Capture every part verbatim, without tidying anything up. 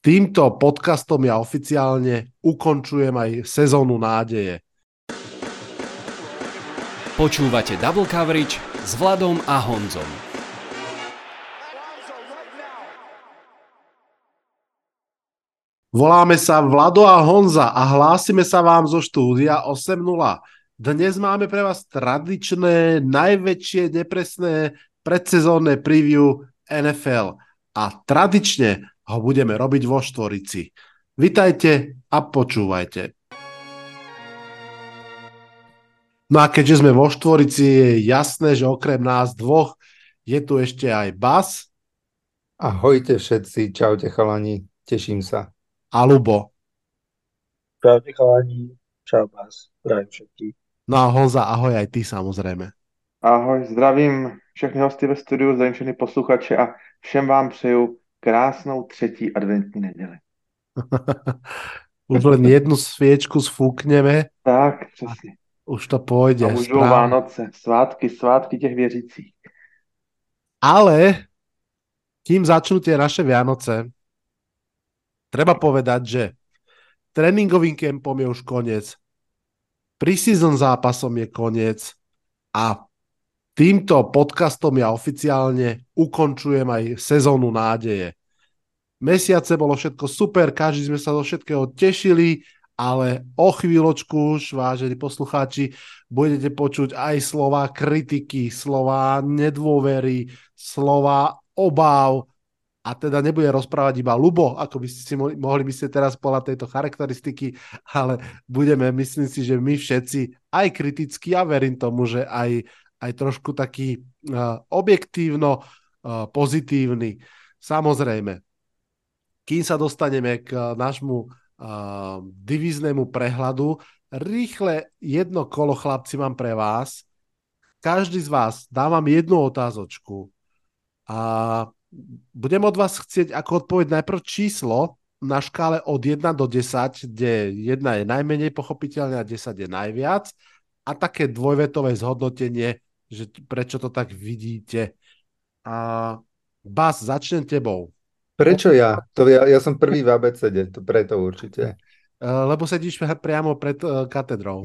Týmto podcastom ja oficiálne ukončujem aj sezónu nádeje. Počúvate Double Coverage s Vladom a Honzom. Voláme sa Vlado a Honza a hlásime sa vám zo štúdia osem nula. Dnes máme pre vás tradičné, najväčšie nepresné predsezónne preview en ef el. A tradične ho budeme robiť vo štvorici. Vitajte a počúvajte. No a keďže sme vo štvorici, je jasné, že okrem nás dvoch je tu ešte aj Bas. Ahojte všetci, čaute chalani, teším sa. A Lubo. Čaute chalani, čau Bas, zdravím všetkých. No a Honza, ahoj aj ty samozrejme. Ahoj, zdravím všechny hosty ve studiu, zdravím všechny posluchače a všem vám přeju krásnou třetí adventní neděli. Už len jednu sviečku sfúkneme. Tak, přesně. Už to pôjde. A budú Vánoce, svátky, svátky tých věřících. Ale kým začnú tie naše Vianoce, treba povedať, že tréningovým kempom je už koniec, preseason zápasom je koniec a týmto podcastom ja oficiálne ukončujem aj sezónu nádeje. Mesiace bolo všetko super, každý sme sa zo všetkého tešili, ale o chvíľočku už, vážení poslucháči, budete počuť aj slová kritiky, slová nedôvery, slová obáv. A teda nebude rozprávať iba Lubo, ako by ste si mohli, mohli by ste teraz podľa tejto charakteristiky, ale budeme, myslím si, že my všetci aj kriticky, a ja verím tomu, že aj aj trošku taký uh, objektívno uh, pozitívny. Samozrejme, kým sa dostaneme k uh, nášmu uh, divíznemu prehľadu, rýchle jedno kolo, chlapci, mám pre vás. Každý z vás dávam jednu otázočku a budem od vás chcieť ako odpoveď najprv číslo na škále od jeden do desať, kde jedna je najmenej pochopiteľná, desať je najviac, a také dvojvetové zhodnotenie, že prečo to tak vidíte. A Bas, začnem tebou. Prečo ja? To ja, ja som prvý v á bé cé dé, to preto určite. Lebo sedíš priamo pred katedrou.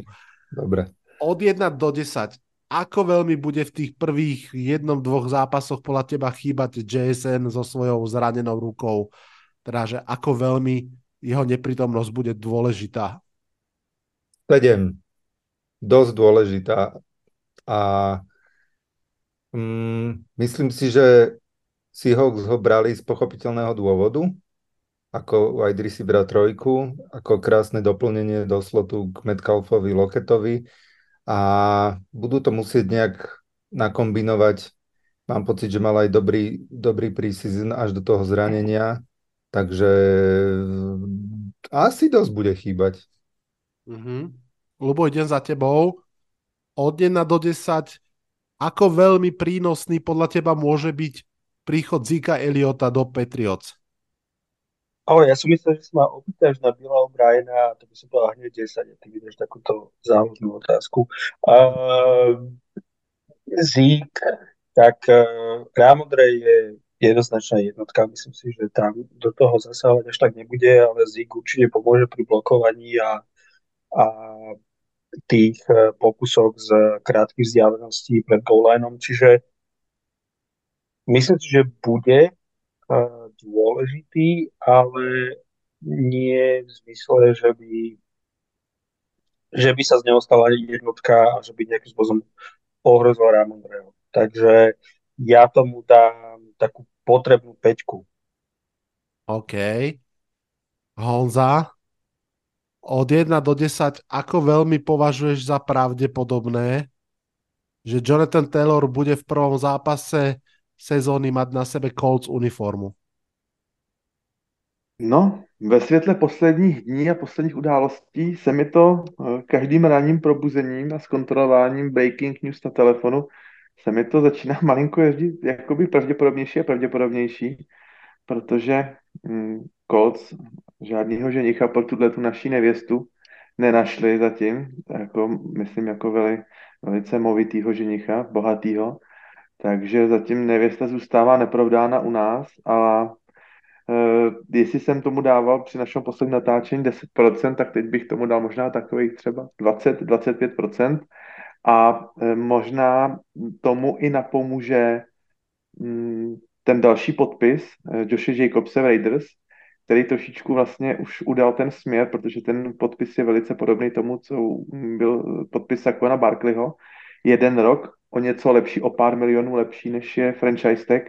Dobre. Od jeden do desať. Ako veľmi bude v tých prvých jednom, dvoch zápasoch podľa teba chýbať Jason so svojou zranenou rukou? Teda, že ako veľmi jeho neprítomnosť bude dôležitá? sedem. Dosť dôležitá a mm, myslím si, že Seahawks ho brali z pochopiteľného dôvodu, ako Idrisi bral trojku, ako krásne doplnenie do slotu k Metcalfovi, Lockettovi, a budú to musieť nejak nakombinovať. Mám pocit, že mal aj dobrý, dobrý preseason až do toho zranenia, takže asi dosť bude chýbať. Mhm. Ľubo, idem za tebou. Od jeden do desať, ako veľmi prínosný podľa teba môže byť príchod Zeka Elliotta do Patriots? Ahoj, ja som myslel, že si ma opýtaš na Billa O'Briena, a to by som povedal hneď desať, a ty vydaš takúto závodnú otázku. Uh, Zeke, tak uh, Rhamondre je jednoznačná jednotka, myslím si, že tam do toho zasahovať až tak nebude, ale Zeke určite pomôže pri blokovaní a a tých pokusov z krátkych vzdialeností pred goal-lineom. Čiže myslím si, že bude dôležitý, ale nie v zmysle, že by, že by sa z neho stala jednotka a že by nejakým spôsobom ohrozil Rhamondreho. Takže ja tomu dám takú potrebnú päťku. OK. Honza? Od jeden do desať, ako veľmi považuješ za pravdepodobné, že Jonathan Taylor bude v prvom zápase sezóny mať na sebe Colts uniformu? No, ve světle posledních dní a posledních událostí se mi to každým ranním probuzením a zkontrolováním breaking news na telefonu se mi to začíná malinko jezdit jakoby pravděpodobnější a pravděpodobnější, protože hm, Colts žádnýho ženicha pro tuto naší nevěstu nenašli zatím, jako, myslím, jako veli, velice movitýho ženicha, bohatýho, takže zatím nevěsta zůstává neprovdána u nás, a Uh, jestli jsem tomu dával při našem posledním natáčení deset procent, tak teď bych tomu dal možná takových třeba dvacet až dvacet pět procent a uh, možná tomu i napomůže um, ten další podpis uh, Joshe Jacobse v Raiders, který trošičku vlastně už udal ten směr, protože ten podpis je velice podobný tomu, co byl podpis Akona Barclayho. Jeden rok, o něco lepší, o pár milionů lepší, než je franchise tag.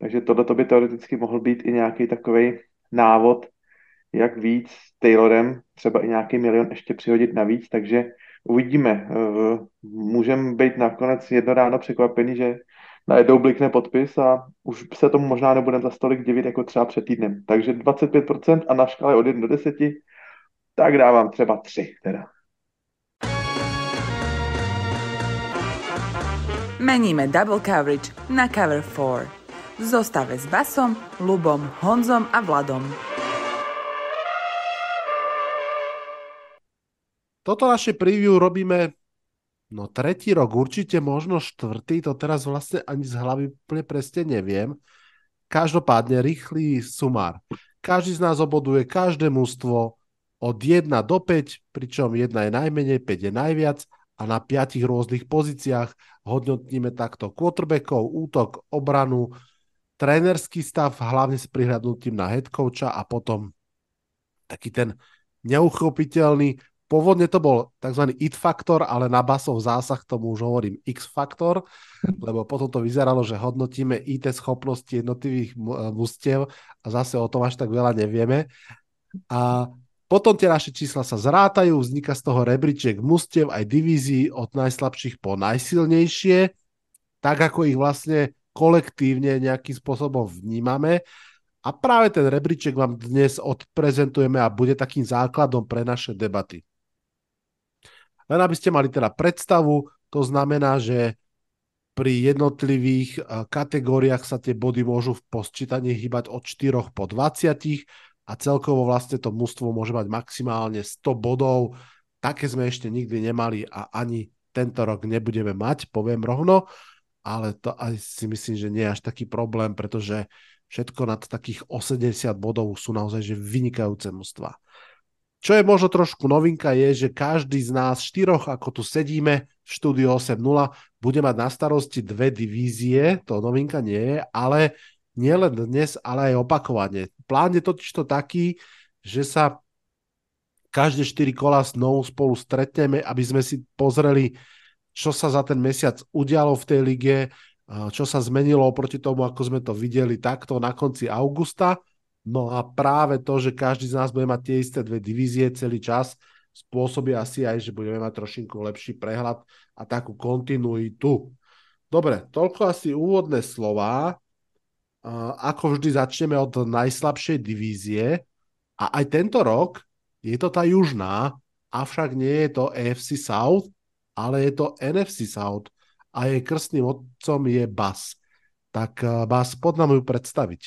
Takže tohleto by teoreticky mohl být i nějaký takovej návod, jak víc s Taylorem, třeba i nějaký milion ještě přihodit navíc, takže uvidíme. Můžeme být nakonec jedno ráno překvapený, že najednou blikne podpis a už se tomu možná nebudeme za stolik divit jako třeba před týdnem. Takže dvacet pět procent a na škále od jedna do deseti, tak dávám třeba tři teda. Meníme double coverage na cover four. V zostave s Basom, Lubom, Honzom a Vladom. Toto naše preview robíme no tretí rok, určite možno štvrtý, to teraz vlastne ani z hlavy úplne presne neviem. Každopádne rýchly sumár. Každý z nás oboduje každé mužstvo od jedna do päť, pričom jedna je najmenej, päť je najviac a na piatich rôznych pozíciách hodnotíme takto quarterbackov, útok, obranu, trénerský stav, hlavne s prihľadnutím na head coacha a potom taký ten neuchopiteľný, pôvodne to bol tzv. It-faktor, ale na Basov zásah tomu už hovorím X-faktor, lebo potom to vyzeralo, že hodnotíme í té schopnosti jednotlivých mužstiev a zase o tom až tak veľa nevieme. A potom tie naše čísla sa zrátajú, vzniká z toho rebríček mužstiev aj divízií od najslabších po najsilnejšie, tak ako ich vlastne kolektívne nejakým spôsobom vnímame a práve ten rebríček vám dnes odprezentujeme a bude takým základom pre naše debaty. Len aby ste mali teda predstavu, to znamená, že pri jednotlivých kategóriách sa tie body môžu v posčítaní hýbať od štyri po dvadsať a celkovo vlastne to mužstvo môže mať maximálne sto bodov, také sme ešte nikdy nemali a ani tento rok nebudeme mať, poviem rovno. Ale to aj si myslím, že nie je až taký problém, pretože všetko nad takých osemdesiat bodov sú naozaj že vynikajúce mužstvá. Čo je možno trošku novinka je, že každý z nás štyroch, ako tu sedíme v štúdiu osem nula, bude mať na starosti dve divízie, to novinka nie je, ale nielen dnes, ale aj opakovane. Plán je totiž to taký, že sa každé štyri kola znovu spolu stretneme, aby sme si pozreli, čo sa za ten mesiac udialo v tej lige, čo sa zmenilo oproti tomu, ako sme to videli takto na konci augusta. No a práve to, že každý z nás bude mať tie isté dve divízie celý čas, spôsobí asi aj, že budeme mať trošinku lepší prehľad a takú kontinuitu. Dobre, toľko asi úvodné slová. Ako vždy začneme od najslabšej divízie a aj tento rok je to tá južná, avšak nie je to á ef cé South, ale je to en ef cé South a jej krstným otcom je Bas. Tak Bas, poď nám ju predstaviť.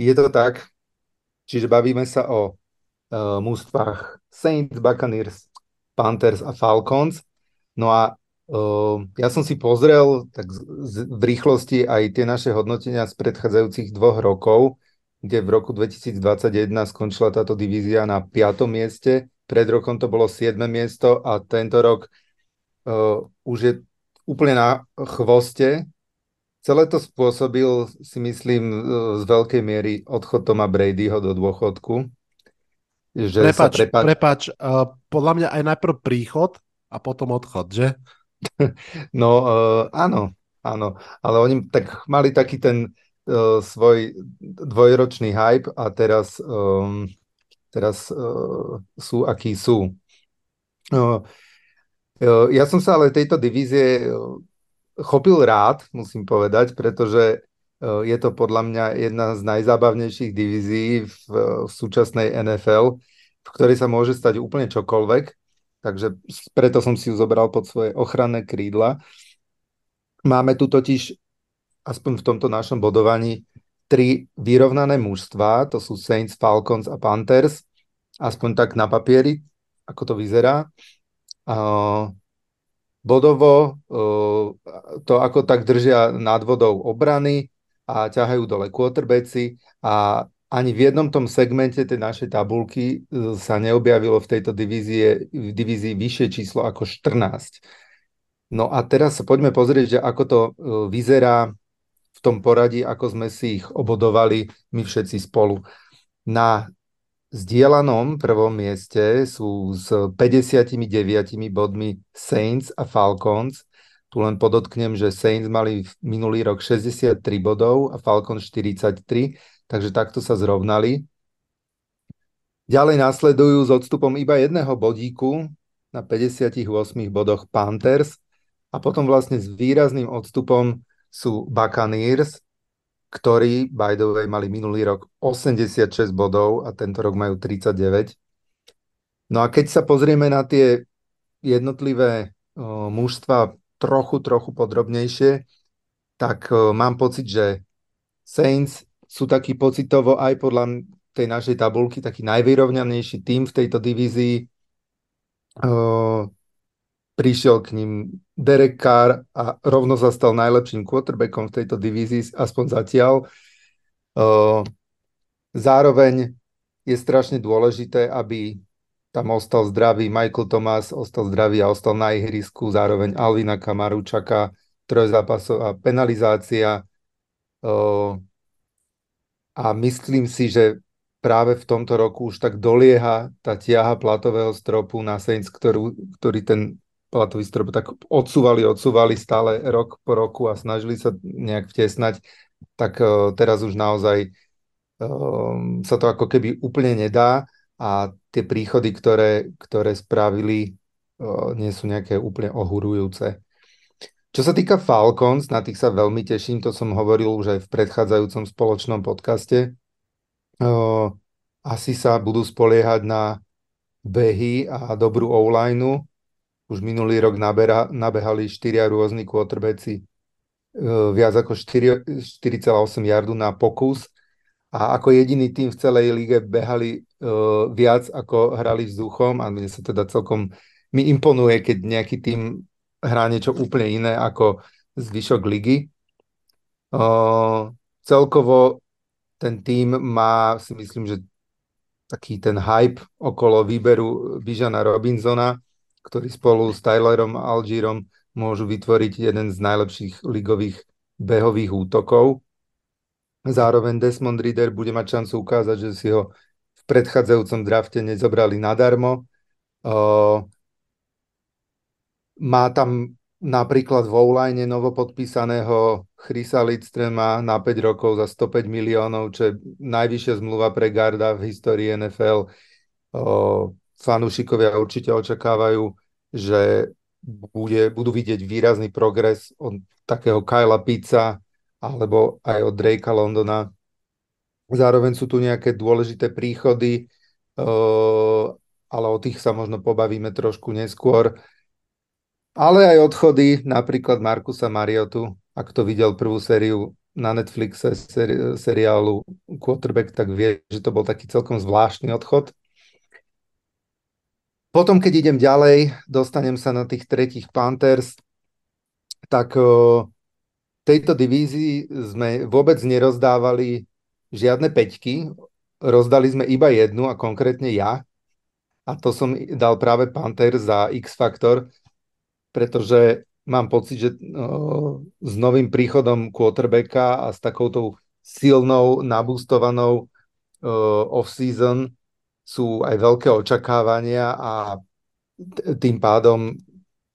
Je to tak, čiže bavíme sa o uh, mužstvách Saints, Buccaneers, Panthers a Falcons. No a uh, ja som si pozrel tak z, z, v rýchlosti aj tie naše hodnotenia z predchádzajúcich dvoch rokov, kde v roku dvetisícdvadsaťjeden skončila táto divízia na piatom mieste. Pred rokom to bolo siedme miesto a tento rok uh, už je úplne na chvoste. Celé to spôsobil, si myslím, uh, z veľkej miery odchod Toma Bradyho do dôchodku. Že prepáč, prepáč... prepáč uh, podľa mňa aj najprv príchod a potom odchod, že? No uh, áno, áno, ale oni tak mali taký ten uh, svoj dvojročný hype a teraz... Um, teraz uh, sú, akí sú. Uh, uh, ja som sa ale tejto divízie chopil rád, musím povedať, pretože uh, je to podľa mňa jedna z najzábavnejších divízií v, uh, v súčasnej en ef el, v ktorej sa môže stať úplne čokoľvek, takže preto som si ju zobral pod svoje ochranné krídla. Máme tu totiž, aspoň v tomto našom bodovaní, tri vyrovnané mužstvá, to sú Saints, Falcons a Panthers, aspoň tak na papieri, ako to vyzerá. Uh, bodovo uh, to ako tak držia nad vodou obrany, a ťahajú dole quarterbacki a ani v jednom tom segmente tej našej tabuľky sa neobjavilo v tejto divízie, v divízii vyššie číslo ako štrnásť. No a teraz sa poďme pozrieť, že ako to vyzerá v tom poradí, ako sme si ich obodovali my všetci spolu. Na zdieľanom prvom mieste sú s päťdesiatdeväť bodmi Saints a Falcons. Tu len podotknem, že Saints mali minulý rok šesťdesiattri bodov a Falcons štyridsaťtri, takže takto sa zrovnali. Ďalej nasledujú s odstupom iba jedného bodíku na päťdesiatosem bodoch Panthers a potom vlastne s výrazným odstupom sú Buccaneers, ktorí, by the way, mali minulý rok osemdesiatšesť bodov a tento rok majú tridsaťdeväť. No a keď sa pozrieme na tie jednotlivé o, mužstva trochu, trochu podrobnejšie, tak o, mám pocit, že Saints sú taký pocitovo aj podľa tej našej tabuľky taký najvyrovnanejší tým v tejto divízii. O, prišiel k ním Derek Carr a rovno sa stal najlepším quarterbackom v tejto divízii, aspoň zatiaľ. Zároveň je strašne dôležité, aby tam ostal zdravý Michael Thomas, ostal zdravý a ostal na ihrisku. Zároveň Alvina Kamaru čaká trojzápasová penalizácia. A myslím si, že práve v tomto roku už tak dolieha tá tiaha platového stropu na Saints, ktorú, ktorý ten platový strop tak odsúvali, odsúvali stále rok po roku a snažili sa nejak vtesnať, tak uh, teraz už naozaj um, sa to ako keby úplne nedá a tie príchody, ktoré, ktoré spravili, uh, nie sú nejaké úplne ohurujúce. Čo sa týka Falcons, na tých sa veľmi teším, to som hovoril už aj v predchádzajúcom spoločnom podcaste. Uh, asi sa budú spoliehať na behy a dobrú o-lineu. Už minulý rok nabera, nabehali štyria rôzni quarterbacki viac ako štyri celé osem jardu na pokus a ako jediný tým v celej lige behali uh, viac ako hrali vzduchom a mne sa teda celkom mi imponuje, keď nejaký tým hrá niečo úplne iné ako zvyšok ligy. Uh, celkovo ten tým má, si myslím, že taký ten hype okolo výberu Bijana Robinsona, ktorí spolu s Tylerom Allgeirom môžu vytvoriť jeden z najlepších ligových behových útokov. Zároveň Desmond Ridder bude mať šancu ukázať, že si ho v predchádzajúcom drafte nezobrali nadarmo. Uh, má tam napríklad v online novopodpísaného Chrisa Lindstroma na päť rokov za stopäť miliónov, čo je najvyššia zmluva pre garda v histórii en ef el. Uh, Fanúšikovia určite očakávajú, že bude, budú vidieť výrazný progres od takého Kyla Pittsa alebo aj od Drakea Londona. Zároveň sú tu nejaké dôležité príchody, ale o tých sa možno pobavíme trošku neskôr. Ale aj odchody, napríklad Marcusa Mariotu. Ak to videl prvú sériu na Netflixe seri- seriálu Quarterback, tak vie, že to bol taký celkom zvláštny odchod. Potom, keď idem ďalej, dostanem sa na tých tretích Panthers, tak v tejto divízii sme vôbec nerozdávali žiadne peťky, rozdali sme iba jednu a konkrétne ja. A to som dal práve Panthers za X-faktor, pretože mám pocit, že s novým príchodom quarterbacka a s takouto silnou, nabústovanou off-season sú aj veľké očakávania a tým pádom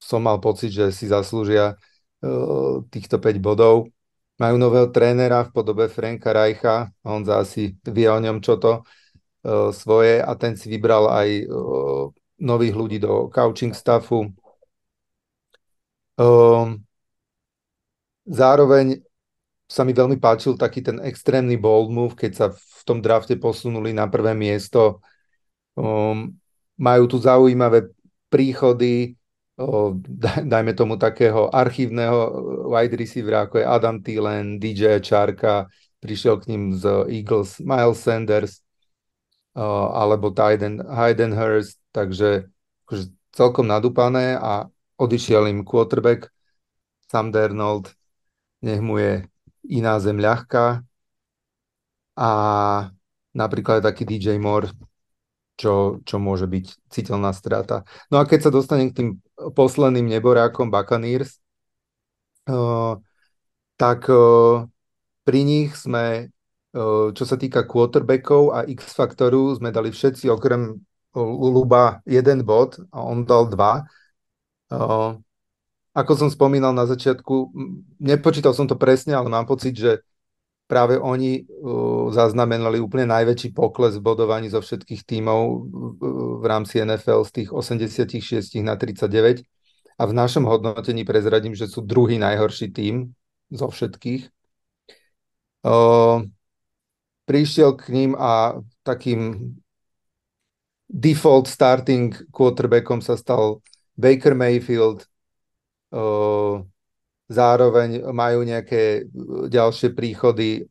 som mal pocit, že si zaslúžia uh, týchto päť bodov. Majú nového trénera v podobe Franka Reicha, Honza asi vie o ňom čo to uh, svoje a ten si vybral aj uh, nových ľudí do coaching staffu. Uh, zároveň sa mi veľmi páčil taký ten extrémny bold move, keď sa v tom drafte posunuli na prvé miesto. Um, majú tu zaujímavé príchody, um, dajme tomu takého archívneho wide receivera, ako je Adam Thielen, dý džej Charka, prišiel k ním z Eagles Miles Sanders, uh, alebo Tyden Heidenhurst, takže akože celkom nadúpané a odišiel im quarterback Sam Darnold, nech mu je iná zem ľahká. A napríklad taký dý džej Moore, čo, čo môže byť citeľná strata. No a keď sa dostanem k tým posledným neborákom Buccaneers, uh, tak uh, pri nich sme, uh, čo sa týka quarterbackov a X-faktoru, sme dali všetci okrem Luba jeden bod a on dal dva. Uh, ako som spomínal na začiatku, nepočítal som to presne, ale mám pocit, že práve oni uh, zaznamenali úplne najväčší pokles v bodovaní zo všetkých tímov uh, v rámci en ef el z tých osemdesiatšesť na tridsaťdeväť. A v našom hodnotení prezradím, že sú druhý najhorší tím zo všetkých. Uh, prišiel k ním a takým default starting quarterbackom sa stal Baker Mayfield. Uh, zároveň majú nejaké ďalšie príchody,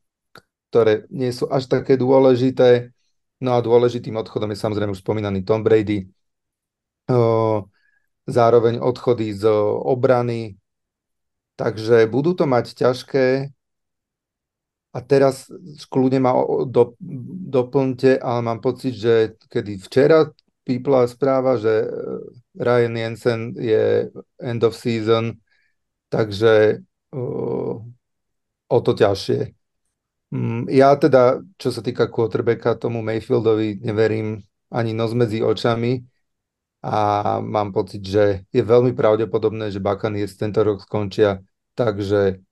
ktoré nie sú až také dôležité. No a dôležitým odchodom je samozrejme už spomínaný Tom Brady. Uh, zároveň odchody z obrany. Takže budú to mať ťažké. A teraz kľudne ma do, doplňte, ale mám pocit, že kedy včera pípla správa, že Ryan Jensen je end of season, takže uh, o to ťažšie. Ja teda, čo sa týka quarterbacka, tomu Mayfieldovi neverím ani nos medzi očami a mám pocit, že je veľmi pravdepodobné, že Buccaneers tento rok skončia, takže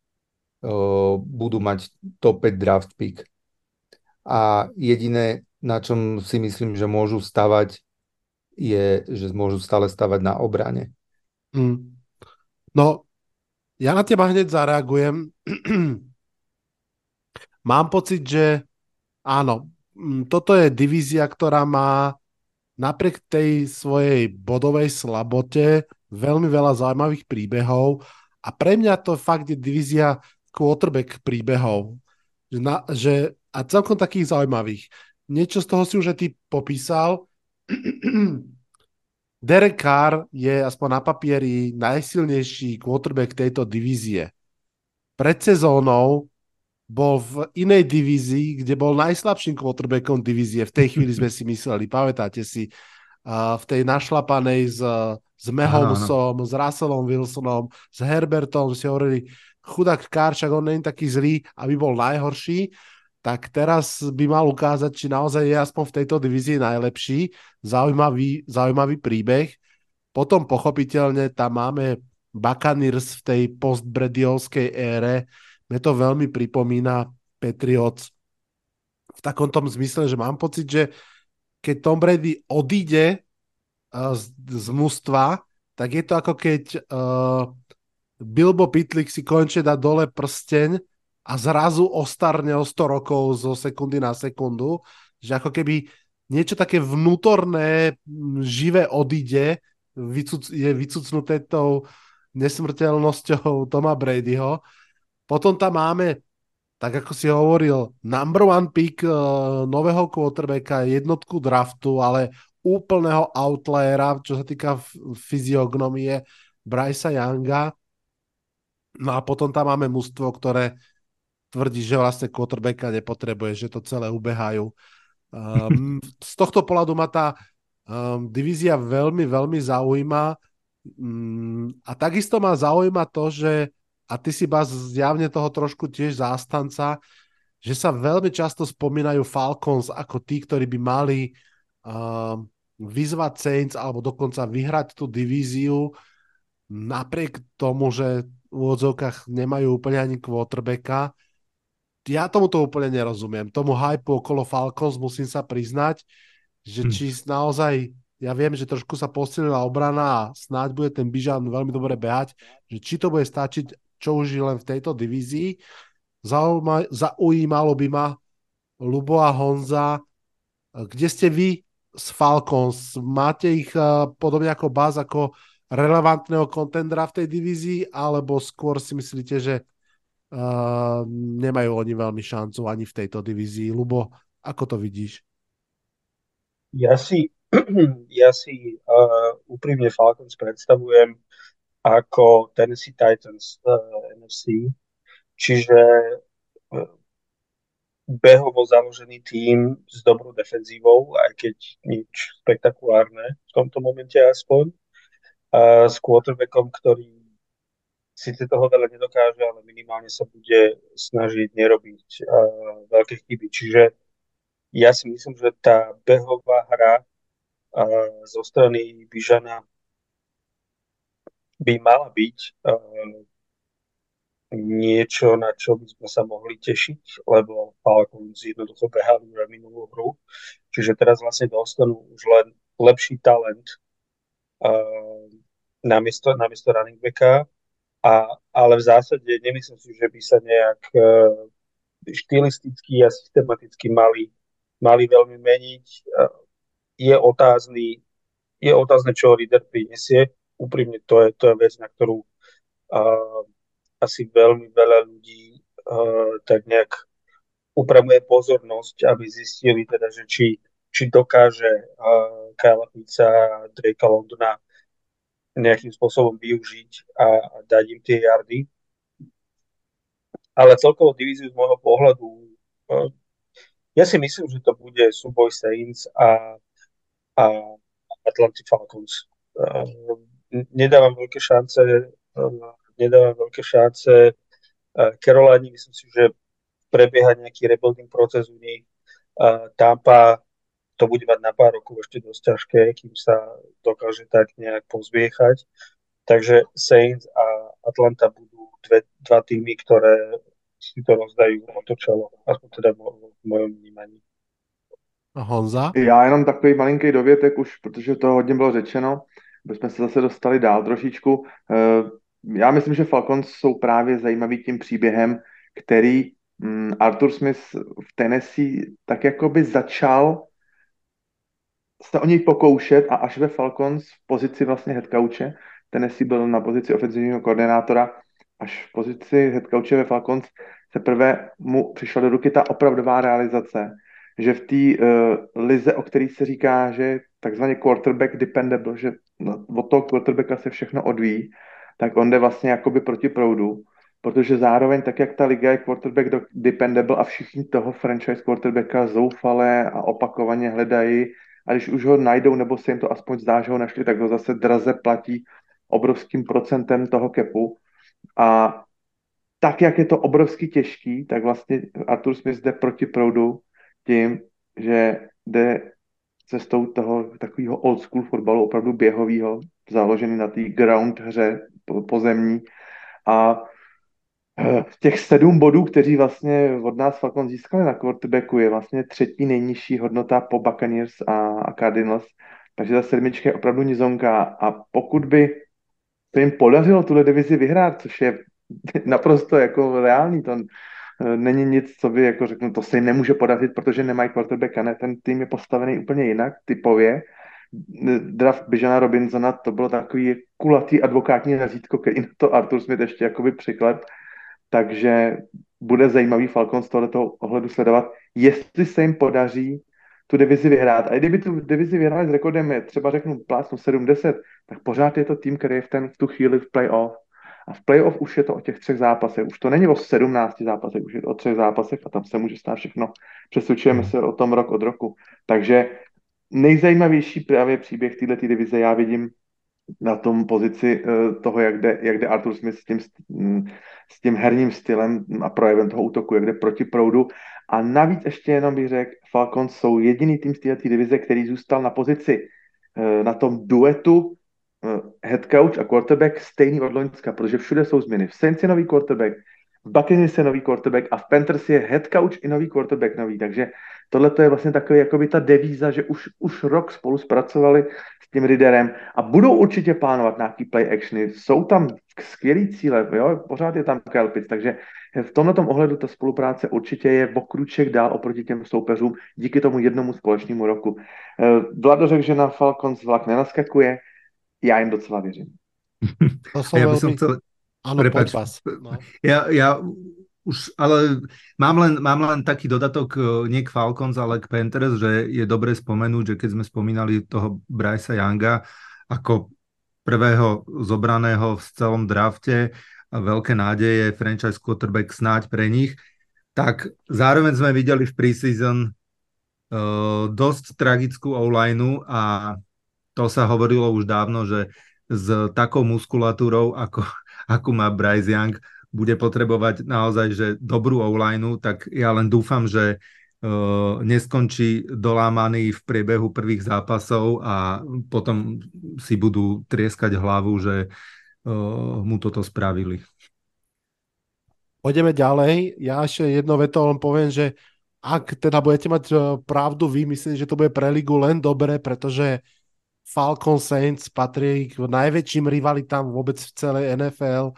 uh, budú mať top päť draft pick. A jediné, na čom si myslím, že môžu stavať, je, že môžu stále stavať na obrane. Mm. No, ja na teba hneď zareagujem. Mám pocit, že áno, toto je divízia, ktorá má napriek tej svojej bodovej slabote veľmi veľa zaujímavých príbehov a pre mňa to fakt je divízia quarterback príbehov. Že na, že, a celkom takých zaujímavých. Niečo z toho si už aj ty popísal, Derek Carr je aspoň na papieri najsilnejší quarterback tejto divízie. Pred sezónou bol v inej divízii, kde bol najslabším quarterbackom divízie. V tej chvíli sme si mysleli, pamätáte si, uh, v tej našlapanej s, s Mahomesom, s Russellom Wilsonom, s Herbertom, si hovorili, chudák Carr, však on nie je taký zlý, aby bol najhorší. Tak teraz by mal ukázať, či naozaj je aspoň v tejto divízii najlepší. Zaujímavý, zaujímavý príbeh. Potom pochopiteľne tam máme Buccaneers v tej post-Bradyovskej ére. Mne to veľmi pripomína Patriots. V takomto zmysle, že mám pocit, že keď Tom Brady odíde z, z mužstva, tak je to ako keď uh, Bilbo Pitlick si končí dať dole prsteň a zrazu ostarnel sto rokov zo sekundy na sekundu, že ako keby niečo také vnútorné, živé odíde, je vycucnuté tou nesmrteľnosťou Toma Bradyho. Potom tam máme, tak ako si hovoril, number one pick nového quarterbacka, jednotku draftu, ale úplného outliera, čo sa týka fyziognomie Brycea Younga. No a potom tam máme mužstvo, ktoré tvrdí, že vlastne quarterbacka nepotrebuje, že to celé ubehajú. Um, z tohto pohľadu ma tá um, divízia veľmi, veľmi zaujíma um, a takisto ma zaujíma to, že, a ty si Bas zjavne toho trošku tiež zástanca, že sa veľmi často spomínajú Falcons ako tí, ktorí by mali um, vyzvať Saints alebo dokonca vyhrať tú divíziu napriek tomu, že v úvodzovkách nemajú úplne ani quarterbacka. Ja tomu to úplne nerozumiem. Tomu hypu okolo Falcons musím sa priznať, že či naozaj, ja viem, že trošku sa posilnila obrana a snáď bude ten Bijan veľmi dobre behať, že či to bude stačiť, čo už je len v tejto divízii. Zaujíma, zaujímalo by ma, Lubo a Honza, kde ste vy s Falcons? Máte ich podobne ako Baz, ako relevantného kontendera v tej divízii, alebo skôr si myslíte, že Uh, nemajú oni veľmi šancu ani v tejto divízii. Lubo, ako to vidíš? Ja si, ja si uh, úprimne Falcons predstavujem ako Tennessee Titans uh, en ef cé. Čiže behovo založený tím s dobrou defenzívou, aj keď nič spektakulárne v tomto momente aspoň. A s quarterbackom, ktorý síce toho veľa nedokáže, ale minimálne sa bude snažiť nerobiť uh, veľké chyby. Čiže ja si myslím, že tá behová hra uh, zo strany Bijana by mala byť uh, niečo, na čo by sme sa mohli tešiť, lebo Falcons jednoducho behali na minulú hru. Čiže teraz vlastne dostanú už len lepší talent Uh, namiesto, namiesto running backa, a, ale v zásade nemyslím si, že by sa nejak uh, štilisticky a systematicky mali, mali veľmi meniť. Uh, je otázny, je otázne, čo Ridder prinesie. Úprimne to je, to je vec, na ktorú uh, asi veľmi veľa ľudí uh, tak nejak upravuje pozornosť, aby zistili teda, že či či dokáže uh, Kyla Pittsa a Drakea Londona nejakým spôsobom využiť a, a dať im tie yardy. Ale celkovo divíziu z môjho pohľadu, uh, ja si myslím, že to bude súboj Saints a, a Atlantic Falcons. Uh, nedávam veľké šance, uh, nedávam veľké šance uh, Caroline, myslím si, že prebieha nejaký rebuilding proces u nej. Uh, Tampa to bude mať na pár rokov ešte dosť ťažké, kým sa dokáže tak nejak pozviechať. Takže Saints a Atlanta budú dve, dva týmy, ktoré si to rozdajú o to čelo, aspoň teda v mojom vnímaní. Honza? Já jenom takový malinký dovětek už, protože to hodně bylo řečeno, bychom se zase dostali dál trošičku. Já myslím, že Falcons jsou právě zajímavý tím příběhem, který Arthur Smith v Tennessee tak jakoby začal se o něj pokoušet a až ve Falcons v pozici vlastně headcoache, Tennessee byl na pozici ofenzivního koordinátora, až v pozici headcoache ve Falcons se prvé mu přišla do ruky ta opravdová realizace, že v té uh, lize, o který se říká, že takzvaně quarterback dependable, že od toho quarterbacka se všechno odvíjí, tak on jde vlastně jakoby proti proudu, protože zároveň tak, jak ta liga je quarterback dependable a všichni toho franchise quarterbacka zoufale a opakovaně hledají, a když už ho najdou, nebo se jim to aspoň zdá, že ho našli, tak ho zase draze platí obrovským procentem toho kepu. A tak, jak je to obrovsky těžký, tak vlastně Arthur Smith jde proti proudu tím, že jde cestou toho takového old school fotbalu, opravdu běhového, založený na té ground hře pozemní. A těch sedm bodů, kteří vlastně od nás Falcons získali na quarterbacku, je vlastně třetí nejnižší hodnota po Buccaneers a Cardinals. Takže ta sedmička je opravdu nizonká. A pokud by to jim podařilo tuhle divizi vyhrát, což je naprosto jako reálný, to není nic, co by jako řeknu, to se jim nemůže podařit, protože nemají quarterbacka, ne, ten tým je postavený úplně jinak, typově. Draft Bijana Robinsona, to bylo takový kulatý advokátní razítko, který na to Arthur Smith ještě jakoby přiklep. Takže bude zajímavý Falcon z tohoto ohledu sledovat, jestli se jim podaří tu divizi vyhrát. A i kdyby tu divizi vyhráli s rekordem, třeba řeknu plácnu sedm deset, tak pořád je to tým, který je v, ten, v tu chvíli v playoff. A v playoff už je to o těch třech zápasech. Už to není o sedmnácti zápasech, už je to o třech zápasech a tam se může stát všechno. Přesvědčujeme se o tom rok od roku. Takže nejzajímavější právě příběh této divize já vidím na tom pozici toho, jak jde, jak jde Arthur Smith s tím, s tím herním stylem a projevem toho útoku, jak jde proti proudu. A navíc ještě jenom bych řekl, Falcons jsou jediný tým z této divize, který zůstal na pozici na tom duetu headcoach a quarterback stejný od loňska, protože všude jsou změny. V Saints je nový quarterback, v Buccaneers je nový quarterback a v Panthers je headcoach i nový quarterback nový. Takže tohle je vlastně takový, jakoby ta devíza, že už, už rok spolu zpracovali s tím Ridderem a budou určitě plánovat nějaký play actiony. Jsou tam skvělý cíle, jo? Pořád je tam Kyle Pitts, takže v tomto ohledu ta spolupráce určitě je o kruček dál oproti těm soupeřům díky tomu jednomu společnému roku. Vlado řekl, že na Falcons vlak nenaskakuje, já jim docela věřím. To jsou já velmi... Chcel... Ano, Prepač, vás. No. Já... já... Už, ale mám len, mám len taký dodatok nie k Falcons, ale k Panthers, že je dobre spomenúť, že keď sme spomínali toho Brycea Younga ako prvého zobraného v celom drafte, veľké nádeje franchise quarterback snáď pre nich, tak zároveň sme videli v preseason uh, dosť tragickú online a to sa hovorilo už dávno, že s takou muskulatúrou, ako, ako má Bryce Young, bude potrebovať naozaj že dobrú online, tak ja len dúfam, že uh, neskončí dolámaný v priebehu prvých zápasov a potom si budú trieskať hlavu, že uh, mu toto spravili. Poďme ďalej. Ja ešte jedno vetou len poviem, že ak teda budete mať pravdu vy, myslím, že to bude pre ligu len dobre, pretože Falcon Saints patrí k najväčším rivalitám vôbec v celej en ef el.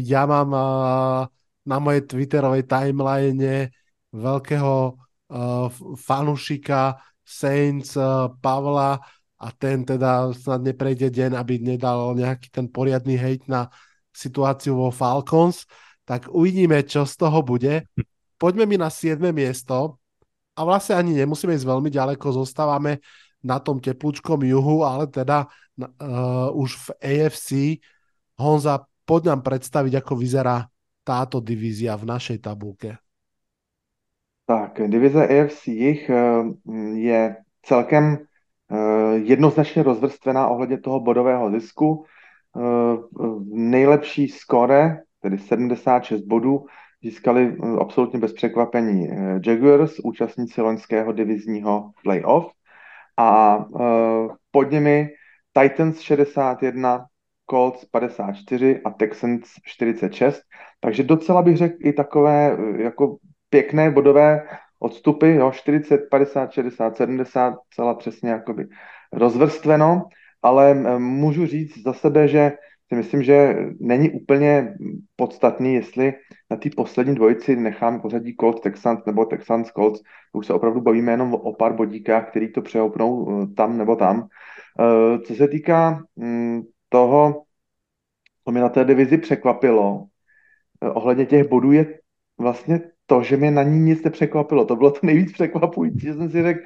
Ja mám na mojej twitterovej timeline veľkého fanúšika Saints Pavla a ten teda snad neprejde deň, aby nedal nejaký ten poriadny hejt na situáciu vo Falcons, tak uvidíme, čo z toho bude. Poďme mi na siedme miesto a vlastne ani nemusíme ísť veľmi ďaleko, zostávame na tom teplúčkom juhu, ale teda uh, už v á ef cé. Honza, poď nám predstaviť, ako vyzerá táto divízia v našej tabulke. Tak, divize á ef cé jich je celkem jednoznačně rozvrstvená ohledně toho bodového zisku. Nejlepší skóre, tedy sedemdesiatšesť bodů, získali absolutně bez překvapení Jaguars, účastníci loňského divizního playoff. A pod nimi Titans šedesát jedna, Colts päťdesiatštyri a Texans štyridsaťšesť. Takže docela bych řekl i takové jako pěkné bodové odstupy, jo, štyridsať, päťdesiat, šesťdesiat, sedemdesiat, celá přesně jakoby rozvrstveno, ale můžu říct za sebe, že si myslím, že není úplně podstatný, jestli na té poslední dvojici nechám pořadí Colts Texans nebo Texans Colts. Už se opravdu bavíme jenom o pár bodíkách, který to přehoupnou tam nebo tam. Co se týká toho, co mě na té divizi překvapilo, ohledně těch bodů je vlastně to, že mě na ní nic nepřekvapilo. To bylo to nejvíc překvapující, že jsem si řekl,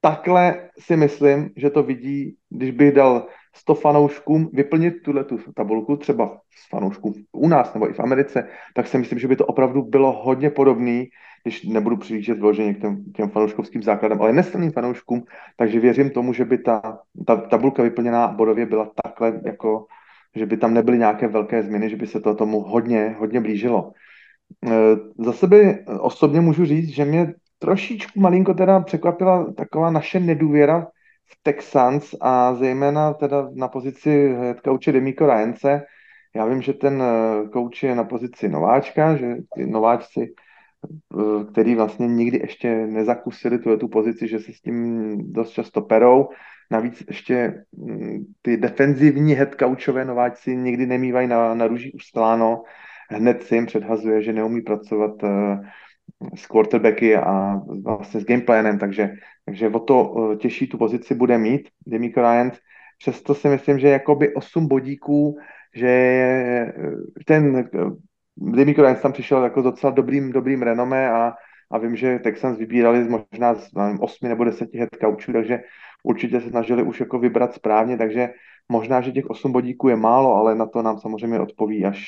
takhle si myslím, že to vidí, když bych dal sto fanouškům vyplnit tuhletu tabulku, třeba s fanouškům u nás nebo i v Americe, tak si myslím, že by to opravdu bylo hodně podobné, když nebudu přilíčet vloženě k těm, těm fanouškovským základem, ale nestranným fanouškům, takže věřím tomu, že by ta, ta tabulka vyplněná bodově byla takhle, jako, že by tam nebyly nějaké velké změny, že by se to tomu hodně, hodně blížilo. Za sebe osobně můžu říct, že mě trošičku malinko teda překvapila taková naše nedůvěra v Texans a zejména teda na pozici kouče Demiko Ryance. Já vím, že ten kouč je na pozici nováčka, že nováčci, který vlastně nikdy ještě nezakusili tu, tu pozici, že se s tím dost často perou. Navíc ještě ty defenzivní head coachové nováčci nikdy nemývají na, na růži ustáno. Hned si jim předhazuje, že neumí pracovat s quarterbacky a vlastně s gameplanem, takže, takže o to těžší tu pozici bude mít Demico Ryans. Přesto si myslím, že jakoby osm bodíků, že ten Demico Ryans tam přišel jako docela dobrým, dobrým renomé a, a vím, že Texans vybírali možná z osmi nebo deseti head coachů, takže určitě se snažili už jako vybrat správně, takže možná, že těch osm bodíků je málo, ale na to nám samozřejmě odpoví až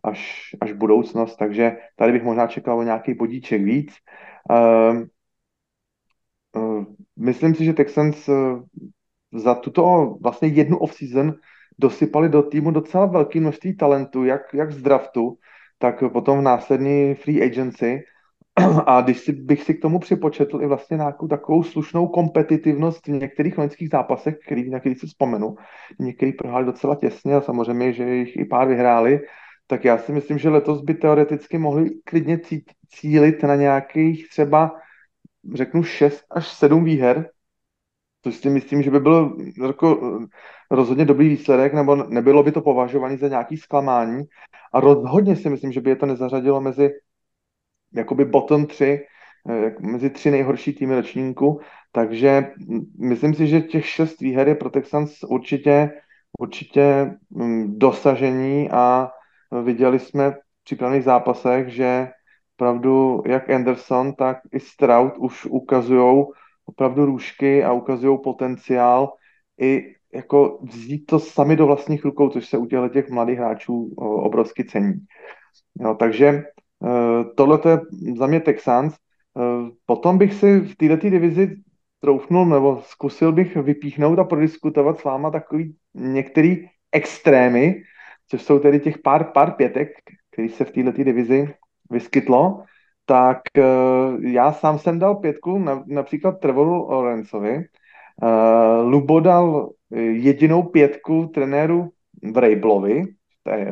Až, až budoucnost, takže tady bych možná čekal o nějaký bodíček víc. Uh, uh, myslím si, že Texans uh, za tuto vlastně jednu off-season dosypali do týmu docela velké množství talentů, jak, jak z draftu, tak potom v následní free agency. A když si, bych si k tomu připočetl i vlastně nějakou takovou slušnou kompetitivnost v některých loňských zápasech, který, na který si vzpomenu, některý prohráli docela těsně a samozřejmě, že jich i pár vyhráli, tak já si myslím, že letos by teoreticky mohli klidně cílit na nějakých třeba, řeknu, šesť až sedem výher, což si myslím, že by byl jako rozhodně dobrý výsledek, nebo nebylo by to považované za nějaké zklamání. A rozhodně si myslím, že by je to nezařadilo mezi jakoby bottom tři, mezi tři nejhorší týmy ročníku. Takže myslím si, že těch šest výher je pro Texans určitě, určitě dosažení a viděli jsme v přípravných zápasech, že opravdu jak Anderson, tak i Stroud už ukazují opravdu růžky a ukazují potenciál i jako vzít to sami do vlastních rukou, což se u těchto těch mladých hráčů obrovsky cení. Jo, takže Tohle to je za mě Texans. Potom bych si v této divizi troufnul, nebo zkusil bych vypíchnout a prodiskutovat s váma takový některý extrémy, což jsou tedy těch pár, pár pětek, který se v této divizi vyskytlo. Tak já sám jsem dal pětku na, například Trevoru Lawrenceovi. Lubo dal jedinou pětku trenéru Vrabelovi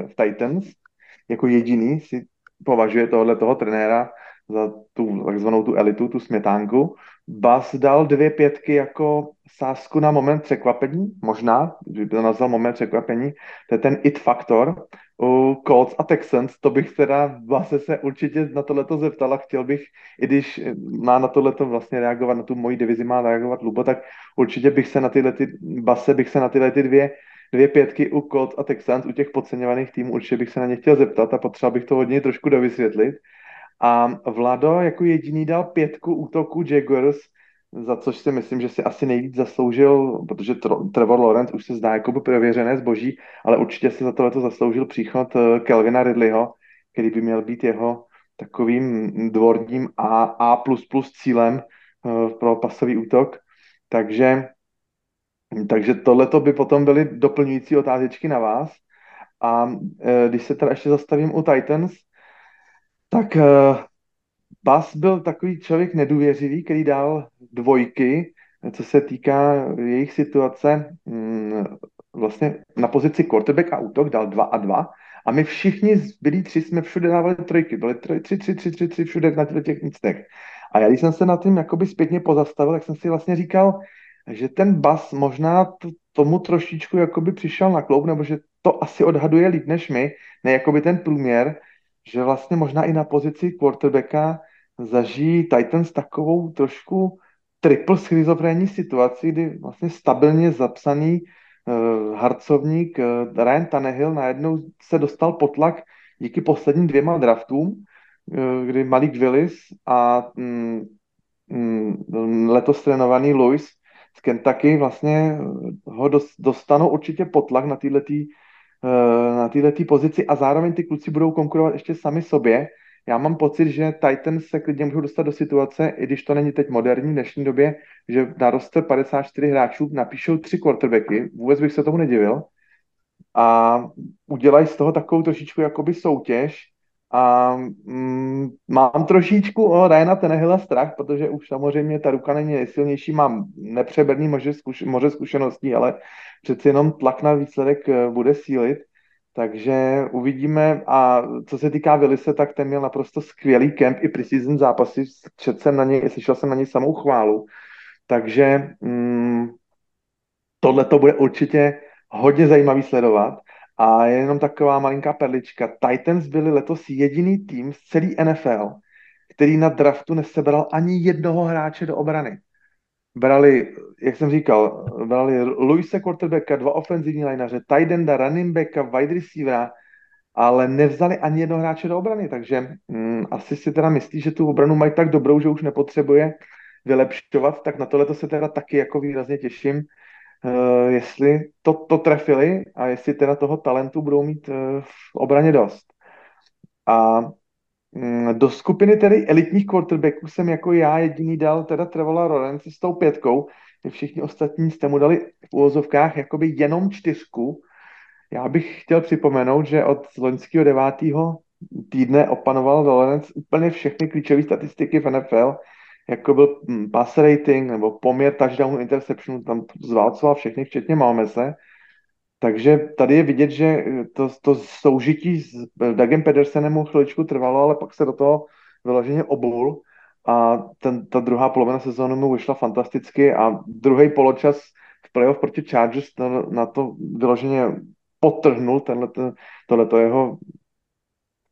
v Titans. Jako jediný si považuje tohle toho trenéra za tu takzvanou tu elitu, tu smetánku. Bas dal dvě pětky jako sázku na moment překvapení, možná, že by to nazval moment překvapení, to je ten it faktor. U Colts a Texans, to bych teda vlastně se určitě na tohleto zeptal a chtěl bych, i když má na tohleto vlastně reagovat, na tu moji divizi má reagovat Lubo, tak určitě bych se na tyhle ty, Base, bych se na tyhle ty dvě Dvě pětky u Colts a Texans, u těch podceňovaných týmů, určitě bych se na ně chtěl zeptat a potřeba bych to hodně trošku dovysvětlit. A Vlado jako jediný dal pětku útoku Jaguars, za což si myslím, že si asi nejvíc zasloužil, protože Trevor Lawrence už se zdá jako by prověřené zboží, ale určitě se za tohleto zasloužil příchod Calvina Ridleyho, který by měl být jeho takovým dvorním A, A plus plus cílem pro pasový útok. Takže... Takže tohleto by potom byly doplňující otázečky na vás. A e, když se teda ještě zastavím u Titans, tak e, Bas byl takový člověk nedůvěřivý, který dal dvojky, co se týká jejich situace m, vlastně na pozici quarterback a útok, dal dva a dva. A my všichni zbylí tři jsme všude dávali trojky, byly tři, tři, tři, tři, tři, tři všude na těch místech. A já když jsem se nad tím jakoby zpětně pozastavil, tak jsem si vlastně říkal, že ten Bas možná t- tomu trošičku jakoby přišel na kloub, nebo že to asi odhaduje líp než my, ne jakoby ten průměr, že vlastně možná i na pozici quarterbacka zažijí Titans takovou trošku triple schizofrenní situaci, kdy vlastně stabilně zapsaný uh, harcovník uh, Ryan Tannehill najednou se dostal pod tlak díky posledním dvěma draftům, uh, kdy Malik Willis a mm, mm, letos trénovaný Lewis z Kentucky vlastně ho dostanou určitě potlak na týhletý, na týhletý pozici a zároveň ty kluci budou konkurovat ještě sami sobě. Já mám pocit, že Titans se klidně můžou dostat do situace, i když to není teď moderní v dnešní době, že na roster padesát čtyři hráčů napíšou tři quarterbacky, vůbec bych se tomu nedivil, a udělají z toho takovou trošičku jakoby soutěž a mm, mám trošičku o Ryana Tannehilla strach, protože už samozřejmě ta ruka není nejsilnější, mám nepřeberný moře, zkuš- moře zkušeností, ale přeci jenom tlak na výsledek bude sílit, takže uvidíme. A co se týká Willise, tak ten měl naprosto skvělý kemp i preseason zápasy, četl jsem na něj, slyšel jsem na něj samou chválu, takže mm, tohle to bude určitě hodně zajímavý sledovat. A jenom taková malinká perlička. Titans byli letos jediný tým z celý N F L, který na draftu nesebral ani jednoho hráče do obrany. Brali, jak jsem říkal, brali Luise quarterbacka, dva ofenzivní lineaře, tight enda, running backa, wide receivera, ale nevzali ani jednoho hráče do obrany, takže mm, asi si teda myslí, že tu obranu mají tak dobrou, že už nepotřebuje vylepšovat, tak na tohleto se teda taky jako výrazně těším. Uh, jestli to, to trefili a jestli teda toho talentu budou mít uh, v obraně dost. A um, do skupiny tedy elitních quarterbacků jsem jako já jediný dal teda Trevora Lawrence s tou pětkou, všichni ostatní jste mu dali v úvozovkách jakoby jenom čtyřku. Já bych chtěl připomenout, že od loňského devátého týdne opanoval Lawrence úplně všechny klíčové statistiky v N F L, jako byl pass rating nebo poměr touchdown interception, tam zválcoval všechny, včetně Mahomese. Takže tady je vidět, že to, to soužití s Dagem Pedersenem mu chviličku trvalo, ale pak se do toho vyloženě obul a ten, ta druhá polovina sezóny mu vyšla fantasticky a druhý poločas v playoff proti Chargers na, na to vyloženě potrhnul tenhleto, tohleto jeho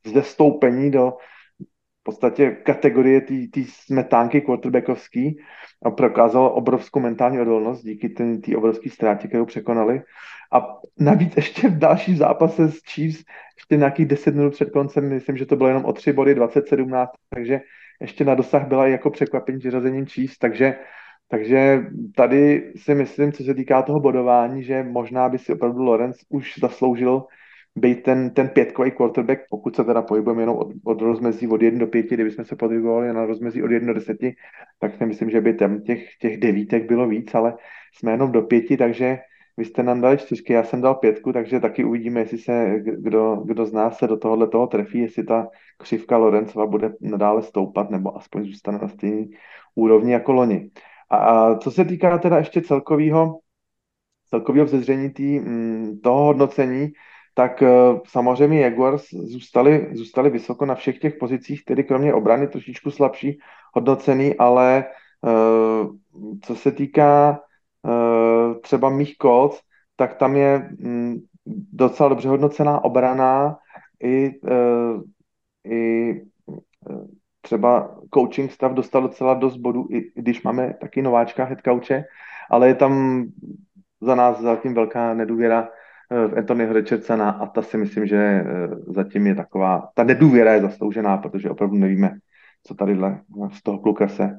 zestoupení do v podstatě kategorie té smetánky quarterbackovský a prokázal obrovskou mentální odolnost díky té obrovské ztrátě, kterou překonali. A navíc ještě v dalším zápase s Chiefs, ještě nějakých deset minut před koncem, myslím, že to bylo jenom o tři body, dvacet sedmnáct, takže ještě na dosah byla i jako překvapení vyřazením Chiefs, takže, takže tady si myslím, co se týká toho bodování, že možná by si opravdu Lawrence už zasloužil být ten, ten pětkový quarterback, pokud se teda pohybujeme jenom od, od rozmezí od jedna do pěti, kdybychom se podrybovali na rozmezí od jedna do deseti, tak si myslím, že by tam těch, těch devítek bylo víc, ale jsme jenom do pěti, takže vy jste nám dali čtyřky, já jsem dal pětku, takže taky uvidíme, jestli se kdo, kdo z nás se do tohohle toho trefí, jestli ta křivka Lorencova bude nadále stoupat, nebo aspoň zůstane na stejné úrovni jako loni. A, a co se týká teda ještě celkového celkového vzezření tý, m, toho hodnocení, tak samozřejmě Jaguars zůstali, zůstali vysoko na všech těch pozicích, tedy kromě obrany trošičku slabší hodnocený, ale co se týká třeba mých Colts, tak tam je docela dobře hodnocená obrana i, i třeba coaching stav dostal docela dost bodů, i když máme taky nováčka headcoache, ale je tam za nás zatím velká nedůvěra v Anthonyho Richardsona a ta si myslím, že zatím je taková, ta nedůvěra je zasloužená, protože opravdu nevíme, co tady z toho kluka se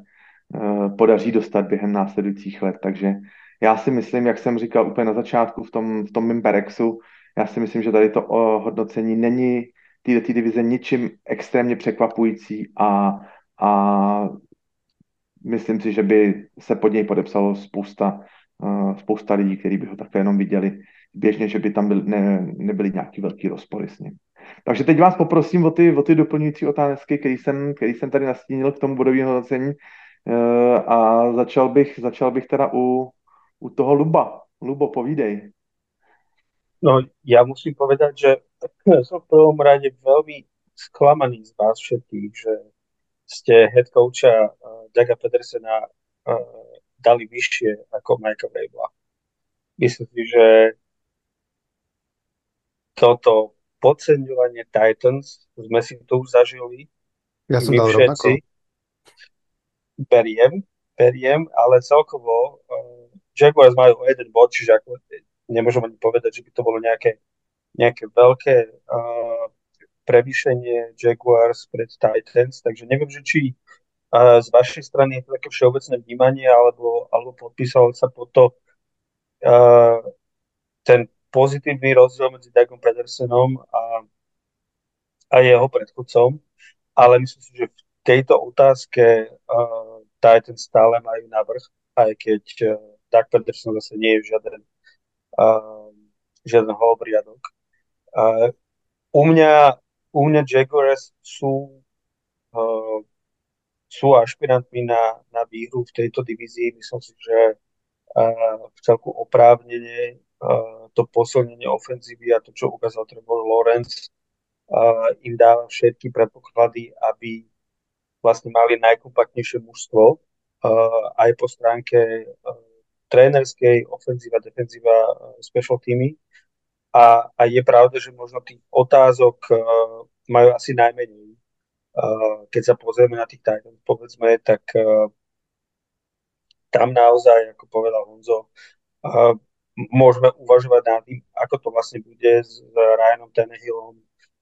podaří dostat během následujících let, takže já si myslím, jak jsem říkal úplně na začátku v tom, v tom mým Berexu, já si myslím, že tady to hodnocení není této divize ničím extrémně překvapující a, a myslím si, že by se pod něj podepsalo spousta, spousta lidí, kteří by ho takhle jenom viděli běžně, že by tam byl, ne, nebyly nějaký velký rozpory s ním. Takže teď vás poprosím o ty, o ty doplňující otázky, který jsem, který jsem tady nastínil k tomu bodovému hodnocení a začal bych, začal bych teda u, u toho Luba. Lubo, povídej. No, ja musím povedať, že som v prvom rade veľmi sklamaný z vás všetkých, že ste head coacha Douga Pedersena dali vyššie ako Mike Vrabela. Myslím si, že toto podceňovanie Titans sme si tu už zažili. Ja som dal rovnako. Beriem, beriem, ale celkovo uh, Jaguars majú jeden bod, čiže ako, nemôžem ani povedať, že by to bolo nejaké, nejaké veľké uh, prevýšenie Jaguars pred Titans, takže neviem, že či uh, z vašej strany je to také všeobecné vnímanie, alebo, alebo podpísalo sa po to Uh, ten pozitívny rozdiel medzi Dougom Pedersenom a, a jeho predchodcom, ale myslím si, že v tejto otázke uh, Titans stále majú navrh, aj keď uh, Doug Pedersen zase nie je žiaden uh, žiaden holobriadok. Uh, u mňa u mňa Jaguars sú uh, sú ašpirantmi na, na výhru v tejto divízii. Myslím si, že v celku oprávnenie, to posilnenie ofenzívy a to, čo ukázal Trevor Lawrence, im dáva všetky predpoklady, aby vlastne mali najkompaktnejšie mužstvo aj po stránke trénerskej, ofenzíva, defenzíva, special teamy. A, a je pravda, že možno tých otázok majú asi najmenej. Keď sa pozrieme na tých Titans, povedzme, tak tam naozaj, ako povedal Honzo, uh, môžeme uvažovať nad tým, ako to vlastne bude s Ryanom Tannehillom,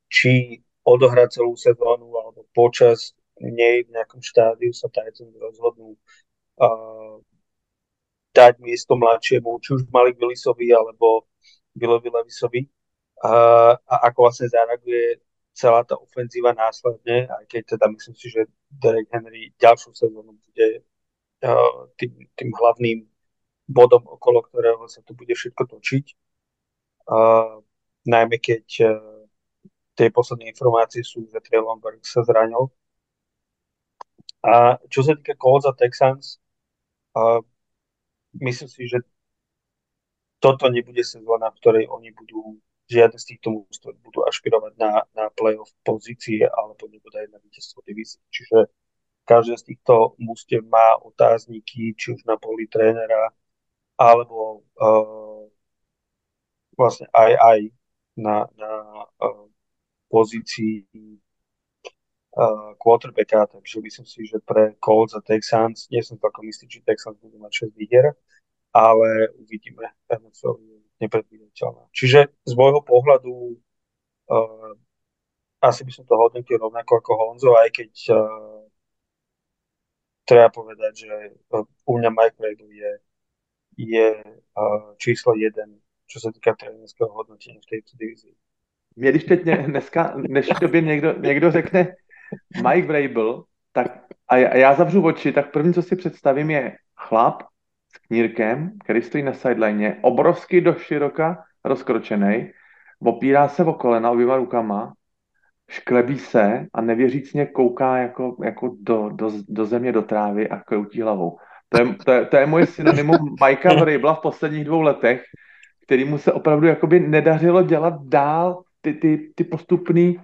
či odohrá celú sezónu, alebo počas nej v nejakom štádiu sa Titans rozhodnú uh, dať miesto mladšiemu, či už Malik Willisovi, alebo Billovi Levisovi. Uh, a ako vlastne zareaguje celá tá ofenzíva následne, aj keď teda myslím si, že Derek Henry ďalšiu sezónu bude Tým, tým hlavným bodom, okolo ktorého sa tu bude všetko točiť. Uh, najmä keď uh, tie posledné informácie sú, že Trey Lomberg sa zranil. A čo sa týka Colts a Texans, uh, myslím si, že toto nebude sezóna, v ktorej oni budú, žiadne z týchto mužstv budú ašpirovať na, na playoff pozície alebo nebodaj na víťazstvo divízie. Čiže každé z týchto mužstiev má otázniky, či už na poli trénera, alebo uh, vlastne aj, aj na, na uh, pozícii uh, quarterbacka. Takže myslím si, že pre Colts a Texans, nie som celkom istý, či Texans budú mať šesť výher, ale uvidíme, to je nepredvídateľné. Čiže z môjho pohľadu uh, asi by som to hodnotil rovnako ako Honzo, aj keď uh, treba povedať, že u mňa Mike Vrabel je, je uh, číslo jeden, čo sa týka trénerského hodnotenia v tejto divízii. Mě když teď dneska, než tobě někdo, někdo řekne Mike Vrabel, tak a já zavřu oči, tak první, co si představím, je chlap s knírkem, který stojí na sideline, obrovský do široka rozkročený, opírá se o kolena oběma rukama, šklebí se a nevěřícně kouká jako, jako do, do, do země, do trávy a kroutí hlavou. To je, to je, to je moje synonymum Mikea Vrabela v posledních dvou letech, který mu se opravdu jakoby nedařilo dělat dál ty, ty, ty postupný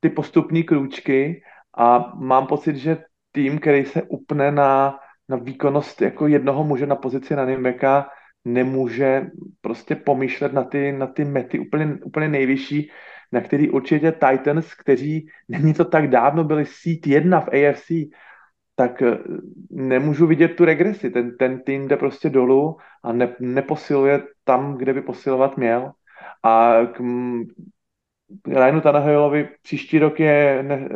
ty postupný krůčky a mám pocit, že tým, který se upne na, na výkonnost jako jednoho muže na pozici running backa, nemůže prostě pomýšlet na ty, na ty mety úplně, úplně nejvyšší, na který určitě Titans, kteří není to tak dávno, byli seed jedna v A F C, tak nemůžu vidět tu regresi. Ten, ten tým jde prostě dolů a ne, neposiluje tam, kde by posilovat měl. A k Ryanu Tannehillovi příští rok je ne,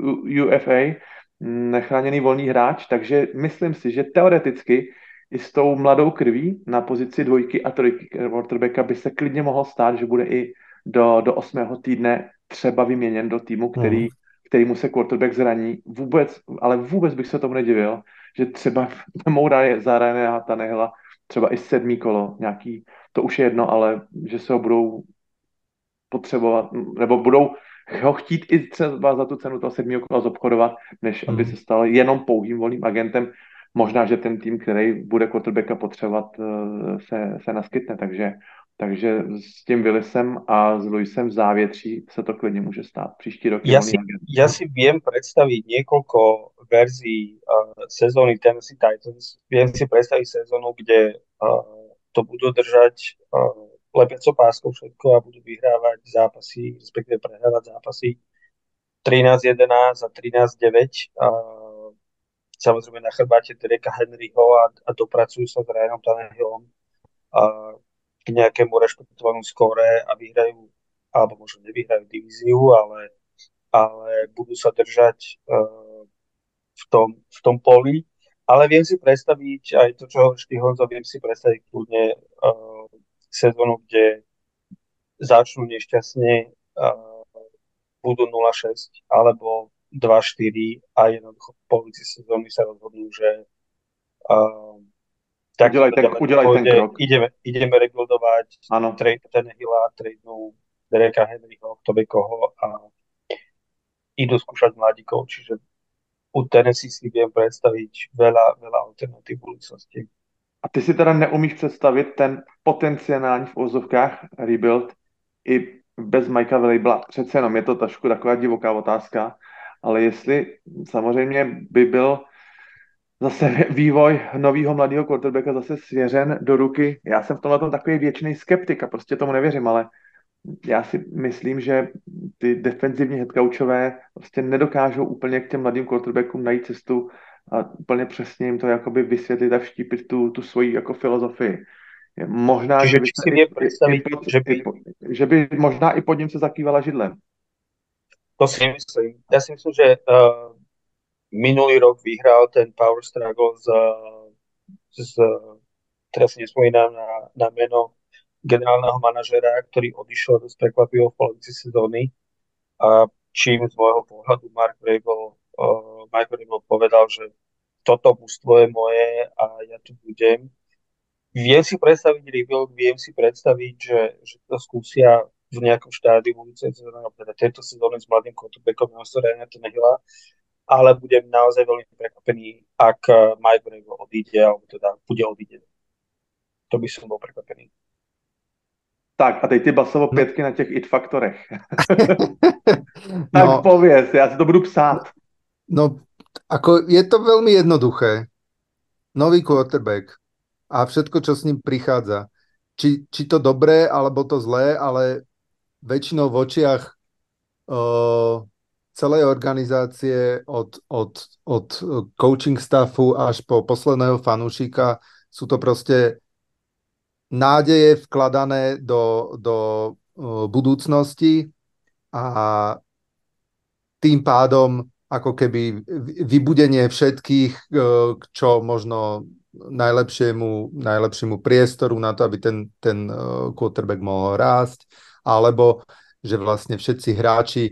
uh, U F A, nechráněný volný hráč, takže myslím si, že teoreticky i s tou mladou krví na pozici dvojky a trojky quarterbacka by se klidně mohlo stát, že bude i do, do osmého týdne třeba vyměněn do týmu, který hmm. kterýmu se quarterback zraní. Vůbec, ale vůbec bych se tomu nedivil, že třeba mou záraného Tannehilla třeba i sedmý kolo nějaký, to už je jedno, ale že se ho budou potřebovat, nebo budou ho chtít i třeba za tu cenu toho sedmého kola zobchodovat, než aby se stal jenom pouhým volným agentem. Možná, že ten tým, který bude quarterbacka potřebovat, se, se naskytne, takže Takže s tím Willisem a s Luisem v závětří sa to klidne môže stáť. Příští rok ja, si, ja si viem predstaviť niekoľko verzií uh, sezóny Tennessee Titans. Viem si predstaviť sezónu, kde uh, to budú držať uh, lepiacou páskou všetko a budú vyhrávať zápasy, respektíve prehrávať zápasy trinásť jedenásť a trinásť deväť. Uh, samozrejme na chrbáte Dereka Henryho a, a dopracujú sa s Ryanom Tannehillom uh, k nejakému rešpektovanú skóre a vyhrajú, alebo možno nevyhrajú divíziu, ale, ale budú sa držať uh, v, tom, v tom poli. Ale viem si predstaviť aj to, čo hovoríš ty, Honzo, viem si predstaviť kľudne uh, sezónu, kde začnú nešťastne, uh, budú nula šesť alebo dva štyri a jednoducho v polovici sezóny sa rozhodnú, že uh, tak udelaj ten, udelaj ten krok. Ideme, ideme rebuildovať Tannehilla, tradenú Dereka Henryho, kto vie koho a idú skúšať mladíkov. Čiže u Tennessee si viem predstaviť veľa, veľa alternatív budúcnosti. A ty si teda neumíš predstaviť ten potenciálny v úzovkách rebuild i bez Mikea Vrabela? Přece jenom je to trošku taková divoká otázka, ale jestli samozřejmě by byl zase vývoj nového mladého quarterbacka zase svěřen do ruky. Já jsem v tomhle tom takový věčný skeptik a prostě tomu nevěřím, ale já si myslím, že ty defenzivní headcoachové prostě nedokážou úplně k těm mladým quarterbackům najít cestu a úplně přesně jim to jakoby vysvětlit a vštípit tu, tu svoji jako filozofii. Možná, že by, si i, i, že, by... že by možná i pod ním se zakývala židlem. To si myslím. Já si myslím, že uh... minulý rok vyhral ten Power Struggle z, z teraz nespomínam na, na meno generálneho manažera, ktorý odišiel dosť prekvapivo v polovici sezóny. A čím z môjho pohľadu Mark Vrabel, uh, Mike Vrabel povedal, že toto mužstvo je moje a ja tu budem. Viem si predstaviť rebuild, viem si predstaviť, že, že to skúsia v nejakom štádiu budúcej sezóny, teda tento sezóny s mladým quarterbackom Rayana Tannehilla, ale budem naozaj veľmi prekvapený, ak Mike Vrabel odíde, alebo teda bude odíde. To by som bol prekvapený. Tak, a teď ty basovo pietky na tých it faktorech. Tak no, povieš, ja si to budu psát. No, ako je to veľmi jednoduché. Nový quarterback a všetko, čo s ním prichádza. Či, či to dobré, alebo to zlé, ale väčšinou v očiach... Uh, celej organizácie od, od, od coaching staffu až po posledného fanúšika sú to proste nádeje vkladané do, do budúcnosti a tým pádom ako keby vybudenie všetkých, čo možno najlepšiemu, najlepšiemu priestoru na to, aby ten, ten quarterback mohol rásť, alebo že vlastne všetci hráči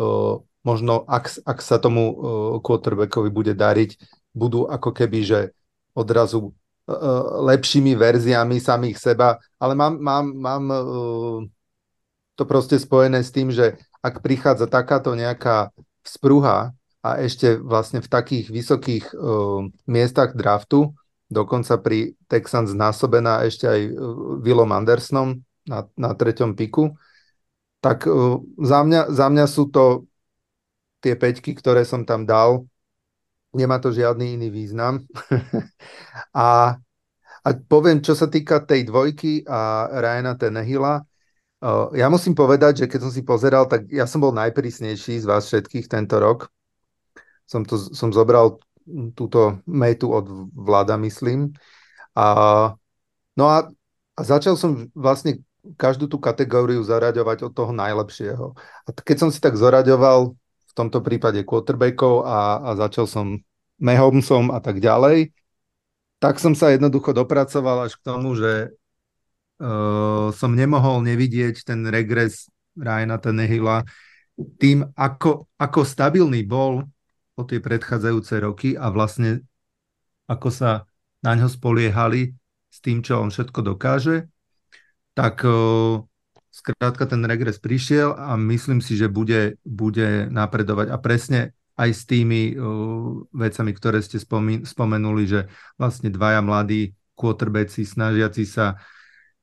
uh, možno, ak, ak sa tomu uh, quarterbackovi bude dariť, budú ako keby, že odrazu uh, lepšími verziami samých seba, ale mám, mám, mám uh, to proste spojené s tým, že ak prichádza takáto nejaká vzpruha a ešte vlastne v takých vysokých uh, miestach draftu, dokonca pri Texans násobená ešte aj Willom Andersonom na, na treťom piku, tak uh, za, mňa, za mňa sú to tie päťky, ktoré som tam dal. Nemá to žiadny iný význam. a, a poviem, čo sa týka tej dvojky a Ryana Tannehilla, uh, ja musím povedať, že keď som si pozeral, tak ja som bol najprísnejší z vás všetkých tento rok. Som, to, som zobral túto metu od Vlada, myslím. A, no a, a začal som vlastne každú tú kategóriu zaraďovať od toho najlepšieho. A keď som si tak zoraďoval v tomto prípade quarterbackov a, a začal som Mahomesom a tak ďalej, tak som sa jednoducho dopracoval až k tomu, že uh, som nemohol nevidieť ten regres Ryana Tannehilla tým, ako, ako stabilný bol o tie predchádzajúce roky a vlastne ako sa na ňo spoliehali s tým, čo on všetko dokáže, tak uh, skrátka ten regres prišiel a myslím si, že bude, bude napredovať. A presne aj s tými uh, vecami, ktoré ste spomín- spomenuli, že vlastne dvaja mladí quarterbacki snažiaci sa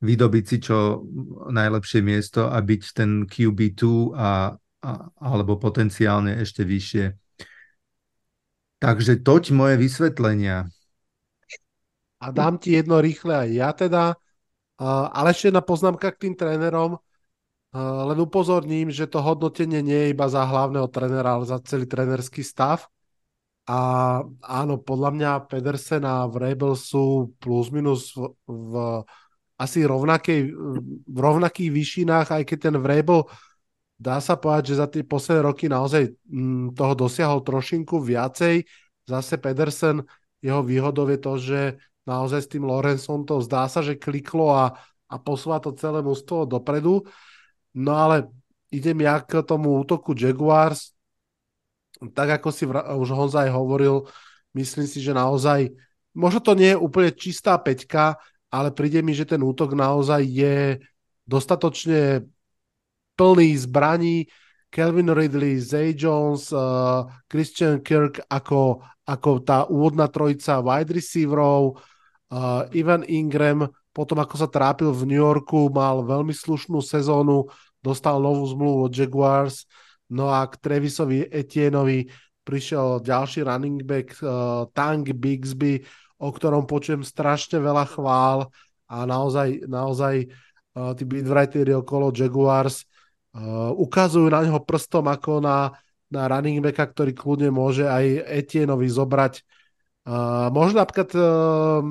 vydobiť si čo najlepšie miesto a byť ten kjú bí dva a, a, alebo potenciálne ešte vyššie. Takže toť moje vysvetlenia. A dám ti jedno rýchle aj ja teda. Uh, ale ešte jedna poznámka k tým trénerom. Uh, len upozorním, že to hodnotenie nie je iba za hlavného trénera, ale za celý trénerský stav. A áno, podľa mňa Pedersen a Vrabel sú plus minus v, v asi rovnakej, v rovnakých výšinách, aj keď ten Vrabel, dá sa povedať, že za tie posledné roky naozaj m, toho dosiahol trošinku viacej. Zase Pedersen, jeho výhodou je to, že naozaj s tým Lawrenceom to zdá sa, že kliklo a, a posúva to celé mužstvo dopredu. No ale idem ja k tomu útoku Jaguars. Tak ako si vra- už Honza aj hovoril, myslím si, že naozaj, možno to nie je úplne čistá peťka, ale príde mi, že ten útok naozaj je dostatočne plný zbraní. Calvin Ridley, Zay Jones, uh, Christian Kirk ako, ako tá úvodná trojica wide receiverov, Uh, Evan Ingram, potom ako sa trápil v New Yorku, mal veľmi slušnú sezónu, dostal novú zmluvu od Jaguars, no a k Trevisovi Etienovi prišiel ďalší running back, uh, Tank Bigsby, o ktorom počujem strašne veľa chvál a naozaj, naozaj uh, tí beatwriteri okolo Jaguars uh, ukazujú na neho prstom ako na, na running backa, ktorý kľudne môže aj Etienovi zobrať Uh, možno napríklad uh,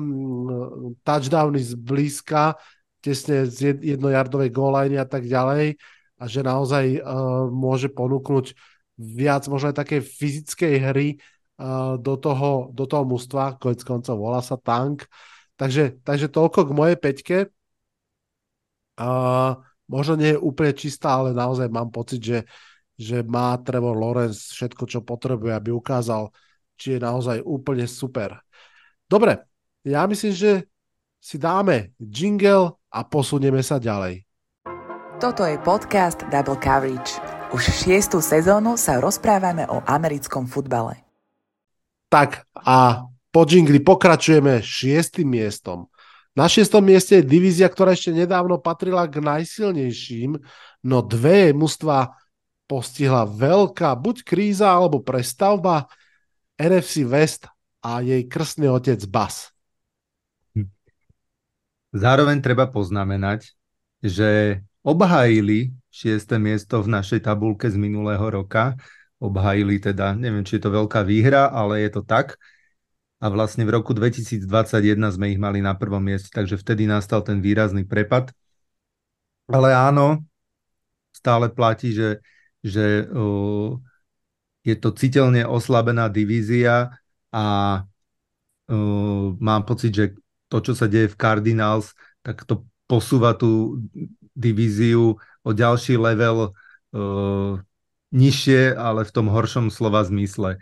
touchdowny zblízka, tesne z jednojardovej goal-line a tak ďalej, a že naozaj uh, môže ponúknuť viac možno aj takej fyzickej hry uh, do toho, do toho mužstva, koniec koncov volá sa Tank. Takže, takže toľko k mojej peťke. Uh, možno nie je úplne čistá, ale naozaj mám pocit, že, že má Trevor Lawrence všetko, čo potrebuje, aby ukázal, či je naozaj úplne super. Dobre, ja myslím, že si dáme jingle a posunieme sa ďalej. Toto je podcast Double Coverage. Už šiestu sezónu sa rozprávame o americkom futbale. Tak a po jingli pokračujeme šiestym miestom. Na šiestom mieste je divízia, ktorá ešte nedávno patrila k najsilnejším, no dve jej mužstva postihla veľká buď kríza alebo prestavba, en ef cé West a jej krstný otec Bas. Zároveň treba poznamenať, že obhájili šieste miesto v našej tabulke z minulého roka. Obhájili teda, neviem, či je to veľká výhra, ale je to tak. A vlastne v roku dvetisícdvadsaťjeden sme ich mali na prvom mieste, takže vtedy nastal ten výrazný prepad. Ale áno, stále platí, že, že uh, je to citeľne oslabená divízia a uh, mám pocit, že to, čo sa deje v Cardinals, tak to posúva tú divíziu o ďalší level uh, nižšie, ale v tom horšom slova zmysle.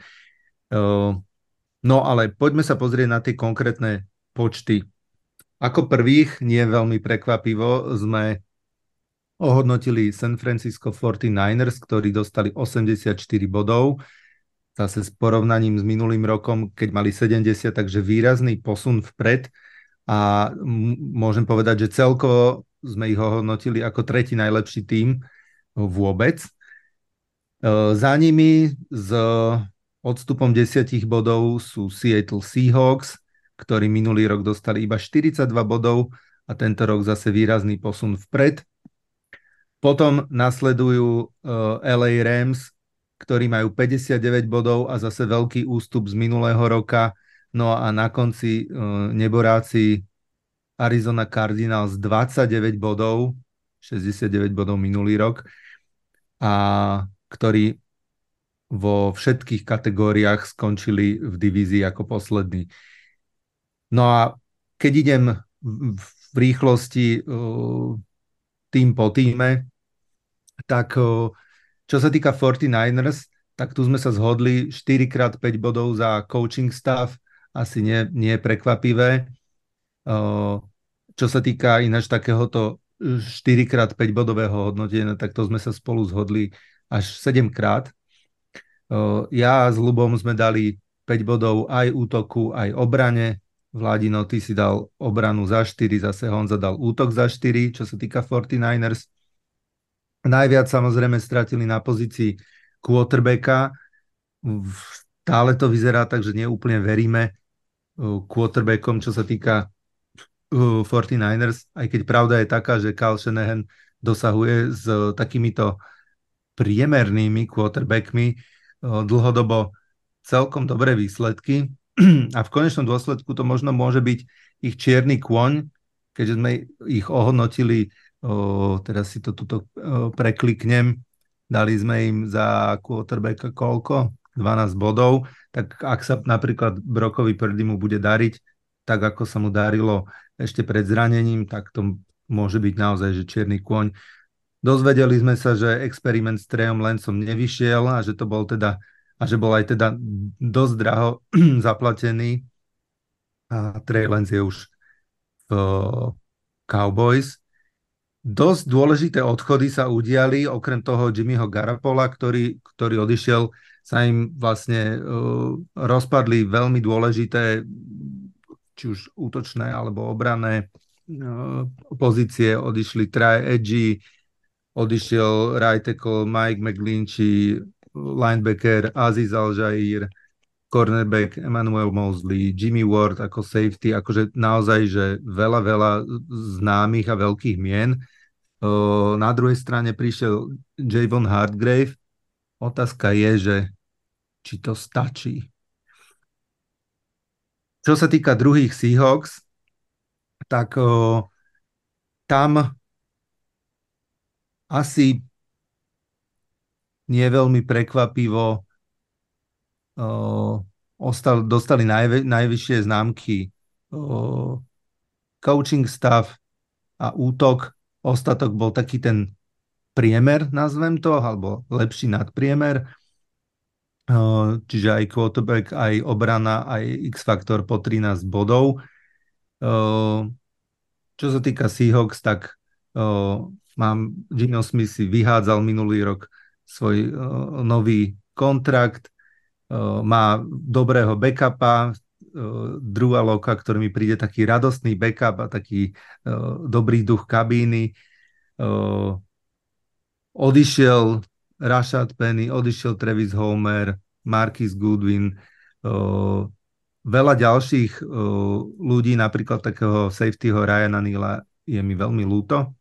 Uh, no ale poďme sa pozrieť na tie konkrétne počty. Ako prvých, nie veľmi prekvapivo, sme ohodnotili San Francisco štyridsaťdeväťers, ktorí dostali osemdesiatštyri bodov. Zase s porovnaním s minulým rokom, keď mali sedemdesiat, takže výrazný posun vpred. A môžem povedať, že celkovo sme ich ohodnotili ako tretí najlepší tím vôbec. Za nimi s odstupom desať bodov sú Seattle Seahawks, ktorí minulý rok dostali iba štyridsaťdva bodov a tento rok zase výrazný posun vpred. Potom nasledujú el ej Rams, ktorí majú päťdesiatdeväť bodov a zase veľký ústup z minulého roka. No a na konci neboráci Arizona Cardinals dvadsaťdeväť bodov, šesťdesiatdeväť bodov minulý rok, a ktorí vo všetkých kategóriách skončili v divízii ako poslední. No a keď idem v rýchlosti tým po týme, tak čo sa týka štyridsaťdeväťers, tak tu sme sa zhodli štyri krát päť bodov za coaching staff, asi nie, nie prekvapivé. Čo sa týka ináč takéhoto štyri krát päť bodového hodnotenia, tak to sme sa spolu zhodli až sedemkrát. Ja s Ľubom sme dali päť bodov aj útoku, aj obrane. Vladino, ty si dal obranu za štyri, zase Honza dal útok za štyri, čo sa týka štyridsaťdeväťers. Najviac samozrejme stratili na pozícii quarterbacka. Stále to vyzerá tak, že neúplne veríme quarterbackom, čo sa týka štyridsaťdeväťers, aj keď pravda je taká, že Kyle Shanahan dosahuje s takýmito priemernými quarterbackmi dlhodobo celkom dobré výsledky a v konečnom dôsledku to možno môže byť ich čierny kôň, keďže sme ich ohodnotili, teraz si to tuto prekliknem, dali sme im za quarterbacka koľko? dvanásť bodov, tak ak sa napríklad Brokovi Purdymu bude dariť, tak ako sa mu darilo ešte pred zranením, tak to môže byť naozaj, že čierny kôň. Dozvedeli sme sa, že experiment s Trejom Lensom nevyšiel a že to bol teda, a že bol aj teda dosť draho zaplatený. A Trey Lance je už v Cowboys. Dosť dôležité odchody sa udiali, okrem toho Jimmyho Garapola, ktorý, ktorý odišiel, sa im vlastne uh, rozpadli veľmi dôležité, či už útočné alebo obranné uh, pozície. Odišli Trae Edge, odišiel right tackle Mike McGlinchey, linebacker Aziz Allgeier, cornerback Emmanuel Mosley, Jimmy Ward ako safety, akože naozaj, že veľa, veľa známych a veľkých mien. Uh, na druhej strane prišiel Javon Hargrave. Otázka je, že či to stačí. Čo sa týka druhých Seahawks, tak o, tam asi nie veľmi prekvapivo o, ostal, dostali najvi, najvyššie známky o, coaching staff a útok. Ostatok bol taký ten priemer, nazvem to, alebo lepší nadpriemer. Čiže aj quarterback, aj obrana, aj X-faktor po trinásť bodov. Čo sa týka Seahawks, tak mám, Gino Smith si vyhádzal minulý rok svoj nový kontrakt, má dobrého backupa, Drewa Locka, ktorý mi príde taký radostný backup a taký dobrý duch kabíny. Odišiel Rashad Penny, odišiel Travis Homer, Marquis Goodwin, uh, veľa ďalších uh, ľudí, napríklad takého safetyho Ryana Neela je mi veľmi ľúto,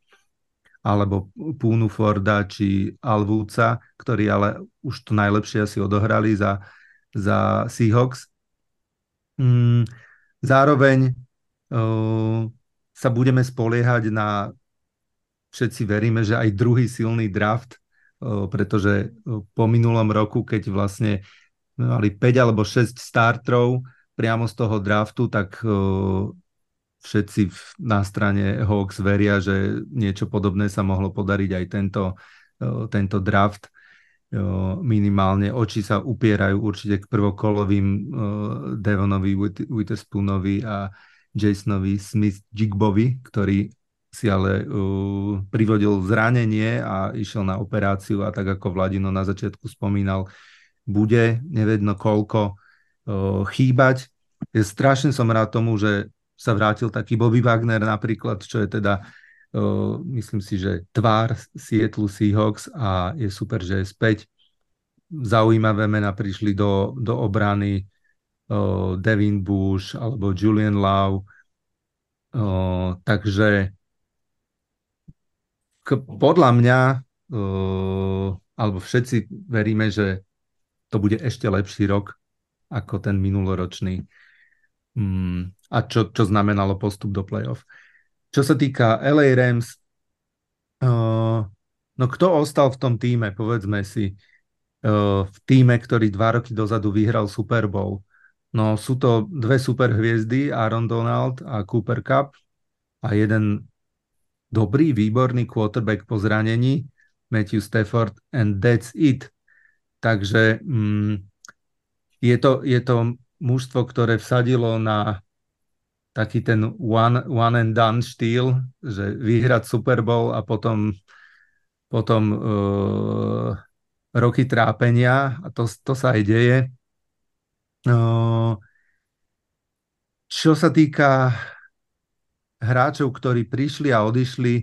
alebo Púnu Forda či Alvúca, ktorí ale už to najlepšie asi odohrali za, za Seahawks. Mm, zároveň uh, sa budeme spoliehať na... Všetci veríme, že aj druhý silný draft, pretože po minulom roku, keď vlastne mali päť alebo šesť starterov priamo z toho draftu, tak všetci na strane Hawks veria, že niečo podobné sa mohlo podariť aj tento tento draft minimálne. Oči sa upierajú určite k prvokolovým Devonovi Witherspoonovi a Jasonovi Smith-Jigbovi, ktorý si ale privodil zranenie a išiel na operáciu a tak ako Vladino na začiatku spomínal, bude nevedno koľko chýbať. Ja strašne som rád tomu, že sa vrátil taký Bobby Wagner napríklad, čo je teda uh, myslím si, že tvár Seattle Seahawks a je super, že je späť. Zaujímavé mená prišli do, do obrany uh, Devin Bush alebo Julian Love. Uh, takže k- podľa mňa uh, alebo všetci veríme, že to bude ešte lepší rok ako ten minuloročný. Mm, a čo, čo znamenalo postup do playoff. Čo sa týka el ej Rams, uh, no kto ostal v tom týme, povedzme si, uh, v týme, ktorý dva roky dozadu vyhral Super Bowl. No sú to dve super hviezdy, Aaron Donald a Cooper Cup a jeden dobrý, výborný quarterback po zranení, Matthew Stafford, and that's it. Takže um, je to, je to mužstvo, ktoré vsadilo na taký ten one, one and done štýl, že vyhrať Super Bowl a potom, potom uh, roky trápenia a to, to sa aj deje. Uh, čo sa týka hráčov, ktorí prišli a odišli,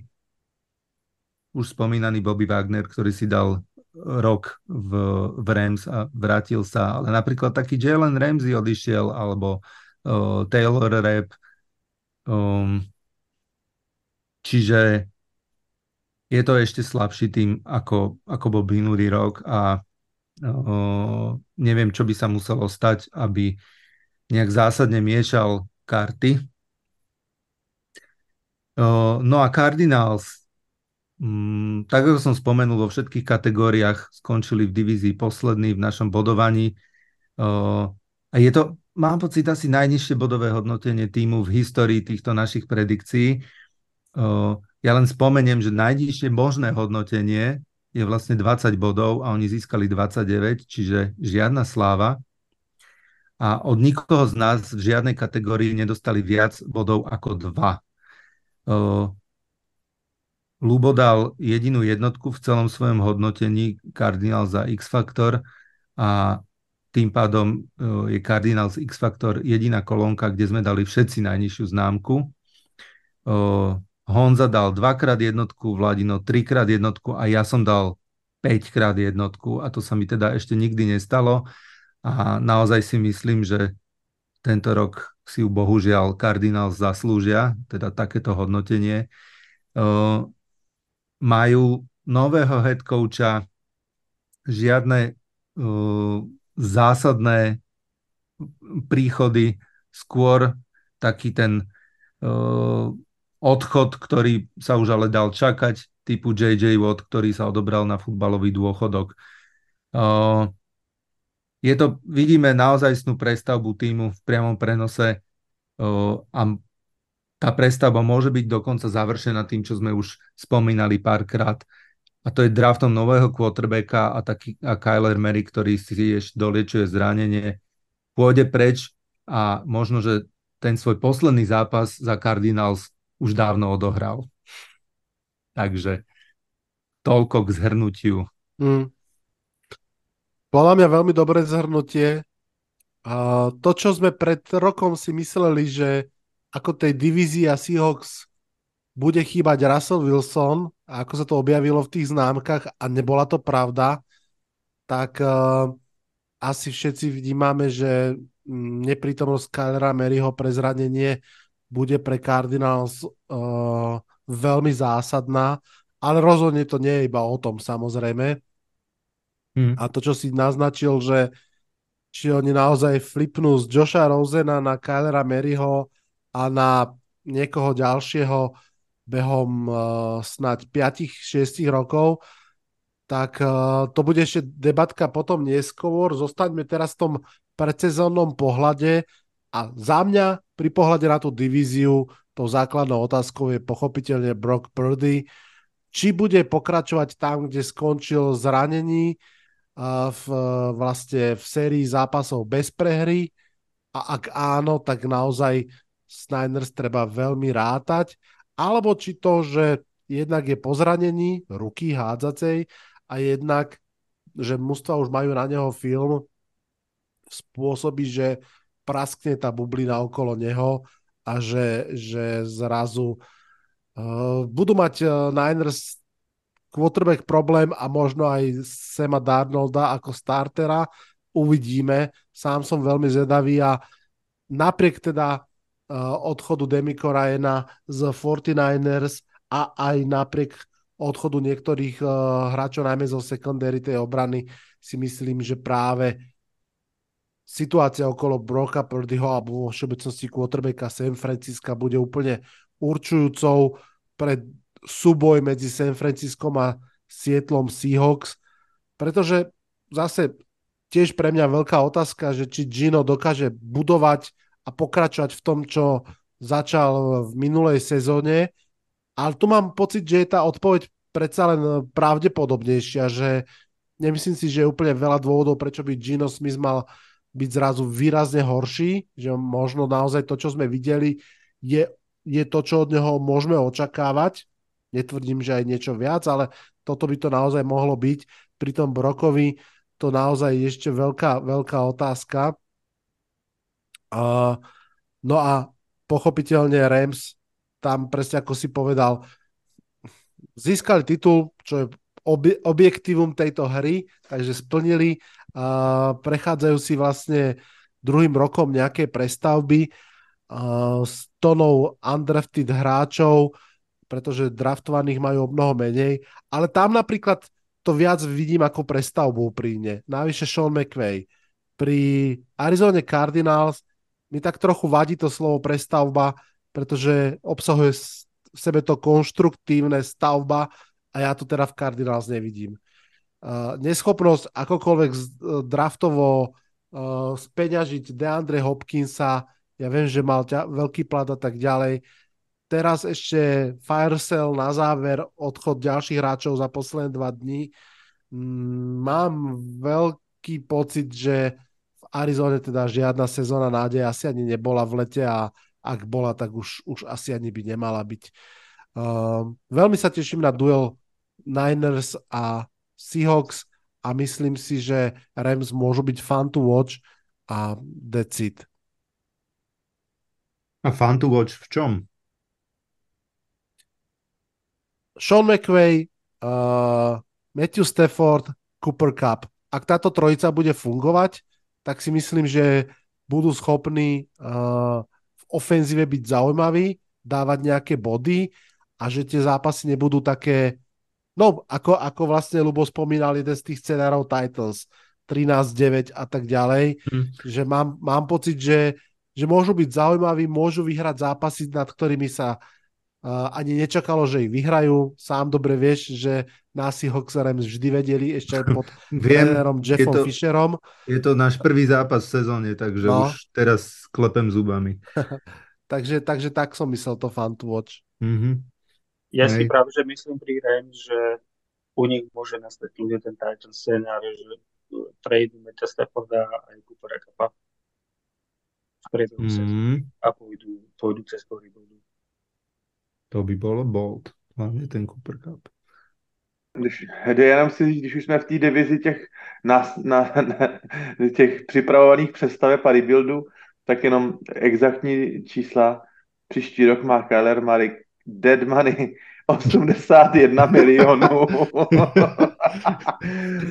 už spomínaný Bobby Wagner, ktorý si dal rok v, v Rams a vrátil sa, ale napríklad taký Jalen Ramsey odišiel, alebo uh, Taylor Rapp. Um, čiže je to ešte slabší tým, ako, ako bol minulý rok a uh, neviem, čo by sa muselo stať, aby nejak zásadne miešal karty. Uh, no a Cardinals, Mm, tak ako som spomenul, vo všetkých kategóriách skončili v divízii poslední v našom bodovaní. Uh, a je to, mám pocit, asi najnižšie bodové hodnotenie týmu v histórii týchto našich predikcií. Uh, ja len spomeniem, že najnižšie možné hodnotenie je vlastne dvadsať bodov a oni získali dvadsaťdeväť, čiže žiadna sláva. A od nikoho z nás v žiadnej kategórii nedostali viac bodov ako dva. Uh, Lubo dal jedinú jednotku v celom svojom hodnotení Cardinal za X-Factor a tým pádom je Cardinal z X-Factor jediná kolónka, kde sme dali všetci najnižšiu známku. Honza dal dvakrát jednotku, Vladino trikrát jednotku a ja som dal päťkrát jednotku a to sa mi teda ešte nikdy nestalo a naozaj si myslím, že tento rok si bohužiaľ Cardinal zaslúžia, teda takéto hodnotenie. Majú nového head coacha, žiadne uh, zásadné príchody, skôr taký ten uh, odchod, ktorý sa už ale dal čakať, typu jé jé Watt, ktorý sa odobral na futbalový dôchodok. Uh, je to, vidíme naozajstnú prestavbu tímu v priamom prenose uh, a tá prestavba môže byť dokonca završená tým, čo sme už spomínali párkrát. A to je draftom nového quarterbacka a, taký, a Kyler Murray, ktorý si ešte doliečuje zranenie, pôjde preč a možno, že ten svoj posledný zápas za Cardinals už dávno odohral. Takže toľko k zhrnutiu. Mm. Bola mňa veľmi dobré zhrnutie. A to, čo sme pred rokom si mysleli, že ako tej divízii a Seahawks bude chýbať Russell Wilson a ako sa to objavilo v tých známkach a nebola to pravda, tak uh, asi všetci vnímame, že neprítomnosť Kylera Murrayho pre zranenie bude pre Cardinals uh, veľmi zásadná, ale rozhodne to nie je iba o tom, samozrejme. Hmm. A to, čo si naznačil, že či oni naozaj flipnú z Josha Rosena na Kylera Murrayho a na niekoho ďalšieho behom uh, snáď päť šesť rokov, tak uh, to bude ešte debatka potom neskôr. Zostaňme teraz v tom predsezónnom pohľade a za mňa pri pohľade na tú divíziu tou základnou otázkou je pochopiteľne Brock Purdy, či bude pokračovať tam, kde skončil zranení v, vlastne v sérii zápasov bez prehry, a ak áno, tak naozaj Niners treba veľmi rátať, alebo či to, že jednak je po zranení ruky hádzacej a jednak, že mužstvá už majú na neho film, spôsobí, že praskne tá bublina okolo neho a že, že zrazu uh, budú mať uh, Niners quarterback problém a možno aj Sama Darnolda ako startera. Uvidíme. Sám som veľmi zvedavý a napriek teda uh, odchodu Demico Ryana z forty-niners a aj napriek odchodu niektorých uh, hráčov, najmä zo secondary tej obrany, si myslím, že práve situácia okolo Brocka Purdyho alebo vo všeobecnosti quarterbacka San Francisca bude úplne určujúcou pre súboj medzi San Franciscom a Seattlom Seahawks, pretože zase tiež pre mňa veľká otázka, že či Gino dokáže budovať a pokračovať v tom, čo začal v minulej sezóne, ale tu mám pocit, že je tá odpoveď predsa len pravdepodobnejšia, že nemyslím si, že je úplne veľa dôvodov, prečo by Gino Smith mal byť zrazu výrazne horší, že možno naozaj to, čo sme videli, je, je to, čo od neho môžeme očakávať. Netvrdím, že aj niečo viac, ale toto by to naozaj mohlo byť. Pri tom Brokovi to naozaj je ešte veľká, veľká otázka. Uh, no a pochopiteľne Rams, tam presne ako si povedal, získali titul, čo je objektívum tejto hry, takže splnili, uh, prechádzajú si vlastne druhým rokom nejaké prestavby uh, s tonou undrafted hráčov, pretože draftovaných majú o mnoho menej, ale tam napríklad to viac vidím ako prestavbu príne. Navyše Sean McVay. Pri Arizone Cardinals mi tak trochu vadí to slovo prestavba, pretože obsahuje v sebe to konštruktívne stavba, a ja to teda v Cardinals nevidím. Uh, neschopnosť akokoľvek z, uh, draftovo uh, speňažiť DeAndre Hopkinsa, ja viem, že mal ťa, veľký plat a tak ďalej. Teraz ešte fire sale na záver, odchod ďalších hráčov za posledné dva dní. Mm, mám veľký pocit, že v Arizone teda žiadna sezóna nádeje asi ani nebola v lete, a ak bola, tak už, už asi ani by nemala byť. Uh, veľmi sa teším na duel Niners a Seahawks a myslím si, že Rams môžu byť fun to watch a that's it. A fun to watch v čom? Sean McVay, uh, Matthew Stafford, Cooper Cup. Ak táto trojica bude fungovať, tak si myslím, že budú schopní uh, v ofenzíve byť zaujímaví, dávať nejaké body a že tie zápasy nebudú také, no ako, ako vlastne Ľubo spomínal, jeden z tých scenárov Titans, trinásť deväť a tak ďalej, mm. že mám, mám pocit, že, že môžu byť zaujímaví, môžu vyhrať zápasy, nad ktorými sa uh, ani nečakalo, že ich vyhrajú. Sám dobre vieš, že nás Seahawks Rams vždy vedeli, ešte aj pod trénerom Jeffom je to, Fisherom. Je to náš prvý zápas v sezóne, takže no. Už teraz klepem zubami. takže, takže tak som myslel to fun to watch. Mhm. Ja Hej. si práve, že myslím pri Rams, že u nich môže nastať ľudia ten Titan scenár, že prejdú Meta Stafforda a aj Coopera Cupa. Mm-hmm. A pôjdu, pôjdu cez korydor. To by bolo bold. Hlavne ten Cooper Cup. Když, jde jenom si, když už jsme v té divizi těch, na, na, na, těch připravovaných představeb a rebuildu, tak jenom exaktní čísla. Příští rok má Kyler Murray dead money osmdesát jedna milionů.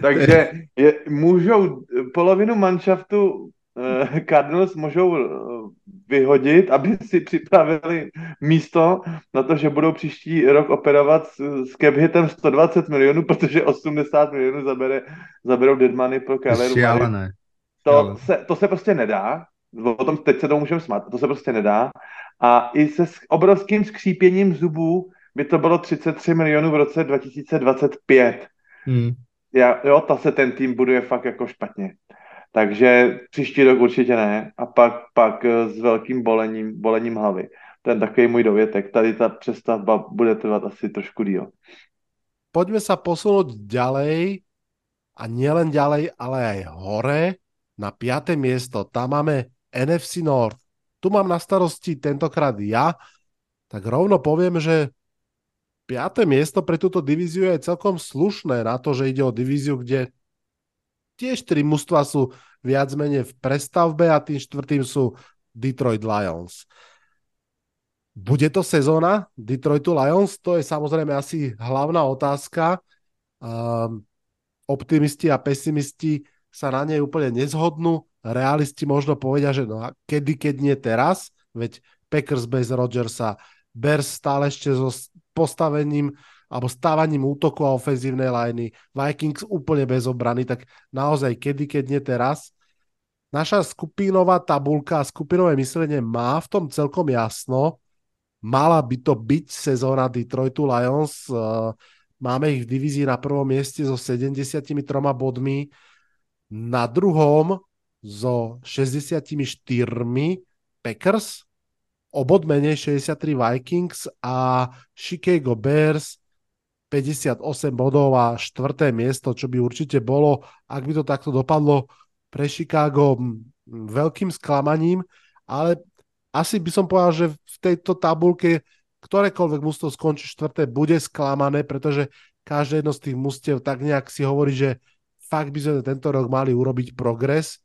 Takže je, můžou polovinu manšaftu eh, Cardinals můžou eh, vyhodit, aby si připravili místo na to, že budou příští rok operovat s, s cap hitem sto dvacet milionů, protože osmdesát milionů zabere, zaberou dead money pro Kyler Murray. To se, to se prostě nedá. O tom teď se to můžeme smát. To se prostě nedá. A i se obrovským skřípěním zubů by to bylo třicet tři milionů v roce dva tisíce dvacet pět. Hmm. Já, jo, ta se ten tým buduje fakt jako špatně. Takže příští rok určitě ne. A pak, pak s velkým bolením, bolením hlavy. Ten takový můj dovětek. Tady ta přestavba bude trvat asi trošku díl. poďme sa posunúť ďalej a nielen ďalej, ale aj hore na piate miesto. Tam máme en ef cé North. Tu mám na starosti tentokrát ja, tak rovno poviem, že piate miesto pre túto divíziu je celkom slušné na to, že ide o divíziu, kde tiež tri mužstva sú viac menej v prestavbe a tým štvrtým sú Detroit Lions. Bude to sezóna Detroitu Lions? To je samozrejme asi hlavná otázka. Um, optimisti a pesimisti sa na nej úplne nezhodnú. Realisti možno povedia, že no a kedy, keď nie teraz? Veď Packers bez Rodgersa, Bears stále ešte so postavením alebo stávaním útoku a ofenzívnej liney, Vikings úplne bez obrany, tak naozaj kedy, keď nie teraz? Naša skupinová tabuľka a skupinové myslenie má v tom celkom jasno. Mala by to byť sezóna Detroitu Lions. Máme ich v divízii na prvom mieste so sedemdesiattri bodmi, na druhom so šesťdesiatštyri Packers, o bod menej šesťdesiattri Vikings a Chicago Bears päťdesiatosem bodov a štvrté miesto, čo by určite bolo, ak by to takto dopadlo, pre Chicago veľkým sklamaním, ale asi by som povedal, že v tejto tabuľke ktorékoľvek mužstvo skončí štvrté, bude sklamané, pretože každé jedno z tých mužstiev tak nejak si hovorí, že fakt by sme tento rok mali urobiť progres.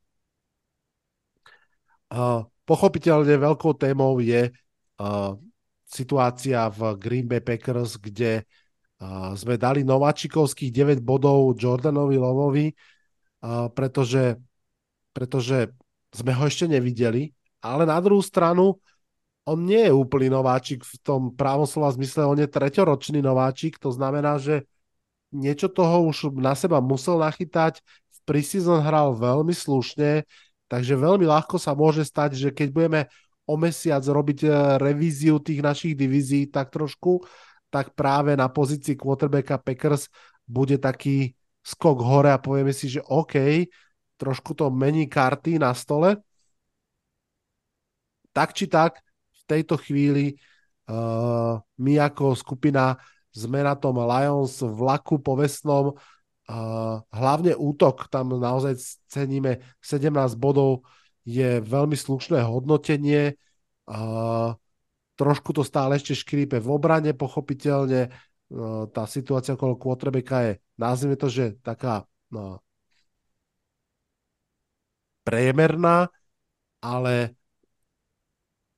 Uh, pochopiteľne veľkou témou je uh, situácia v Green Bay Packers, kde uh, sme dali nováčikovských deväť bodov Jordanovi Lovovi, uh, pretože, pretože sme ho ešte nevideli. Ale na druhú stranu, on nie je úplný nováčik v tom právom slova zmysle, on je treťoročný nováčik, to znamená, že niečo toho už na seba musel nachytať, v preseason hral veľmi slušne, takže veľmi ľahko sa môže stať, že keď budeme o mesiac robiť revíziu tých našich divízií tak trošku, tak práve na pozícii quarterbacka Packers bude taký skok hore a povieme si, že OK, trošku to mení karty na stole. Tak či tak, v tejto chvíli uh, my ako skupina sme na tom Lions vlaku povestnom, uh, hlavne útok, tam naozaj ceníme sedemnásť bodov, je veľmi slušné hodnotenie, uh, trošku to stále ešte škrípe v obrane, pochopiteľne, uh, tá situácia okolo quarterbacka je, nazvime to, že taká no, priemerná, ale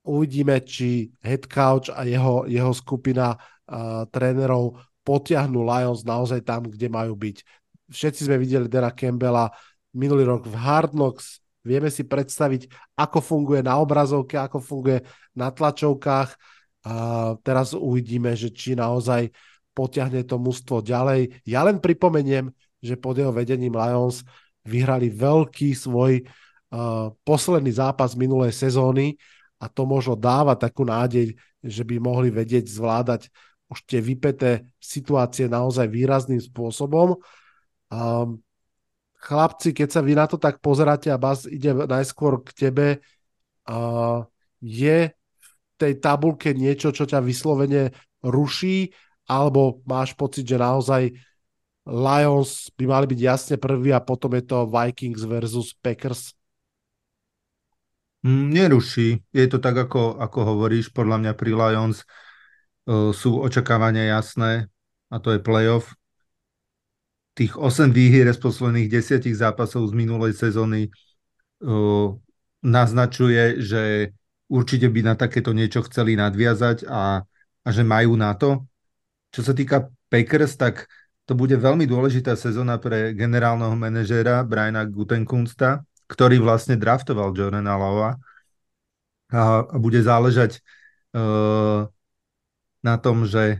uvidíme, či head coach a jeho, jeho skupina uh, trénerov potiahnu Lions naozaj tam, kde majú byť. Všetci sme videli Dera Campbella minulý rok v Hard Knocks. Vieme si predstaviť, ako funguje na obrazovke, ako funguje na tlačovkách. Uh, teraz uvidíme, že či naozaj potiahne to mužstvo ďalej. Ja len pripomeniem, že pod jeho vedením Lions vyhrali veľký svoj uh, posledný zápas minulej sezóny. A to možno dáva takú nádej, že by mohli vedieť zvládať už tie vypäté situácie naozaj výrazným spôsobom. Um, chlapci, keď sa vy na to tak pozeráte a Bas ide najskôr k tebe, uh, je v tej tabuľke niečo, čo ťa vyslovene ruší, alebo máš pocit, že naozaj Lions by mali byť jasne prvý a potom je to Vikings versus Packers? Neruší. Je to tak, ako, ako hovoríš, podľa mňa pri Lions uh, sú očakávania jasné a to je playoff. Tých osem výhier z posledných desiatich zápasov z minulej sezóny uh, naznačuje, že určite by na takéto niečo chceli nadviazať a, a že majú na to. Čo sa týka Packers, tak to bude veľmi dôležitá sezóna pre generálneho manažéra Briana Gutenkunsta, ktorý vlastne draftoval Jordana Lova a, a bude záležať uh, na tom, že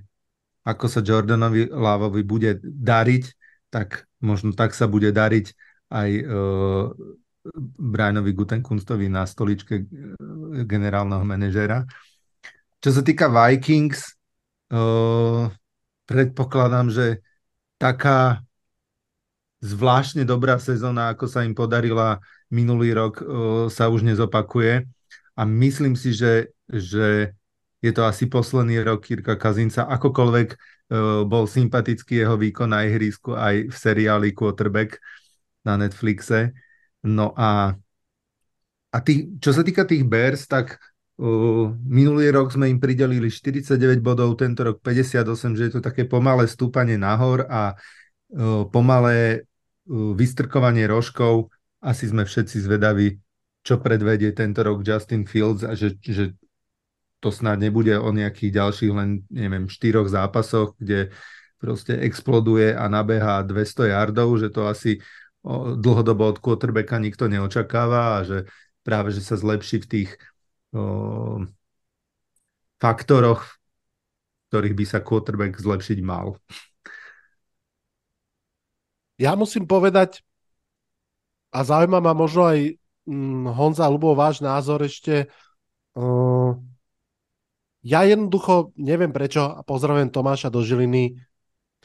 ako sa Jordanovi Lovovi bude dariť, tak možno tak sa bude dariť aj uh, Brianovi Gutenkunstovi na stoličke generálneho manažéra. Čo sa týka Vikings, uh, predpokladám, že taká zvláštne dobrá sezóna, ako sa im podarila minulý rok, sa už nezopakuje a myslím si, že, že je to asi posledný rok Kirka Cousinsa, akokoľvek Bol sympatický jeho výkon na ihrisku aj v seriáli Quarterback na Netflixe. No a, a tých, čo sa týka tých Bears, tak uh, minulý rok sme im pridelili štyridsaťdeväť bodov, tento rok päťdesiatosem, že je to také pomalé stúpanie nahor a uh, pomalé uh, vystrkovanie rožkov. Asi sme všetci zvedaví, čo predvedie tento rok Justin Fields a že, že to snad nebude o nejakých ďalších len, neviem, štyroch zápasoch, kde proste exploduje a nabehá dvesto yardov, že to asi dlhodobo od quarterbacka nikto neočakáva a že práve, že sa zlepší v tých o, faktoroch, ktorých by sa quarterback zlepšiť mal. Ja musím povedať, a zaujíma ma možno aj hm, Honza, Ľubo, váš názor ešte, hm, ja jednoducho neviem prečo, a pozdravujem Tomáša do Žiliny,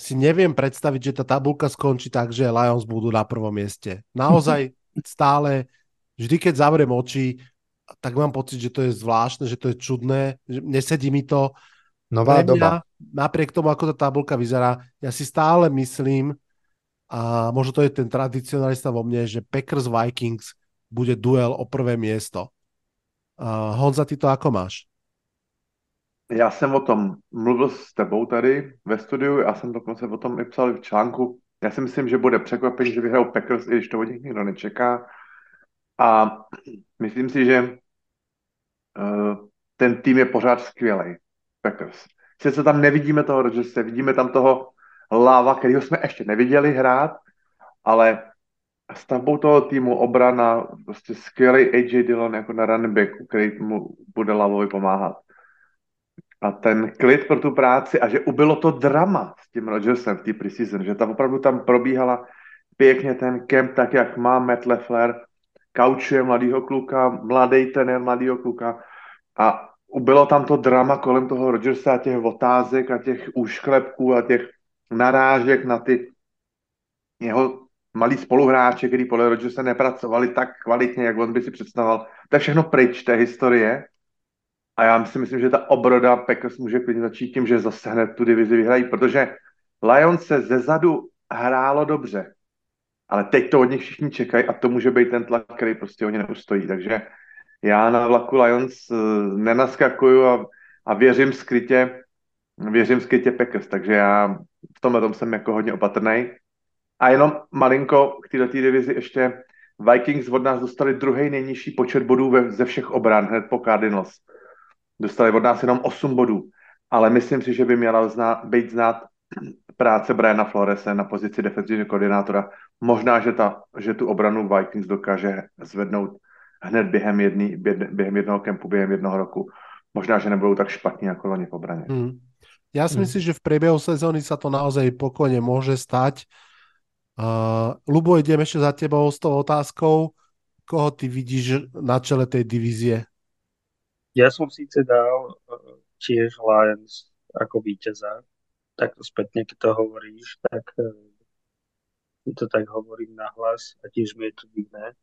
si neviem predstaviť, že tá tabuľka skončí tak, že Lions budú na prvom mieste. Naozaj stále, vždy keď zavriem oči, tak mám pocit, že to je zvláštne, že to je čudné, že nesedí mi to. Nová pre mňa, doba. Napriek tomu, ako tá tabuľka vyzerá, ja si stále myslím, a možno to je ten tradicionalista vo mne, že Packers Vikings bude duel o prvé miesto. Uh, Honza, ty to ako máš? Já jsem o tom mluvil s tebou tady ve studiu, já jsem dokonce o tom i psal v článku. Já si myslím, že bude překvapení, že vyhrajou Packers, i když to od nich nikdo nečeká. A myslím si, že uh, ten tým je pořád skvělej, Packers. Sice tam nevidíme toho Rodgersa, vidíme tam toho Lava, kterýho jsme ještě neviděli hrát, ale stavbou toho týmu obrana, prostě skvělej á jé Dillon jako na running backu, který mu bude Lavovi pomáhat. A ten klid pro tu práci a že ubylo to drama s tím Rodgersem v té preseason, že tam opravdu tam probíhala pěkně ten kemp, tak jak má Matt LaFleur, kaučuje mladýho kluka, mladý trenér mladýho kluka a ubylo tam to drama kolem toho Rodgersa a těch otázek a těch úšklepků a těch narážek na ty jeho malí spoluhráče, který podle Rodgersa nepracovali tak kvalitně, jak on by si představoval. To je všechno pryč, té historie. A já si myslím, že ta obroda Packers může klidně začít tím, že zase hned tu divizi vyhrají, protože Lions se zezadu hrálo dobře, ale teď to od nich všichni čekají a to může být ten tlak, který prostě oni neustojí. Takže já na vlaku Lions nenaskakuju a, a věřím skrytě, věřím skrytě Packers, takže já v tomhle tom jsem jako hodně opatrnej. A jenom malinko k této divizi ještě Vikings od nás dostali druhý nejnižší počet bodů ve, ze všech obran, hned po Cardinals. Dostali od nás jenom osm bodů, ale myslím si, že by měla zná, být znát práce Briana Florese na pozici defenzivního koordinátora. Možná, že, ta, že tu obranu Vikings dokáže zvednout hned během, jedný, během jednoho kempu, během jednoho roku. Možná, že nebudou tak špatní jako loni v obraně. Hmm. Já si hmm. myslím, že v priebehu sezóny sa to naozaj pokojne môže stať. Uh, Lubo, idem ešte za tebou s tou otázkou. Koho ty vidíš na čele tej divízie? Ja som síce dal tiež Lions ako víťaza, tak spätne, keď to hovoríš, tak keď to tak hovorím nahlas a tiež mi je to divné.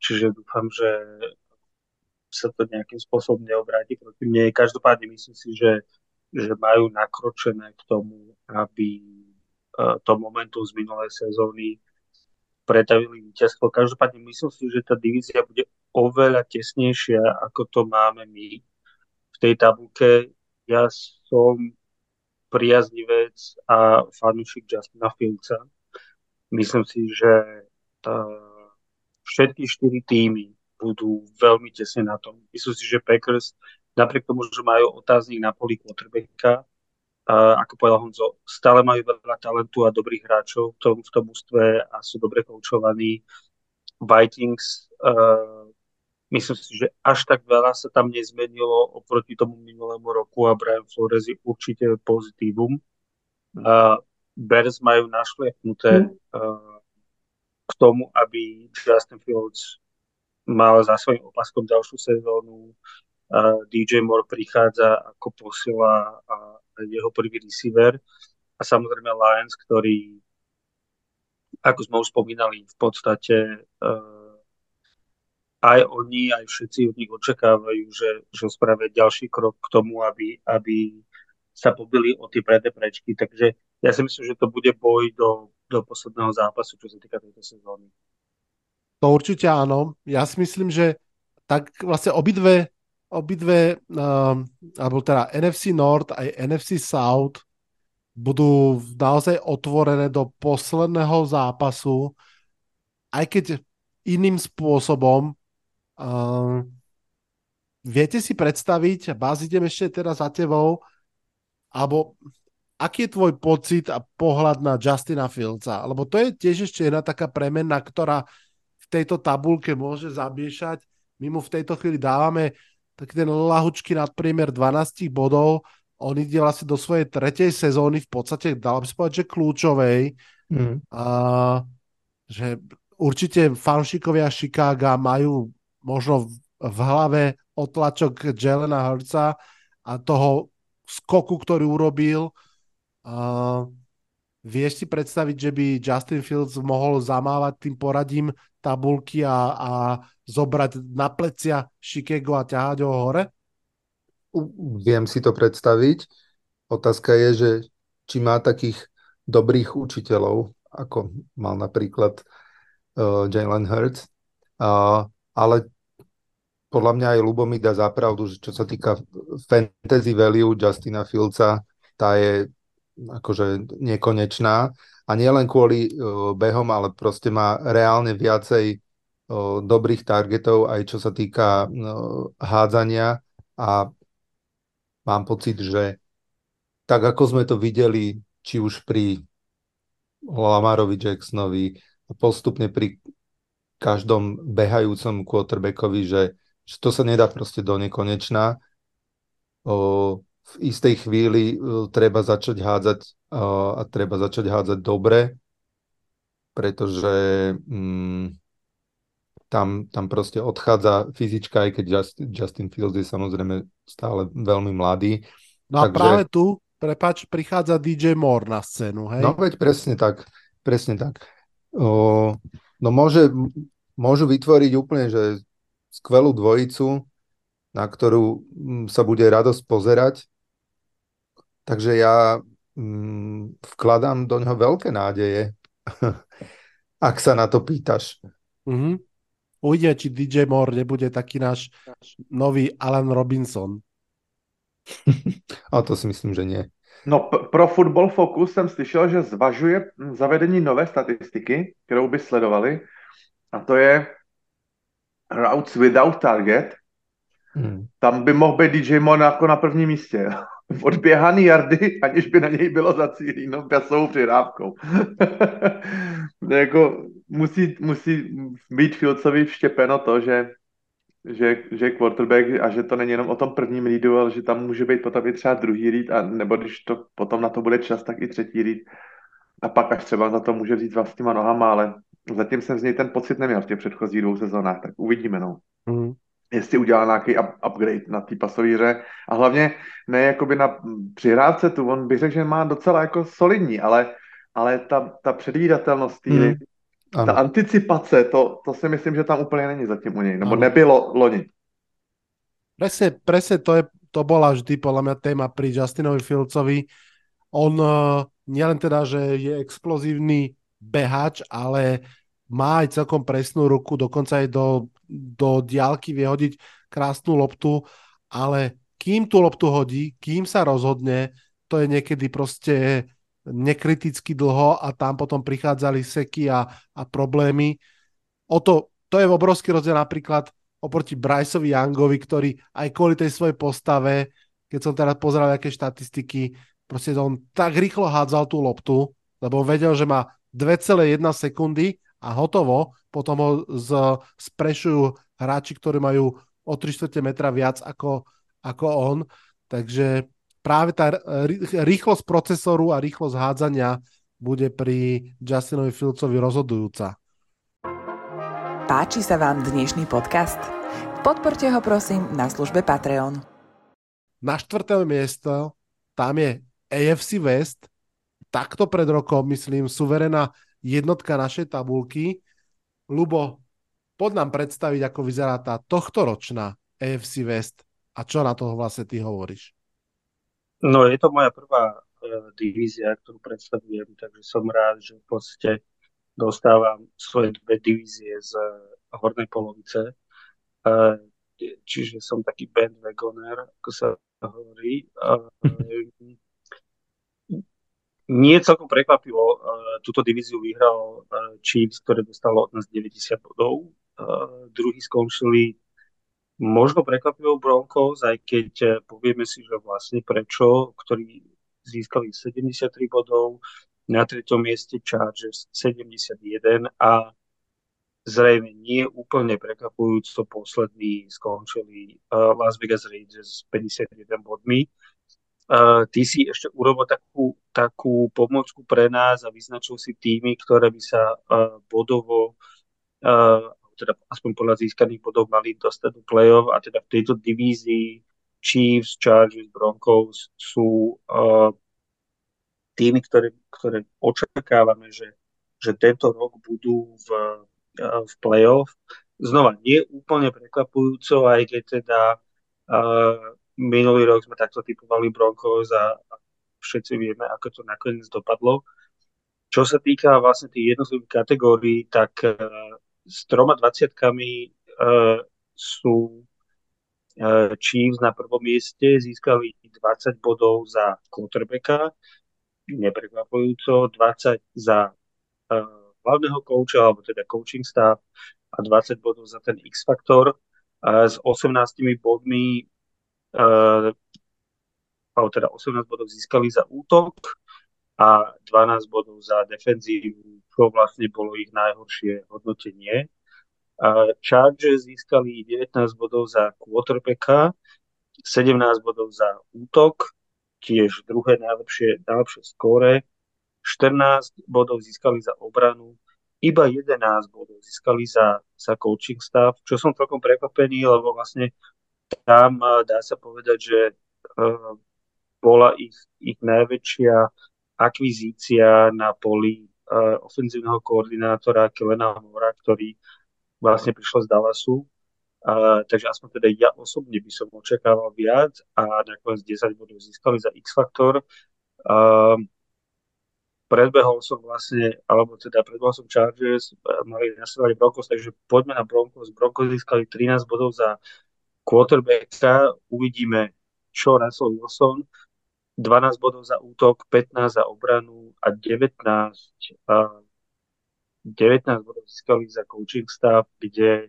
Čiže dúfam, že sa to nejakým spôsobom neobráti proti mne. Každopádne myslím si, že, že majú nakročené k tomu, aby to momentum z minulej sezóny pretavili víťazstvo. Každopádne myslím si, že tá divízia bude oveľa tesnejšia, ako to máme my v tej tabuľke. Ja som priaznivec a fanúšik Justina Fieldsa. Myslím si, že tá, všetky štyri týmy budú veľmi tesne na tom. Myslím si, že Packers, napriek tomu, že majú otáznik na poli quarterbacka, a ako povedal Honzo, stále majú veľa talentu a dobrých hráčov v tom, v tom ústve a sú dobre koučovaní. Vikings uh, myslím si, že až tak veľa sa tam nezmenilo oproti tomu minulému roku a Brian Flores je určite pozitívum. Uh, Bears majú našlepnuté uh, k tomu, aby Justin Fields mal za svojím opaskom ďalšiu sezónu. Uh, dý džej Moore prichádza ako posila uh, jeho prvý receiver a samozrejme Lions, ktorý, ako sme už spomínali, v podstate uh, aj oni, aj všetci od nich očakávajú, že, že spravia ďalší krok k tomu, aby, aby sa pobili o tie predné prečky, takže ja si myslím, že to bude boj do, do posledného zápasu, čo sa týka tejto sezóny. To určite áno. Ja si myslím, že tak vlastne obidve, obidve um, alebo teda en ef cé North aj en ef cé South budú naozaj otvorené do posledného zápasu, aj keď iným spôsobom. Um, viete si predstaviť, vás idem ešte teraz za tebou, alebo aký je tvoj pocit a pohľad na Justina Fieldsa? Lebo to je tiež ešte jedna taká premena, ktorá v tejto tabuľke môže zabiešať. My mu v tejto chvíli dávame tak ten lahučky nadpriemer dvanásť bodov. On ide vlastne do svojej tretej sezóny v podstate, dal by sa povedať, že kľúčovej. Mm. A, že určite fanšikovia Chicaga majú možno v, v hlave otlačok Jalena Hurtsa a toho skoku, ktorý urobil. A, vieš si predstaviť, že by Justin Fields mohol zamávať tým poradím tabulky a, a zobrať na plecia Chicago a ťahať ho hore? Viem si to predstaviť. Otázka je, že či má takých dobrých učiteľov, ako mal napríklad uh, Jalen Hurts. Uh, ale podľa mňa aj Lubo mi dá zapravdu, že čo sa týka fantasy value Justina Fieldsa, tá je akože nekonečná. A nie len kvôli uh, behom, ale proste má reálne viacej uh, dobrých targetov, aj čo sa týka uh, hádzania a mám pocit, že tak ako sme to videli, či už pri Lamarovi Jacksonovi, postupne pri každom behajúcom quarterbackovi, že, že to sa nedá proste do nekonečná. O, v istej chvíli o, treba začať hádzať o, a treba začať hádzať dobre, pretože mm, Tam, tam proste odchádza fyzička, aj keď Just, Justin Fields je samozrejme stále veľmi mladý. No a takže... práve tu, prepáč, prichádza dý džej Moore na scénu, hej? No veď presne tak, presne tak. O, no môže, môžu vytvoriť úplne, že skvelú dvojicu, na ktorú sa bude radosť pozerať. Takže ja mm, vkladám do ňoho veľké nádeje, ak sa na to pýtaš. Mhm. Uvidíme, či dý džej Moore nebude taký náš nový Alan Robinson. A to si myslím, že nie. No, pro Football Focus jsem slyšel, že zvažuje zavedení nové statistiky, kterou by sledovali, a to je routes without target. Hmm. Tam by mohl být dý džej Moore jako na prvním místě. V odběhaný jardy, aniž by na něj bylo zacíleno besou přihrávkou. Jako... Musí, musí být Fieldsovi vštěpeno to, že, že, že je quarterback a že to není jenom o tom prvním readu, ale že tam může být potom i třeba druhý read, a nebo když to potom na to bude čas, tak i třetí read. A pak až třeba za to může vzít vlastníma nohama, ale zatím jsem z něj ten pocit neměl v těch předchozích dvou sezónách, tak uvidíme, no. Mm. Jestli udělá nějaký up, upgrade na té pasové hře. A hlavně ne jakoby na přihrávce tu, on bych řekl, že má docela jako solidní, ale, ale ta, ta předvídatelnost tý, mm. Ano. Ta anticipace, to, to si myslím, že tam úplně není zatím u něj, nebo ano. Nebylo loni. Presne, presne to, je, to bola vždy podľa mňa téma pri Justinovi Fieldsovi. On uh, nielen teda, že je explozívny behač, ale má aj celkom presnú ruku, dokonca aj do, do diaľky vyhodiť krásnu loptu, ale kým tú loptu hodí, kým sa rozhodne, to je niekedy proste... nekriticky dlho a tam potom prichádzali seky a, a problémy. O to, to je obrovský rozdiel napríklad oproti Bryceovi Youngovi, ktorý aj kvôli tej svojej postave, keď som teraz pozeral nejaké štatistiky, proste on tak rýchlo hádzal tú loptu, lebo vedel, že má dve celé jedna sekundy a hotovo, potom ho z, sprešujú hráči, ktorí majú o tri štvrte metra viac ako, ako on, takže práve tá rýchlosť procesoru a rýchlosť hádzania bude pri Justinovi Fieldsovi rozhodujúca. Páči sa vám dnešný podcast? Podporte ho prosím na službe Patreon. Na štvrté miesto tam je á ef cé West. Takto pred rokom, myslím, suverená jednotka našej tabulky. Ľubo, poď nám predstaviť, ako vyzerá tá tohtoročná á ef cé West a čo na toho vlastne ty hovoríš. No, je to moja prvá uh, divízia, ktorú predstavujem, takže som rád, že v podstate dostávam svoje dve divízie z uh, hornej polovice. Uh, čiže som taký bandwagoner, ako sa hovorí. Uh, Nie celkom prekvapilo, túto divíziu vyhral Chiefs, ktoré dostalo od nás deväťdesiat bodov. Druhý skončili možno prekvapivo Broncos, aj keď povieme si, že vlastne prečo, ktorí získali sedemdesiattri bodov, na treťom mieste Chargers sedemdesiatjeden a zrejme nie úplne prekvapujúco poslední skončili Las Vegas Raiders s päťdesiatjeden bodmi. Uh, ty si ešte urobil takú, takú pomôcku pre nás a vyznačil si týmy, ktoré by sa uh, bodovo, uh, teda aspoň podľa získaných bodov, mali dostať do play-off a teda v tejto divízii Chiefs, Chargers, Broncos sú uh, týmy, ktoré, ktoré očakávame, že, že tento rok budú v, uh, v play-off. Znova, nie úplne prekvapujúco, aj keď teda uh, minulý rok sme takto typovali Broncos a všetci vieme, ako to nakoniec dopadlo. Čo sa týka vlastne tých jednotlivých kategórií, tak uh, s troma dvadsiatkami uh, sú uh, Chiefs na prvom mieste, získali dvadsať bodov za quarterbacka, neprekvapujúco, dvadsať za uh, hlavného kouča, alebo teda coaching staff, a dvadsať bodov za ten X-faktor. Uh, s osemnástimi bodmi Uh, alebo teda osemnásť bodov získali za útok a dvanásť bodov za defenzívu, čo vlastne bolo ich najhoršie hodnotenie. Uh, Chargers získali devätnásť bodov za quarterbacka, sedemnásť bodov za útok, tiež druhé najlepšie, najlepšie skóre, štrnásť bodov získali za obranu, iba jedenásť bodov získali za, za coaching staff, čo som celkom prekvapený, lebo vlastne tam dá sa povedať, že uh, bola ich, ich najväčšia akvizícia na poli uh, ofenzívneho koordinátora Kylana Moora, ktorý vlastne prišiel z Dallasu. Uh, takže aspoň teda ja osobne by som očakával viac a nakoniec desať bodov získali za X-faktor. Uh, predbehol som vlastne, alebo teda predbehol som Chargers, mali nasledovali Broncos, takže poďme na Broncos. Broncos získali trinásť bodov za quarterbacka, uvidíme čo Russell Wilson, dvanásť bodov za útok, pätnásť za obranu a devätnásť, devätnásť bodov získali za coaching staff, kde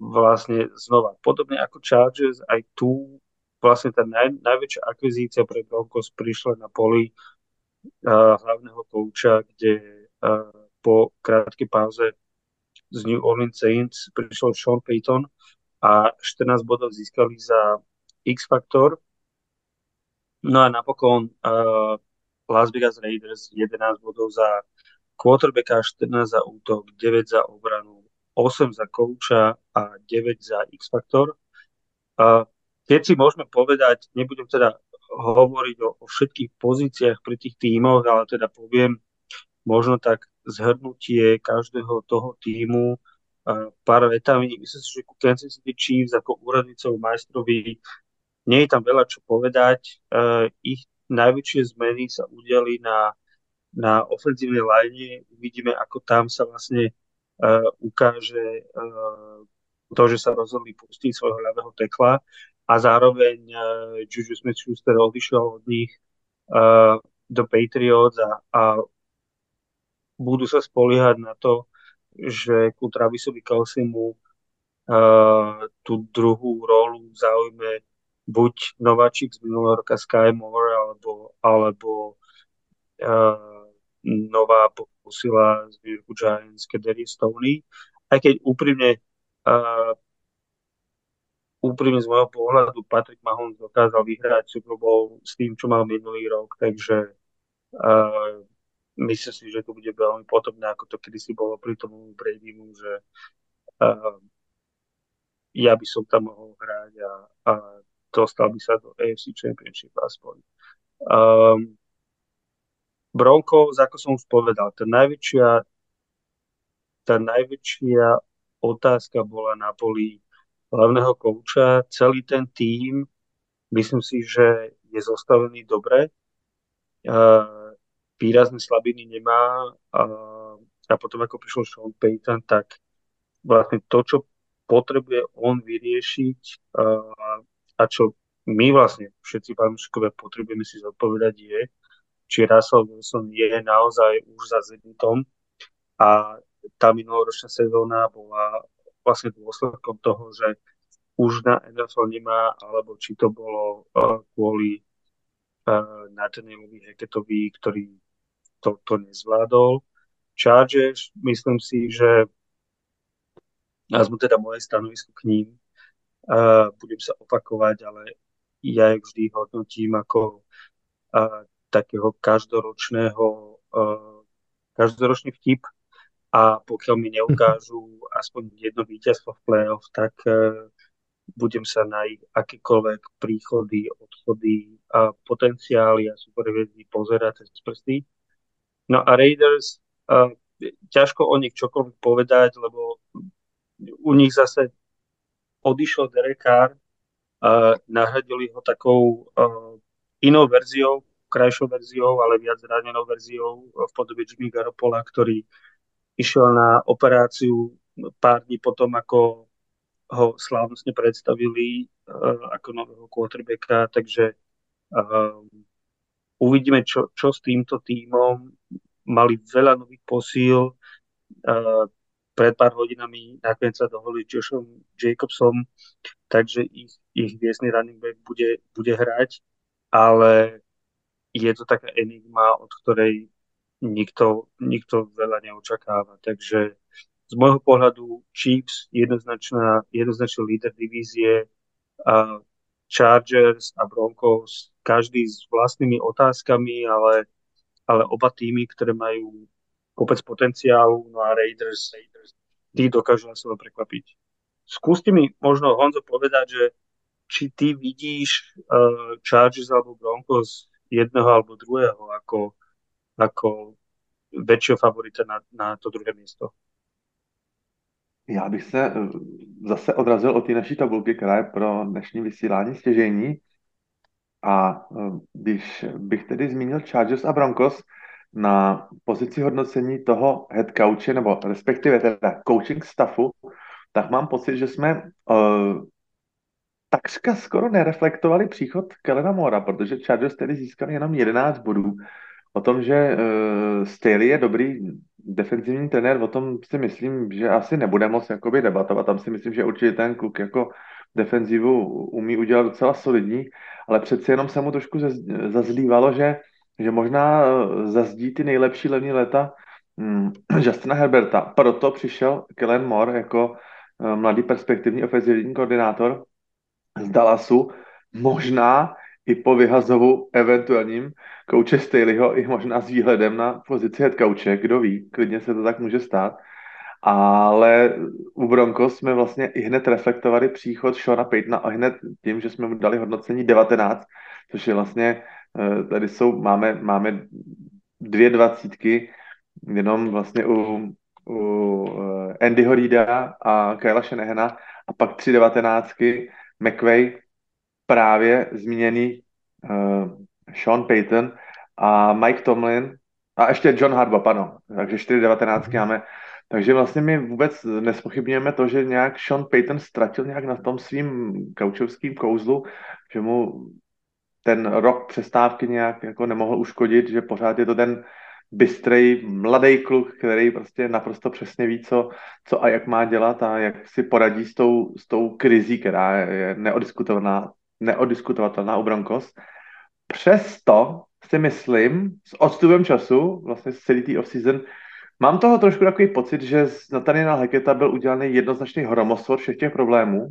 vlastne znova, podobne ako Chargers, aj tu vlastne tá naj, najväčšia akvizícia pre Broncos prišla na poli uh, hlavného coacha, kde uh, po krátkej pauze z New Orleans Saints prišiel Sean Payton a štrnásť bodov získali za X-faktor. No a napokon uh, Las Vegas Raiders jedenásť bodov za quarterbacka, štrnásť za útok, deväť za obranu, osem za kouča a deväť za X-faktor. Uh, keď si môžeme povedať, nebudem teda hovoriť o, o všetkých pozíciách pri tých tímoch, ale teda poviem možno tak zhrnutie každého toho tímu pár vetami. Myslím si, že ku Kansas City Chiefs ako úradnicov majstrovi nie je tam veľa čo povedať. Uh, ich najväčšie zmeny sa udiali na, na ofenzívnej line. Uvidíme, ako tam sa vlastne uh, ukáže uh, to, že sa rozhodli pustiť svojho ľavého tekla a zároveň uh, Juju Smith-Schuster odišiel od nich uh, do Patriots a, a budú sa spoliehať na to, že ku Travisovi Kelsimu uh, tú druhú rolu zaujme buď nováčik z minulého roka Sky Moore, alebo, alebo uh, nová posila z New Yorku Giants Kadarius Toney. Aj keď úprimne, uh, úprimne z môjho pohľadu Patrick Mahomes dokázal vyhrať Super Bowl s tým, čo mal minulý rok, takže uh, myslím si, že to bude veľmi podobné, ako to kedysi bolo pri tomu Bradymu, že uh, ja by som tam mohol hrať a, a dostal by sa do á ef cé Championship aspoň. Um, Broncos, ako som už povedal, tá najväčšia, tá najväčšia otázka bola na poli hlavného kouča. Celý ten tím, myslím si, že je zostavený dobre, uh, výrazné slabiny nemá uh, a potom ako prišiel Sean Payton, tak vlastne to, čo potrebuje on vyriešiť uh, a čo my vlastne všetci fanúšikovia potrebujeme si zodpovedať je, či Russell Wilson je naozaj už za zenitom a tá minuloročná sezóna bola vlastne dôsledkom toho, že už na en ef el nemá, alebo či to bolo uh, kvôli uh, Nathanielu Hackettovi, ktorý to, to nezvládol. Chargers, myslím si, že aspoň teda moje stanovisko k ním, uh, budem sa opakovať, ale ja ich vždy hodnotím ako uh, takého každoročného uh, každoročný vtip a pokiaľ mi neukážu aspoň jedno víťazstvo v play-off, tak uh, budem sa na ich akýkoľvek príchody, odchody a potenciály a superviezdy pozerať cez prsty. No a Raiders, uh, ťažko o nich čokoľvek povedať, lebo u nich zase odišiel Derek Carr, uh, nahradili ho takou uh, inou verziou, krajšou verziou, ale viac zranenou verziou uh, v podobe Jimmy Garopola, ktorý išiel na operáciu pár dní potom, ako ho slávnostne predstavili uh, ako nového quarterbacka, takže uh, uvidíme, čo, čo s týmto tímom. Mali veľa nových posíl, uh, pred pár hodinami nakoniec sa dohodli Joshom Jacobsom, takže ich, ich viesný running back bude, bude hrať, ale je to taká enigma, od ktorej nikto, nikto veľa neočakáva, takže z môjho pohľadu Chiefs, jednoznačný líder divízie, a Chargers a Broncos, každý s vlastnými otázkami, ale, ale oba týmy, ktoré majú kopec potenciálu, no a Raiders, Raiders tí dokážu na seba prekvapiť. Skúste mi možno, Honzo, povedať, že či ty vidíš uh, Chargers alebo Broncos jedného alebo druhého ako, ako väčšieho favorita na, na to druhé místo. Já bych se zase odrazil od té naší tabulky, která je pro dnešní vysílání stěžejní. A když bych tedy zmínil Chargers a Broncos na pozici hodnocení toho head coache, nebo respektive teda coaching staffu, tak mám pocit, že jsme uh, takřka skoro nereflektovali příchod Kellena Moora, protože Chargers tedy získal jenom jedenáct bodů. O tom, že uh, Staley je dobrý defenzivní trenér, o tom si myslím, že asi nebude moc jakoby debatovat. Tam si myslím, že určitě ten kluk jako defenzivu umí udělat docela solidní, ale přeci jenom se mu trošku zazlívalo, že, že možná zazdí ty nejlepší levní léta um, Justina Herberta. Proto přišel Kellen Moore jako uh, mladý perspektivní ofenzivní koordinátor z Dallasu. Možná i po vyhazovu eventuálním kouče Staleyho, i možná s výhledem na pozici head coache, kdo ví, klidně se to tak může stát. Ale u Broncos jsme vlastně i hned reflektovali příchod Seana Paytona a hned tím, že jsme mu dali hodnocení devatenáct, což je vlastně, tady jsou, máme, máme dvě dvacítky, jenom vlastně u, u Andyho Reeda a Kyla Shanahana a pak tři devatenáctky McVay, právě zmíněný uh, Sean Payton a Mike Tomlin a ještě John Harbaugh, ano. Takže čtyři devatenáctky máme. Takže vlastně my vůbec nespochybňujeme to, že nějak Sean Payton ztratil nějak na tom svým koučovským kouzlu, že mu ten rok přestávky nějak jako nemohl uškodit, že pořád je to ten bystrej, mladý kluk, který prostě naprosto přesně ví, co, co a jak má dělat a jak si poradí s tou, s tou krizí, která je neodiskutovaná neodiskutovatelná u Broncos. Přesto si myslím, s odstupem času, vlastně z celý tý off-season, mám toho trošku takový pocit, že z Nathaniela Hacketta byl udělaný jednoznačný hromosvor všech těch problémů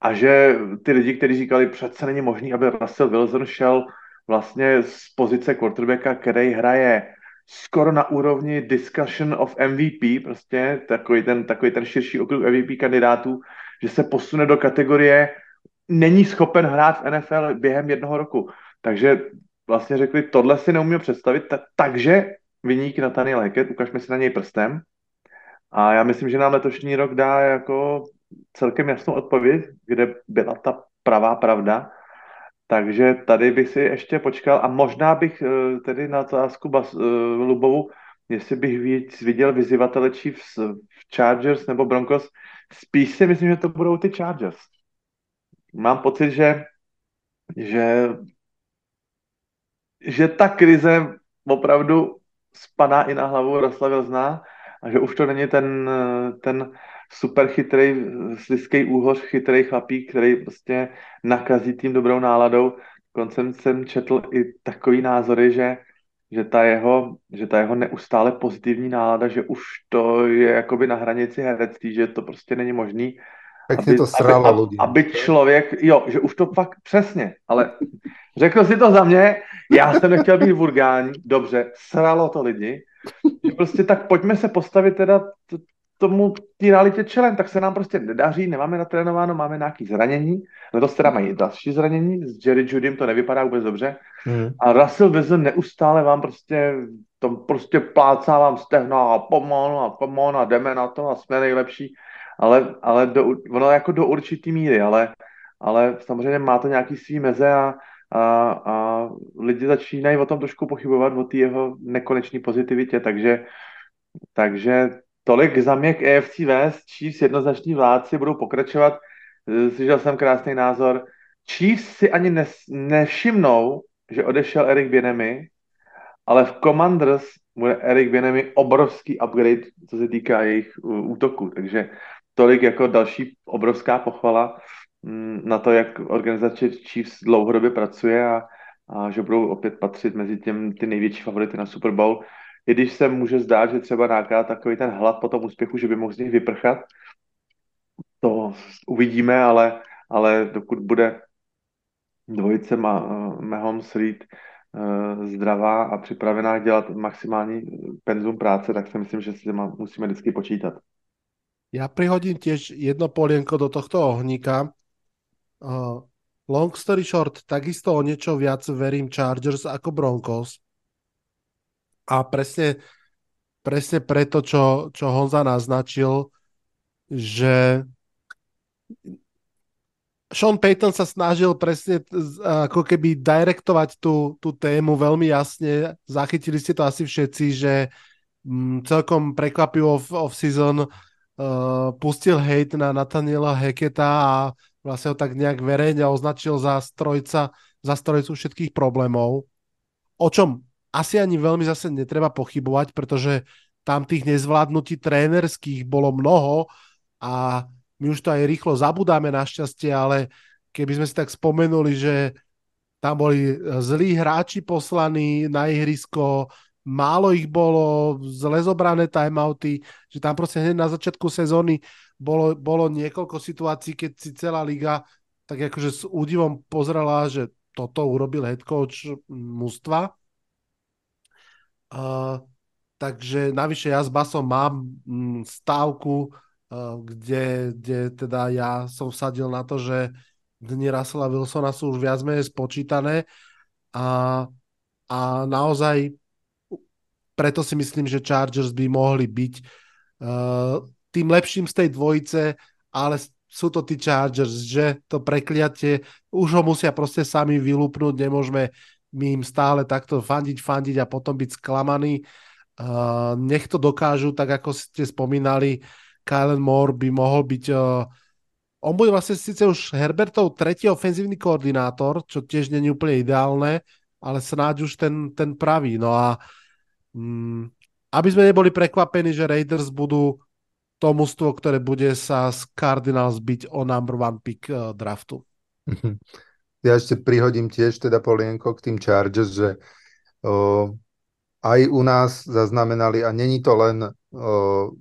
a že ty lidi, kteří říkali, přece není možný, aby Russell Wilson šel vlastně z pozice quarterbacka, který hraje skoro na úrovni discussion of em ví pí, prostě takový ten, takový ten širší okruh em ví pí kandidátů, že se posune do kategorie není schopen hrát v en ef el během jednoho roku. Takže vlastně řekli, tohle si neumím představit, ta, takže vyník Nathaniel Hackett, ukažme si na něj prstem. A já myslím, že nám letošní rok dá jako celkem jasnou odpověď, kde byla ta pravá pravda Takže tady bych si ještě počkal a možná bych tedy na otázku Bas, Lubovu, jestli bych víc viděl vyzývatele Chiefs v Chargers nebo Broncos, spíš si myslím, že to budou ty Chargers. Mám pocit, že, že, že ta krize opravdu spadá i na hlavu Rasla Vilsna a že už to není ten, ten super chytrý, slizký úhoř, chytrý chlapík, který prostě nakazí tím dobrou náladou. Koncem jsem četl i takový názory, že, že, ta jeho, že ta jeho neustále pozitivní nálada, že už to je jakoby na hranici herectví, že to prostě není možný. Tak aby, si to sralo aby, lidi. Aby člověk, jo, že už to fakt přesně, ale řekl si to za mě, já jsem nechtěl být vulgární, dobře, sralo to lidi, že prostě tak pojďme se postavit teda t- tomu tý realitě čelem, tak se nám prostě nedaří, nemáme natrénováno, máme nějaký zranění, letos teda mají další zranění, s Jerry Judym to nevypadá vůbec dobře hmm. a Russell Wilson neustále vám prostě, tam prostě plácá vám stehna a pomon a pomon a jdeme na to a jsme nejlepší. Ale, ale do, ono jako do určitý míry, ale, ale samozřejmě má to nějaký svý meze a, a, a lidi začínají o tom trošku pochybovat, o té jeho nekonečné pozitivitě, takže, takže tolik za mě k A F C West. Chiefs jednoznační vládci budou pokračovat, slyšel jsem krásný názor. Chiefs si ani ne, nevšimnou, že odešel Eric Bienemy, ale v Commanders bude Eric Bienemy obrovský upgrade, co se týká jejich útoku, takže tolik jako další obrovská pochvala na to, jak organizace Chiefs dlouhodobě pracuje a, a že budou opět patřit mezi těm ty největší favority na Super Bowl. I když se může zdát, že třeba náká takový ten hlad po tom úspěchu, že by mohl z nich vyprchat, to uvidíme, ale, ale dokud bude dvojice Mahomes Reed zdravá a připravená dělat maximální penzum práce, tak si myslím, že si musíme vždycky počítat. Ja prihodím tiež jedno polienko do tohto ohníka. Uh, long story short, takisto o niečo viac verím Chargers ako Broncos. A presne, presne preto, čo, čo Honza naznačil, že Sean Payton sa snažil presne ako keby direktovať tú, tú tému veľmi jasne. Zachytili ste to asi všetci, že m, celkom prekvapivo off-season Uh, pustil hejt na Nathaniela Hacketta a vlastne ho tak nejak verejne označil za strojca, za strojcu všetkých problémov, o čom asi ani veľmi zase netreba pochybovať, pretože tam tých nezvládnutí trénerských bolo mnoho a my už to aj rýchlo zabudáme našťastie, ale keby sme si tak spomenuli, že tam boli zlí hráči poslaní na ihrisko, málo ich bolo, zle zobrané timeouty, že tam proste hneď na začiatku sezóny bolo, bolo niekoľko situácií, keď si celá liga tak akože s údivom pozrela, že toto urobil head coach mužstva. Uh, takže navyše ja s Basom mám stávku, uh, kde, kde teda ja som vsadil na to, že dni Russella Wilsona sú už viac menej spočítané a, a naozaj preto si myslím, že Chargers by mohli byť uh, tým lepším z tej dvojice, ale sú to tí Chargers, že to prekliatie, už ho musia proste sami vylúpnúť, nemôžeme my im stále takto fandiť, fandiť a potom byť sklamaní. Uh, nech to dokážu, tak ako ste spomínali, Kyle Moore by mohol byť... Uh, on bude vlastne síce už Herbertov tretí ofenzívny koordinátor, čo tiež nie je úplne ideálne, ale snáď už ten, ten pravý. No a aby sme neboli prekvapení, že Raiders budú to mužstvo, ktoré bude sa z Cardinals byť o number one pick draftu. Ja ešte prihodím tiež teda polienko k tým Chargers, že o, aj u nás zaznamenali, a není to len o,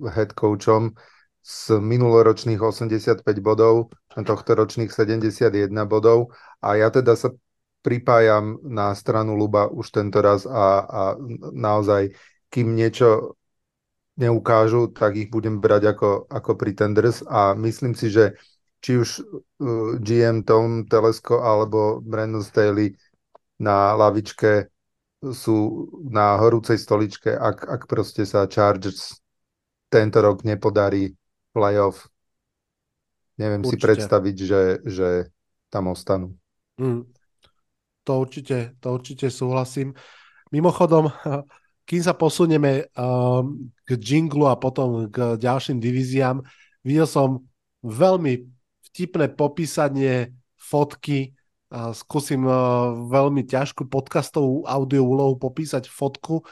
head coachom, z minuloročných osemdesiatpäť bodov, tohtoročných sedemdesiatjeden bodov, a ja teda sa pripájam na stranu Luba už tento raz a, a naozaj, kým niečo neukážu, tak ich budem brať ako, ako pretenders a myslím si, že či už G M Tom Telesco alebo Brandon Staley na lavičke sú na horúcej stoličke, ak, ak proste sa Chargers tento rok nepodarí playoff. Neviem Určite. si predstaviť, že, že tam ostanú. Mm. To určite, to určite súhlasím. Mimochodom, kým sa posunieme um, k džinglu a potom k ďalším divíziám, videl som veľmi vtipné popísanie fotky. Uh, skúsim uh, veľmi ťažkú podcastovú audio úlohu popísať fotku.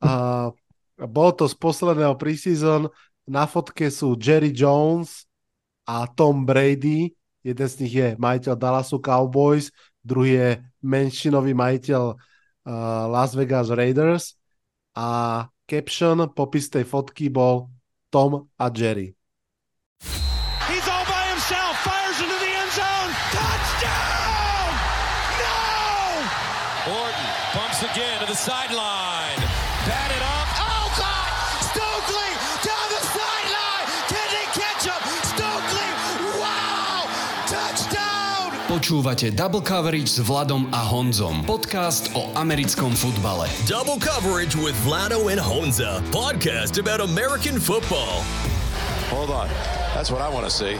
Uh, bolo to z posledného preseason. Na fotke sú Jerry Jones a Tom Brady. Jeden z nich je majiteľ Dallasu Cowboys, druhý je menšinový majiteľ uh, Las Vegas Raiders a caption, popis tej fotky bol Tom a Jerry. He's all by himself, fires into the end zone, touchdown! No! Orton bumps again to the sideline, batted up, oh God! Stokely down the sideline, can they catch him? Stokely, wow! Touchdown! Počúvate Double Coverage s Vladom a Honzom. Podcast o americkom futbale. Double Coverage with Vlado and Honza. Podcast about American football. Hold on. That's what I want to see.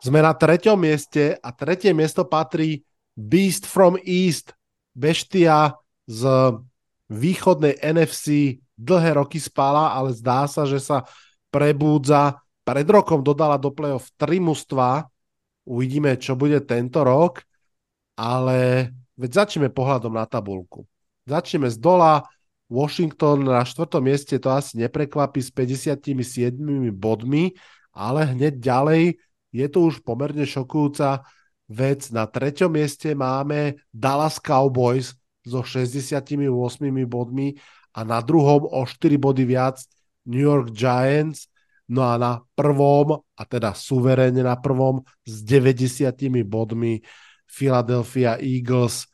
Sme na treťom mieste a tretie miesto patrí Beast from East. Beštia z východnej en ef cé dlhé roky spala, ale zdá sa, že sa prebúdza. Pred rokom dodala do play-off tri mužstvá. Uvidíme, čo bude tento rok. Ale veď začneme pohľadom na tabuľku. Začneme z dola. Washington na štvrtom mieste, to asi neprekvapí, s päťdesiatsedem bodmi. Ale hneď ďalej je to už pomerne šokujúca vec. Na treťom mieste máme Dallas Cowboys so šesťdesiatosem bodmi a na druhom o štyri body viac New York Giants, no a na prvom, a teda suverénne na prvom, s deväťdesiatimi bodmi Philadelphia Eagles.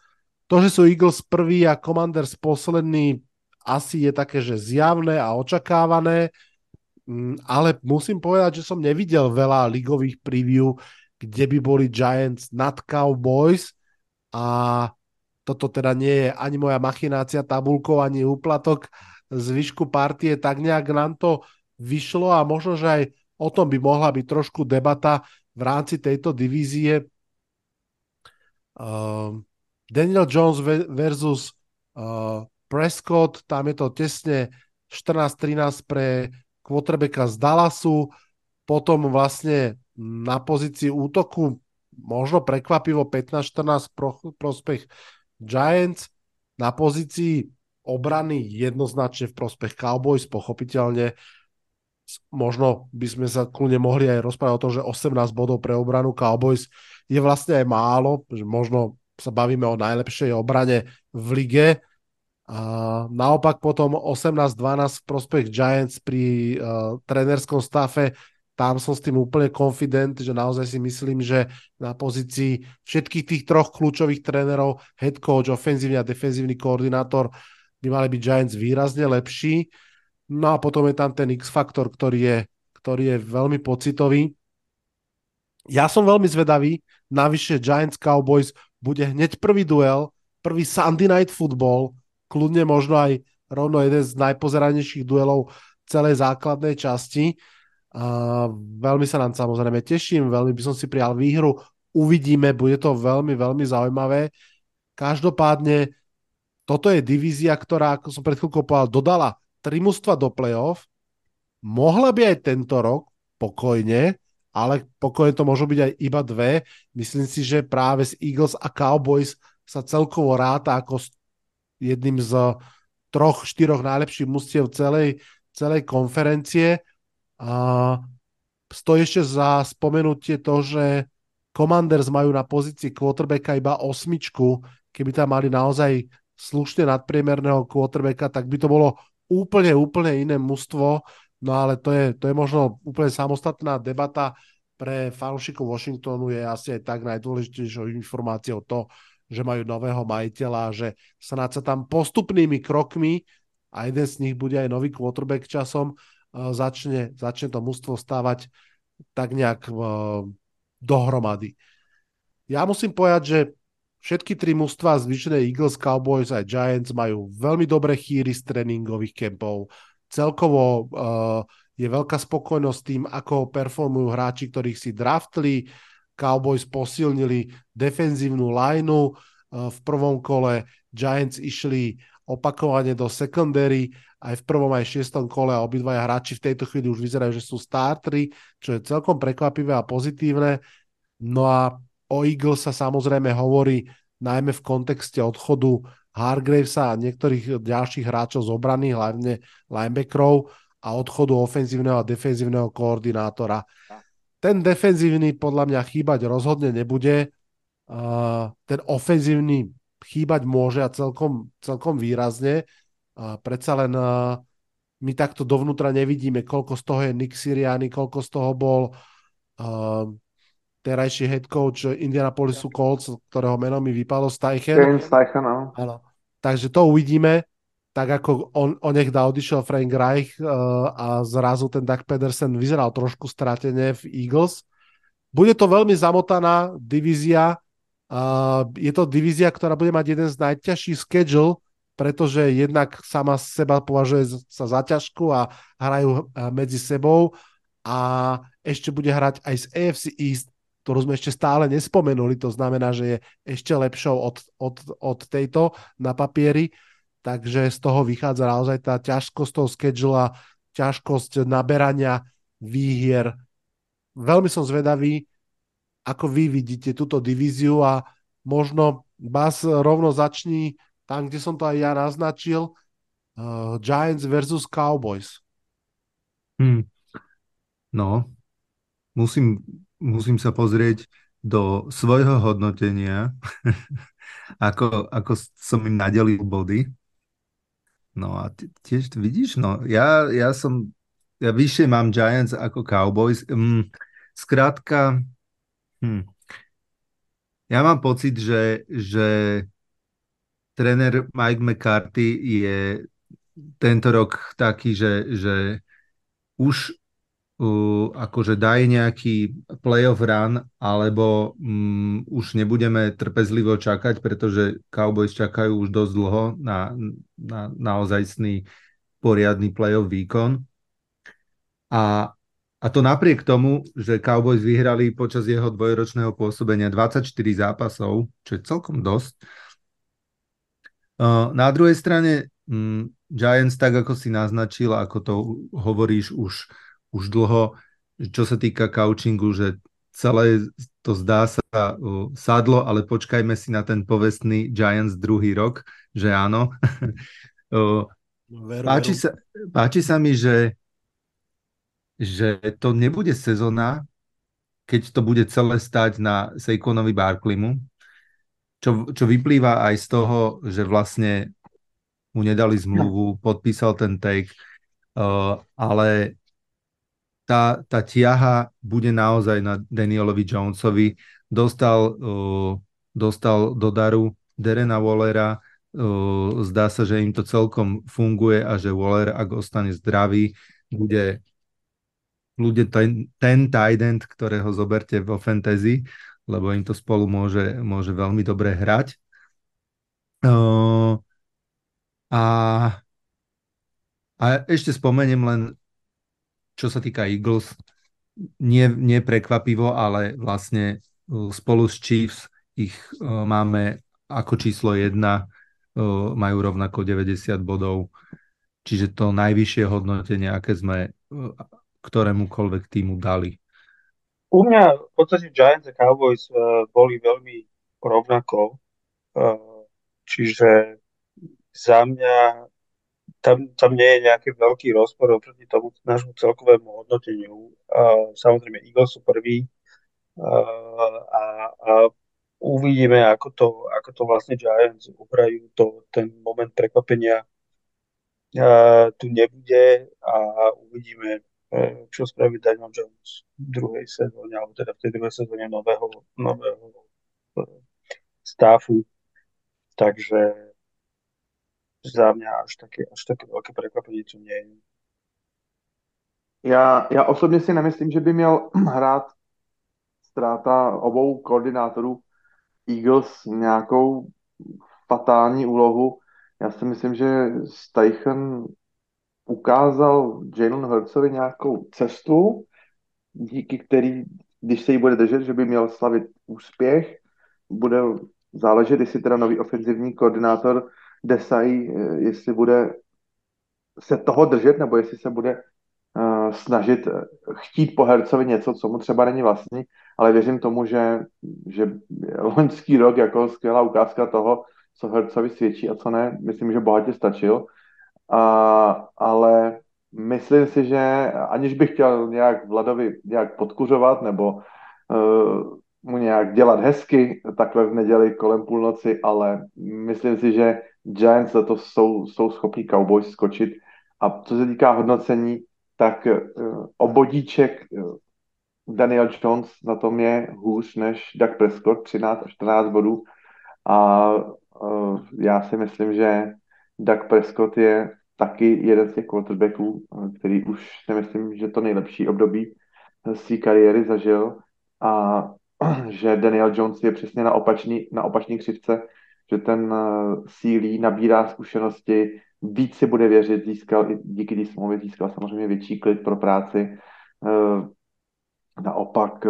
To, že sú Eagles prvý a Commanders posledný, asi je také, že zjavné a očakávané, ale musím povedať, že som nevidel veľa ligových preview, kde by boli Giants nad Cowboys a toto teda nie je ani moja machinácia tabuľkou, ani úplatok zvyšku partie, tak nejak nám to vyšlo a možno, že aj o tom by mohla byť trošku debata v rámci tejto divízie. Uh, Daniel Jones versus uh, Prescott, tam je to tesne štrnásť trinásť pre quarterbacka z Dallasu, potom vlastne na pozícii útoku možno prekvapivo pätnásť štrnásť pro, prospech Giants, na pozícii obrany jednoznačne v prospech Cowboys, pochopiteľne. Možno by sme sa kľudne mohli aj rozprávať o tom, že osemnásť bodov pre obranu Cowboys je vlastne aj málo, že možno sa bavíme o najlepšej obrane v lige. A naopak potom osemnásť dvanásť v prospech Giants pri uh, trenerskom stafe, tam som s tým úplne confident, že naozaj si myslím, že na pozícii všetkých tých troch kľúčových trénerov, head coach, ofenzívny a defenzívny koordinátor, by mali byť Giants výrazne lepší. No a potom je tam ten X-faktor, ktorý je, ktorý je veľmi pocitový. Ja som veľmi zvedavý, navyše Giants Cowboys bude hneď prvý duel, prvý Sunday Night Football, kľudne možno aj rovno jeden z najpozeranejších duelov celej základnej časti. Uh, veľmi sa nám samozrejme teším, veľmi by som si prijal výhru, uvidíme, bude to veľmi, veľmi zaujímavé. Každopádne toto je divízia, ktorá, ako som pred chvíľkou povedal, dodala tri mužstva do play-off. Mohla by aj tento rok, pokojne, ale pokojne to môžu byť aj iba dve. Myslím si, že práve z Eagles a Cowboys sa celkovo ráta ako jedným z troch, štyroch najlepších mužstiev celej, celej konferencie. A stojí ešte za spomenutie to, že Commanders majú na pozícii quarterbacka iba osmičku. Keby tam mali naozaj slušne nadpriemerného quarterbacka, tak by to bolo úplne, úplne iné mužstvo, no ale to je, to je možno úplne samostatná debata. Pre fanúšikov Washingtonu je asi aj tak najdôležitejšou informáciou to, že majú nového majiteľa, že snáď sa tam postupnými krokmi, a jeden z nich bude aj nový quarterback časom, začne, začne to mužstvo stávať tak nejak uh, dohromady. Ja musím povedať, že všetky tri mužstvá zvyšné Eagles, Cowboys a Giants majú veľmi dobré chýry z tréningových kempov. Celkovo uh, je veľká spokojnosť tým, ako performujú hráči, ktorých si draftli. Cowboys posilnili defenzívnu lineu v prvom kole, Giants išli opakovane do secondary aj v prvom aj šiestom kole a obidvaja hráči v tejto chvíli už vyzerajú, že sú starteri, čo je celkom prekvapivé a pozitívne. No a o Eagles sa samozrejme hovorí najmä v kontexte odchodu Hargravesa a niektorých ďalších hráčov z obrany, hlavne linebackerov, a odchodu ofenzívneho a defenzívneho koordinátora. Ten defenzívny podľa mňa chýbať rozhodne nebude. Uh, ten ofenzívny chýbať môže a celkom, celkom výrazne. Uh, predsa len uh, my takto dovnútra nevidíme, koľko z toho je Nick Sirianni, koľko z toho bol uh, terajší head coach Indianapolisu Colts, ktorého meno mi vypadlo, Steichen. Steichen, áno. Áno. Takže to uvidíme. Tak ako on, onehda odišiel Frank Reich uh, a zrazu ten Doug Pederson vyzeral trošku stratene v Eagles. Bude to veľmi zamotaná divízia. Uh, je to divízia, ktorá bude mať jeden z najťažších schedule, pretože jednak sama seba považuje sa za ťažkú a hrajú medzi sebou. A ešte bude hrať aj z á ef cé East, ktorú sme ešte stále nespomenuli. To znamená, že je ešte lepšou od, od, od tejto na papieri. Takže z toho vychádza naozaj tá ťažkosť toho schedule, ťažkosť naberania výhier. Veľmi som zvedavý, ako vy vidíte túto divíziu a možno vás rovno začni tam, kde som to aj ja naznačil, uh, Giants versus Cowboys. Hmm. No, musím, musím sa pozrieť do svojho hodnotenia, ako, ako som im nadelil body. No a tiež vidíš, no, ja, ja som, ja vyššie mám Giants ako Cowboys. Um, skrátka, hm, ja mám pocit, že, že tréner Mike McCarthy je tento rok taký, že, že už uh, akože daje nejaký playoff run, alebo um, už nebudeme trpezlivo čakať, pretože Cowboys čakajú už dosť dlho na... na naozajstný poriadny playoff výkon. A, a to napriek tomu, že Cowboys vyhrali počas jeho dvojročného pôsobenia dvadsaťštyri zápasov, čo je celkom dosť. Uh, na druhej strane um, Giants, tak ako si naznačil, ako to hovoríš už, už dlho, čo sa týka coachingu, že celé to zdá sa uh, sadlo, ale počkajme si na ten povestný Giants druhý rok, že áno. Veru, páči, veru. Sa, páči sa mi, že, že to nebude sezóna, keď to bude celé stať na Saquonovi Barkleymu, čo, čo vyplýva aj z toho, že vlastne mu nedali zmluvu, podpísal ten take, uh, ale tá, tá tiaha bude naozaj na Danielovi Jonesovi. Dostal, uh, dostal do daru Derena Wallera, Uh, zdá sa, že im to celkom funguje a že Waller, ak ostane zdravý, bude, bude ten, ten tight end, ktorého zoberte vo fantasy, lebo im to spolu môže, môže veľmi dobre hrať. Uh, a, a ešte spomeniem len, čo sa týka Eagles, nie, nie prekvapivo, ale vlastne uh, spolu s Chiefs ich uh, máme ako číslo jedna, majú rovnako deväťdesiat bodov. Čiže to najvyššie hodnotenie, aké sme ktorémukoľvek týmu dali. U mňa v podstate Giants a Cowboys boli veľmi rovnako. Čiže za mňa tam, tam nie je nejaký veľký rozpor oproti tomu nášmu celkovému hodnoteniu. Samozrejme Eagles sú prví a, a uvidíme, ako to, ako to vlastne Giants uhrajú. To, ten moment prekvapenia uh, tu nebude a uvidíme, uh, čo spraví Daniel Jones v druhej sezóne, alebo teda v tej druhej sezóne nového, nového uh, stáfu. Takže za mňa až také, až také veľké prekvapenie tu nie je. Já, já osobně si nemyslím, že by měl hrát ztráta obou koordinátorů Eagles nějakou fatální úlohu. Já si myslím, že Steichen ukázal Jalen Hurtsovi nějakou cestu, díky který, když se jí bude držet, že by měl slavit úspěch. Bude záležet, jestli teda nový ofenzivní koordinátor Desai, jestli bude se toho držet, nebo jestli se bude uh, snažit chtít po Hercovi něco, co mu třeba není vlastní, ale věřím tomu, že, že loňský rok jako skvělá ukázka toho, co Hercovi svědčí a co ne, myslím, že bohatě stačil. A, ale myslím si, že aniž bych chtěl nějak Vladovi nějak podkuřovat nebo uh, mu nějak dělat hezky takhle v neděli kolem půlnoci, ale myslím si, že Giants za to jsou, jsou schopní Cowboys skočit. A co se týká hodnocení, tak uh, obodíček uh, Daniel Jones na tom je hůř než Doug Prescott, třináct až čtrnáct bodů. A uh, já si myslím, že Doug Prescott je taky jeden z těch quarterbacků, který už si myslím, že to nejlepší období své kariéry zažil, a že Daniel Jones je přesně na opačný, na opačný křivce, že ten sílí, nabírá zkušenosti, víc si bude věřit, získal, díky té smlouvě získal samozřejmě větší klid pro práci. Naopak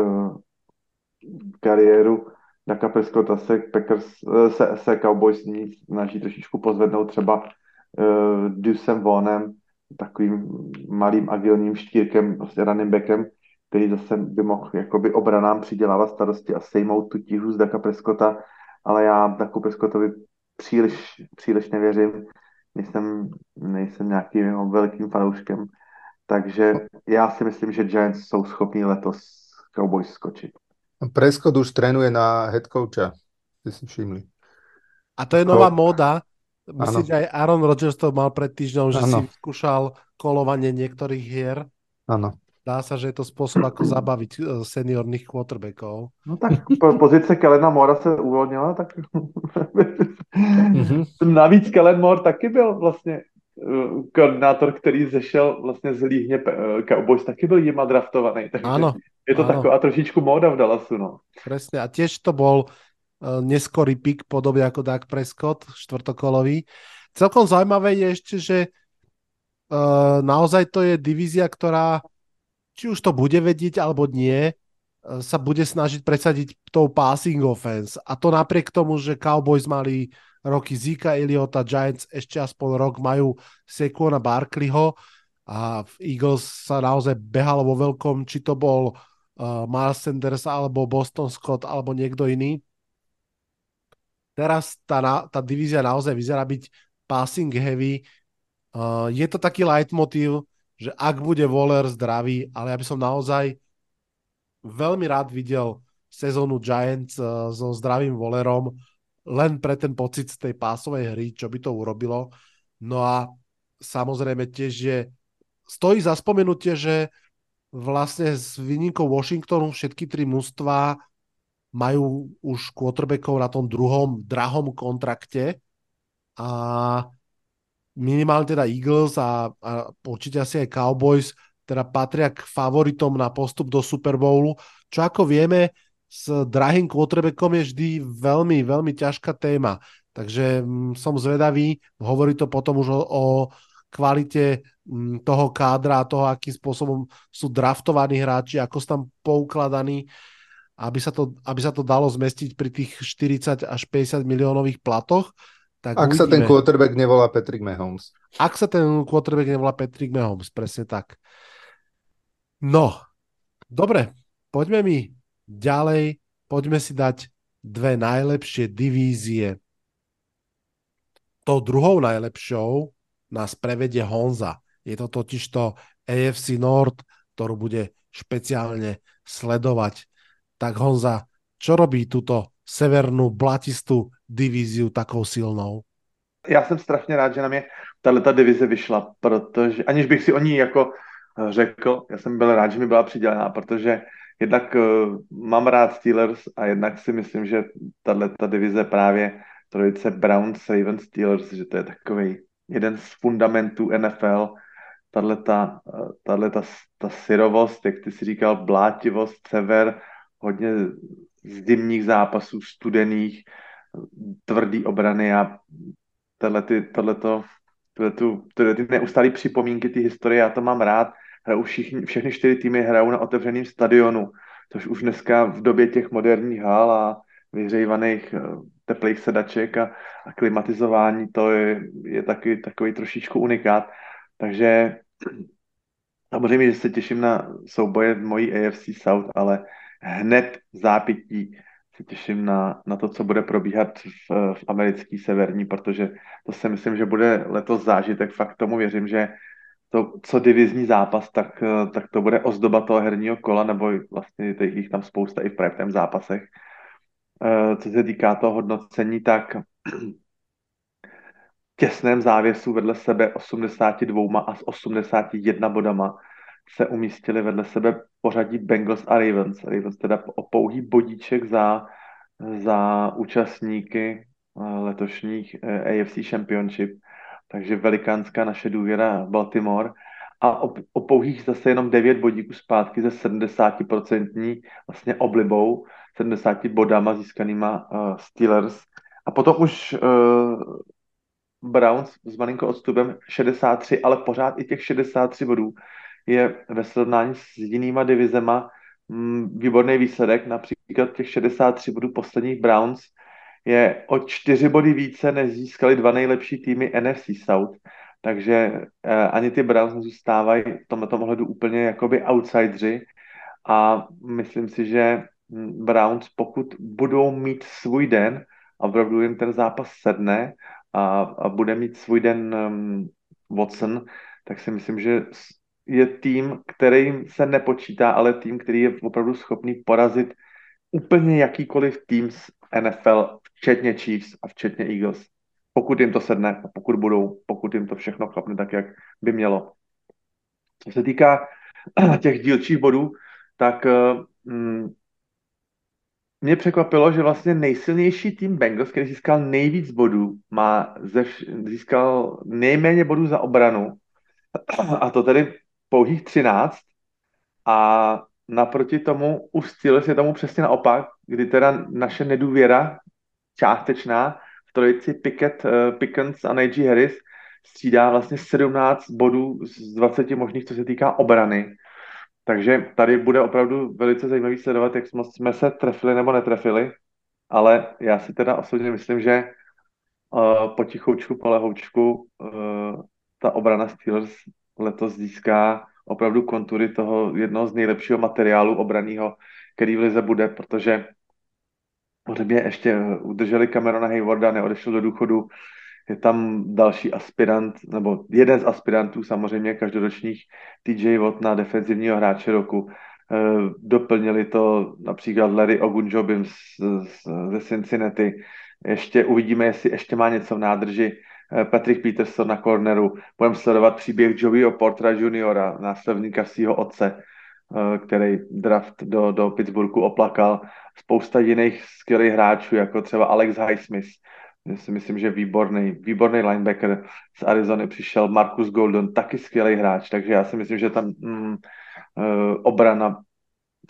kariéru Douga Prescotta se, Packers, se, se Cowboys snaží trošičku pozvednout třeba Deucem Vaughnem, takovým malým agilním štírkem, prostě running backem, který zase by mohl jakoby obranám přidělávat starosti a sejmout tu tíhu z Douga Prescotta, ale já Dougu Prescottovi příliš, příliš nevěřím, nejsem, nejsem nějakým jeho velkým fanouškem, takže já si myslím, že Giants jsou schopní letos Cowboys skočit. Prescott už trénuje na head coacha, jste si všimli. A to je nová móda. Myslím, že aj Aaron Rodgers to mal pred týždňom, že ano. Si skúšal kolovanie niektorých hier. Áno. Dá sa, že je to spôsob, ako zabaviť seniorných quarterbackov. No tak pozice Kellena Moora sa uvoľnila, tak navíc Kellen Moore taky byl vlastne koordinátor, ktorý zešel vlastne z líhne Cowboys, taky byl jima draftovaný. Áno. Je to ano. Taková trošičku móda v Dallasu. No. Presne, a tiež to bol neskorý pik, podobne ako Doug Prescott, štvrtokolový. Celkom zaujímavé je ešte, že uh, naozaj to je divízia, ktorá, či už to bude vedieť, alebo nie, uh, sa bude snažiť presadiť tou passing offense. A to napriek tomu, že Cowboys mali roky Zeka Elliotta, Giants ešte aspoň rok majú Sekona Barkleyho a v Eagles sa naozaj behalo vo veľkom, či to bol uh, Miles Sanders, alebo Boston Scott, alebo niekto iný. Teraz tá, tá divízia naozaj vyzerá byť passing heavy. Uh, je to taký leitmotív, že ak bude Waller zdravý, ale ja by som naozaj veľmi rád videl sezónu Giants uh, so zdravým Wallerom, len pre ten pocit z tej pásovej hry, čo by to urobilo. No a samozrejme tiež je, stojí za spomenutie, že vlastne s výnimkou Washingtonu všetky tri mužstvá majú už quarterbackov na tom druhom drahom kontrakte a minimálne teda Eagles a, a určite asi aj Cowboys teda patria k favoritom na postup do Super Bowlu, čo ako vieme s drahým quarterbackom je vždy veľmi, veľmi ťažká téma, takže m, som zvedavý, hovorí to potom už o, o kvalite m, toho kádra a toho, akým spôsobom sú draftovaní hráči, ako sú tam poukladaní, aby sa to, aby sa to dalo zmestiť pri tých štyridsať až päťdesiat miliónových platoch. Tak ak uvidíme. Sa ten quarterback nevolá Patrick Mahomes. Ak sa ten quarterback nevolá Patrick Mahomes, presne tak. No, dobre, poďme mi ďalej, poďme si dať dve najlepšie divízie. Tou druhou najlepšou nás prevedie Honza. Je to totižto á ef cé North, ktorú bude špeciálne sledovať. Tak Honza, čo robí túto severnú blatistú divíziu takou silnou? Já jsem strašně rád, že na mě tato divize vyšla, protože aniž bych si o ní jako řekl, já jsem byl rád, že mi byla přidělená, protože jednak uh, mám rád Steelers a jednak si myslím, že tato divize právě trojice Browns, Ravens, Steelers, že to je takový jeden z fundamentů en ef el, tato ta syrovost, jak ty si říkal, blátivost, sever, hodně zimních zápasů, studených, tvrdý obrany a tohleto tu, tu, ty neustálý připomínky, ty historie, já to mám rád. Hrajou všichni, všechny čtyři týmy hrajou na otevřeném stadionu, což už dneska v době těch moderních hal a vyhřejvaných teplých sedaček a, a klimatizování, to je, je taky takový trošičku unikát. Takže samozřejmě, že se těším na souboje v mojí A F C South, ale hned v zápětí se těším na, na to, co bude probíhat v, v americký severní, protože to si myslím, že bude letos zážitek. Fakt tomu věřím, že to, co divizní zápas, tak, tak to bude ozdoba toho herního kola, nebo vlastně jich tam spousta i v primetime zápasech. Co se týká toho hodnocení, tak v těsném závěsu vedle sebe osmdesáti dvěma a s osmdesáti jednými bodama se umístili vedle sebe pořadí Bengals a Ravens. Ravens teda o pouhý bodíček za, za účastníky letošních A F C Championship. Takže velikánská naše důvěra Baltimore. A o, o pouhých zase jenom devět bodíků zpátky ze sedmdesáti procent vlastně oblibou, sedmdesáti bodama získanýma uh, Steelers. A potom už uh, Browns s malinko odstupem šedesát tři, ale pořád i těch šedesát tři bodů je ve srovnání s jinýma divizema m, výborný výsledek. Například těch šedesát tři bodů posledních Browns je o čtyři body více, než získali dva nejlepší týmy N F C South. Takže eh, ani ty Browns nezůstávají v tomto ohledu úplně jakoby outsideri a myslím si, že Browns, pokud budou mít svůj den a opravdu jim ten zápas sedne a, a bude mít svůj den um, Watson, tak si myslím, že je tým, který se nepočítá, ale tým, který je opravdu schopný porazit úplně jakýkoliv tým z N F L, včetně Chiefs a včetně Eagles. Pokud jim to sedne a pokud budou, pokud jim to všechno chlapne tak, jak by mělo. Co se týká těch dílčích bodů, tak mm, mě překvapilo, že vlastně nejsilnější tým Bengals, který získal nejvíc bodů, má ze, získal nejméně bodů za obranu, a to tedy pouhých třináct, a naproti tomu u Steelers je tomu přesně naopak, kdy teda naše nedůvěra částečná v trojici Pickett, Pickens a Najee Harris střídá vlastně sedmnáct bodů z dvaceti možných, co se týká obrany. Takže tady bude opravdu velice zajímavý sledovat, jak jsme se trefili nebo netrefili, ale já si teda osobně myslím, že uh, potichoučku, polehoučku uh, ta obrana Steelers letos získá opravdu kontury toho jednoho z nejlepšího materiálu obraného, který v lize bude, protože pořebně ještě udrželi Camerona Haywarda, neodešel do důchodu, je tam další aspirant, nebo jeden z aspirantů samozřejmě každoročních T J Watt na defenzivního hráče roku. E, doplnili to například Larry Ogunjobim z, z, ze Cincinnati. Ještě uvidíme, jestli ještě má něco v nádrži Patrick Peterson na corneru. Budeme sledovat příběh Joeyho Portera juniora, následníka svého otce, který draft do, do Pittsburghu oplakal. Spousta jiných skvělých hráčů, jako třeba Alex Highsmith. Já si myslím, že výborný, výborný linebacker z Arizony přišel. Marcus Golden, taky skvělý hráč. Takže já si myslím, že tam mm, obrana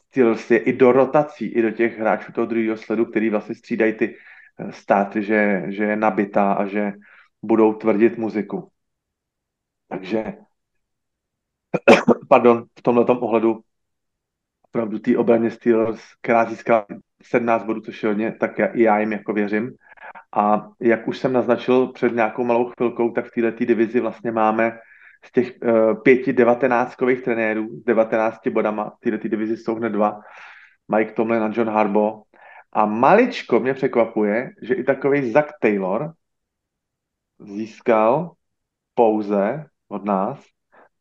Steelers je i do rotací, i do těch hráčů toho druhého sledu, který vlastně střídají ty státy, že, že je nabitá a že budou tvrdit muziku. Takže pardon, v tomhletom ohledu opravdu té obraně Steelers, která získala sedmnáct bodů, což je hodně, tak já, i já jim jako věřím. A jak už jsem naznačil před nějakou malou chvilkou, tak v této divizi vlastně máme z těch uh, pěti devatenáctkových trenérů s devatenácti bodama, v této divizi jsou hned dva, Mike Tomlin a John Harbaugh. A maličko mě překvapuje, že i takový Zach Taylor získal pouze od nás,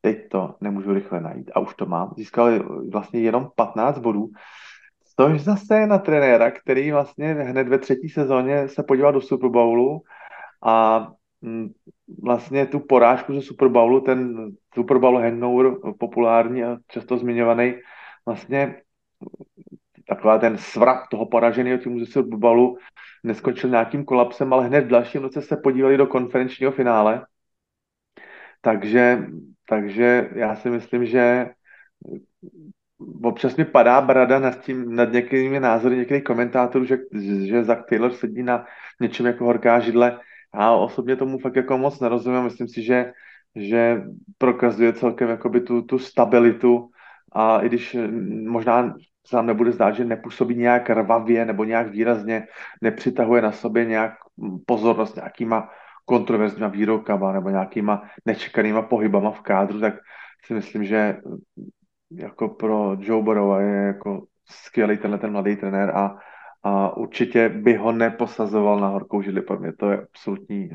teď to nemůžu rychle najít a už to mám, získal vlastně jenom patnáct bodů, což zase je na trenéra, který vlastně hned ve třetí sezóně se podíval do Super Bowlu a vlastně tu porážku ze Super Bowlu, ten Super Bowl hangover, populární a často zmiňovaný, vlastně taková ten svrat toho poraženého týmu ze Super Bowlu neskončil nějakým kolapsem, ale hned v dalším roce se podívali do konferenčního finále. Takže, takže já si myslím, že občas mi padá brada nad tím, nad některými názory některých komentátorů, že, že Zach Taylor sedí na něčem jako horká židle. a osobně tomu fakt jako moc nerozumím. Myslím si, že, že prokazuje celkem jakoby tu, tu stabilitu a i když možná se nám nebude zdát, že nepůsobí nějak rvavě nebo nějak výrazně, nepřitahuje na sobě nějak pozornost nějakýma kontroverzníma výrokama nebo nějakýma nečekanýma pohybama v kádru, tak si myslím, že jako pro Joe Burrowa je jako skvělý tenhle ten mladý trenér a, a určitě by ho neposazoval na horkou židli. Pro mě to je absolutní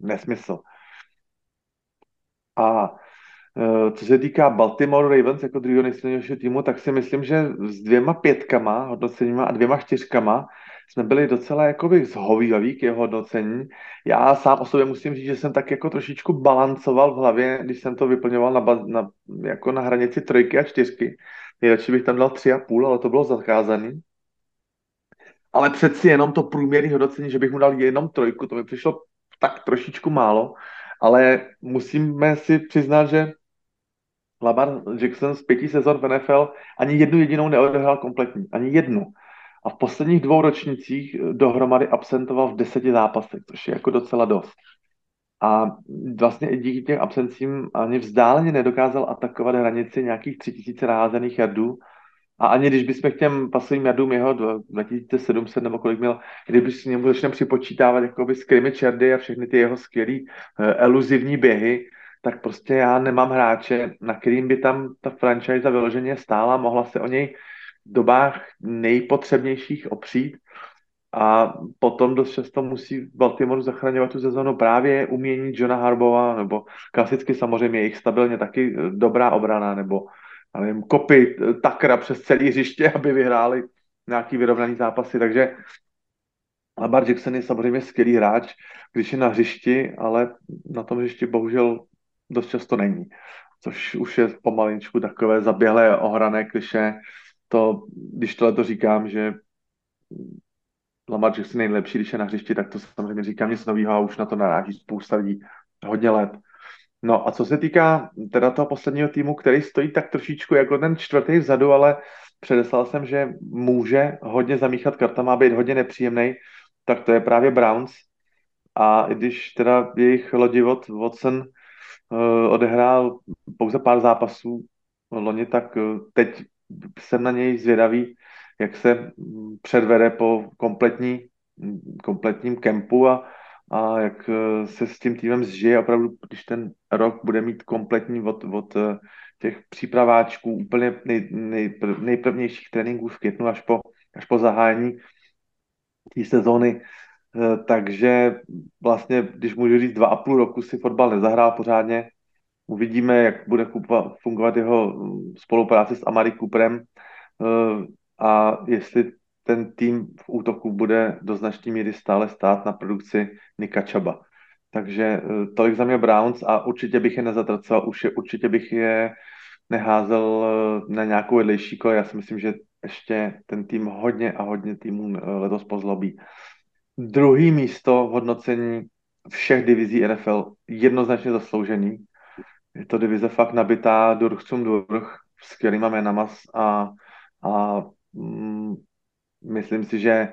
nesmysl. A co se týká Baltimore Ravens jako druhého nejsilnějšího týmu, tak si myslím, že s dvěma pětkama hodnoceníma a dvěma čtyřkama jsme byli docela jakoby zhovívaví k jeho hodnocení. Já sám o sobě musím říct, že jsem tak jako trošičku balancoval v hlavě, když jsem to vyplňoval na, na, jako na hranici trojky a čtyřky. Nejradši bych tam dal tři a půl, ale to bylo zakázaný. Ale přeci jenom to průměrné hodnocení, že bych mu dal jenom trojku, to mi přišlo tak trošičku málo, ale musíme si přiznat, že Lamar Jackson z pěti sezon v N F L ani jednu jedinou neodehrál kompletní. Ani jednu. A v posledních dvou ročnících dohromady absentoval v deseti zápasech, což je jako docela dost. A vlastně i díky těm absencím ani vzdáleně nedokázal atakovat hranici nějakých tři tisíce naházených jardů. A ani když bychom k těm pasovým jardům jeho dva tisíce sedm set nebo kolik měl, kdyby si němu začneme připočítávat jakoby scrimmage yardy a všechny ty jeho skvělý eh, eluzivní běhy, tak prostě já nemám hráče, na kterým by tam ta franchise vyloženě stála, mohla se o něj v dobách nejpotřebnějších opřít a potom dost často musí Baltimore zachraňovat tu sezonu právě umění Johna Harbova nebo klasicky samozřejmě jejich stabilně taky dobrá obrana nebo nevím, kopy Takra přes celé hřiště, aby vyhráli nějaký vyrovnaný zápasy, takže Lamar Jackson je samozřejmě skvělý hráč, když je na hřišti, ale na tom hřišti bohužel dost často není, což už je pomalinku takové zaběhlé ohrané kliše. To, když tohleto říkám, že Lamar Jackson je nejlepší, když je na hřišti, tak to samozřejmě říkám nic novýho a už na to naráží spousta lidí hodně let. No a co se týká teda toho posledního týmu, který stojí tak trošičku jako ten čtvrtý vzadu, ale předeslal jsem, že může hodně zamíchat kartama a být hodně nepříjemnej, tak to je právě Browns. A i když teda jejich lodivot Watson uh, odehrál pouze pár zápasů loni, tak uh, teď jsem na něj zvědavý, jak se předvede po kompletní, kompletním kempu a, a jak se s tím týmem zžije opravdu, když ten rok bude mít kompletní od, od těch přípraváčků, úplně nej, nej, nejprvnějších tréninků v květnu až po, až po zahájení té sezóny. Takže vlastně, když můžu říct, dva a půl roku si fotbal nezahrál pořádně. Uvidíme, jak bude kupa, fungovat jeho spolupráce s Amari Cooperem a jestli ten tým v útoku bude do značné míry stále stát na produkci Nika Chuba. Takže tolik za mě Browns a určitě bych je nezatracoval, už je, určitě bych je neházel na nějakou vedlejší kole. Já si myslím, že ještě ten tým hodně a hodně týmů letos pozlobí. Druhý místo v hodnocení všech divizí N F L jednoznačně zasloužený. Je to divize fakt nabitá durch zum durch s skvělýma jménama a, a mm, myslím si, že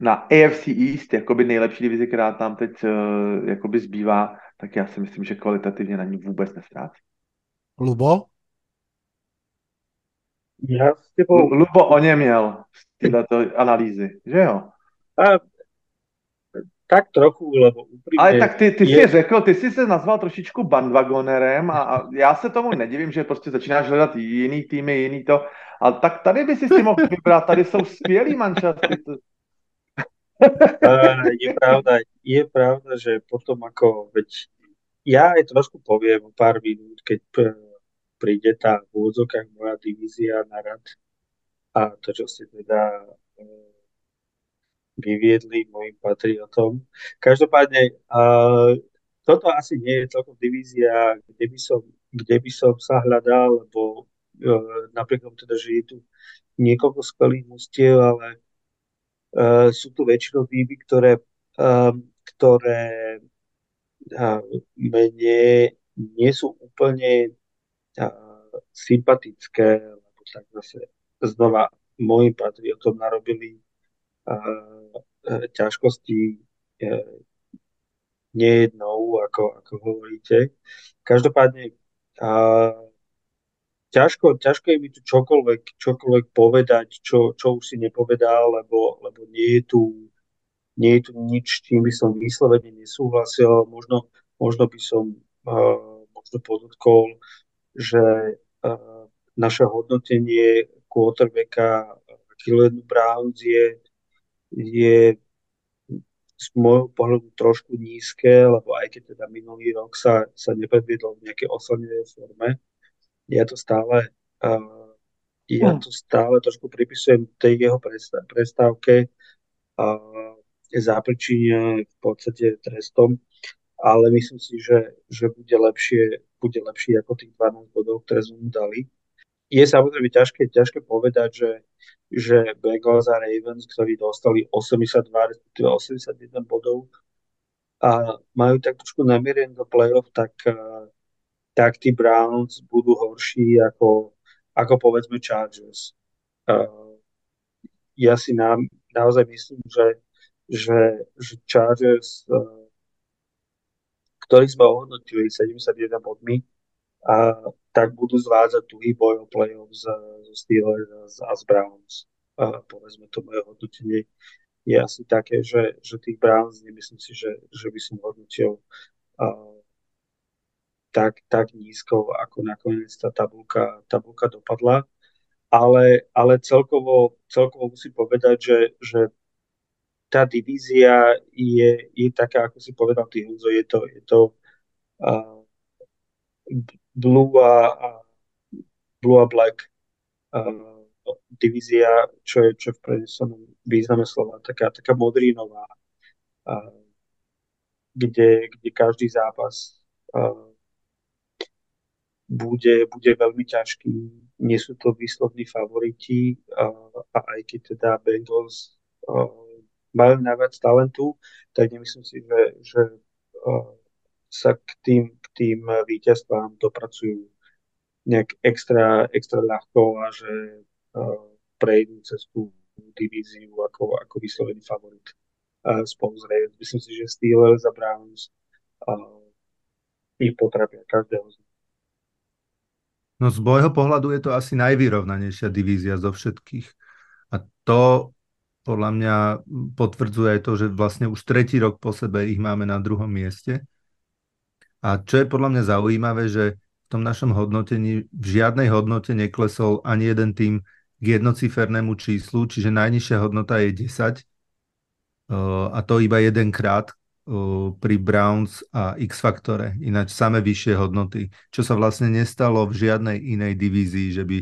na A F C East, jakoby nejlepší divize, která tam teď uh, jakoby zbývá, tak já si myslím, že kvalitativně na ní vůbec nestrácí. Lubo? Já s tebou... Lubo o něm měl z této analýzy, že jo? A... Tak trochu, lebo úprimne... Ale tak ty, ty je... si řekl, ty si se nazval trošičku bandwagonerem a, a já se tomu nedivím, že prostě začínáš hledat jiný týmy, jiný to, ale tak tady by si si mohl vybrat, tady jsou skvělý mančasty. Je pravda, je pravda, že potom ako, veď ja aj trošku poviem o pár minút, keď príde tá v úvodzovkách moja divízia na rad a to, čo ste teda... vyviedli mojim patriotom. Každopádne, uh, toto asi nie je celkom divízia, kde by som, kde by som sa hľadal, lebo uh, napriek tomu teda, že je tu niekoľko skvelých mustiev, ale uh, sú tu väčšinou týmy, ktoré, uh, ktoré uh, mne nie sú úplne uh, sympatické, lebo tak zase znova mojim patriotom narobili ťažkosti nejednou, ako, ako hovoríte. Každopádne a, ťažko, ťažko je mi tu čokoľvek, čokoľvek povedať, čo, čo už si nepovedal, lebo, lebo nie je tu, nie je tu nič, čím by som vyslovene nesúhlasil. Možno, možno by som uh, možno podotkol, že uh, naše hodnotenie quarterbacka Cleveland Browns je, je z môjho pohľadu trošku nízke, lebo aj keď teda minulý rok sa, sa nepredviedol v nejakej oslnenej forme, ja to stále uh, ja to stále trošku pripisujem tej jeho predstav, predstavke uh, zápričine v podstate trestom, ale myslím si, že, že bude lepšie, bude lepšie ako tých dvanásť bodov, ktoré sme mu dali. Je samozrejme ťažké, ťažké povedať, že, že Bengals a Ravens, ktorí dostali osemdesiatdva, osemdesiatjeden bodov a majú tak trošku namierené do playoff, tak, tak tí Browns budú horší ako, ako povedzme Chargers. Ja si na, naozaj myslím, že, že, že Chargers, ktorých sme ohodnotili sedemdesiatjeden bodmi, a tak budú zvádzať tuhý boj o play-off zo Steelers a z Browns. A povedzme, to moje hodnotenie je asi také, že, že tých Browns nemyslím si, že, že by som hodnotil uh, tak, tak nízko, ako nakoniec tá tabulka, tabulka dopadla. Ale, ale celkovo, celkovo musím povedať, že, že tá divízia je, je taká, ako si povedal ty, Huzo, je to... Je to uh, Blue a, a Blue a Black uh, divízia, čo je, čo v prenesenom význame slova, taká, taká modrínová, uh, kde, kde každý zápas uh, bude, bude veľmi ťažký. Nie sú to výslovní favoriti uh, a aj keď teda Bengals uh, majú najviac talentu, tak nemyslím si, že, že uh, sa k tým, k tým víťazstvám dopracujú nejak extra, extra ľahko a že uh, prejdú cez tú divíziu ako, ako vyslovený favorit uh, spolu s Ravens. Myslím si, že Steelers a Browns uh, ich potrapia každého z nich. No z môjho pohľadu je to asi najvyrovnanejšia divízia zo všetkých. A to podľa mňa potvrdzuje aj to, že vlastne už tretí rok po sebe ich máme na druhom mieste. A čo je podľa mňa zaujímavé, že v tom našom hodnotení v žiadnej hodnote neklesol ani jeden tým k jednocifernému číslu, čiže najnižšia hodnota je desať a to iba jedenkrát pri Browns a X-faktore, ináč same vyššie hodnoty, čo sa vlastne nestalo v žiadnej inej divízii, že by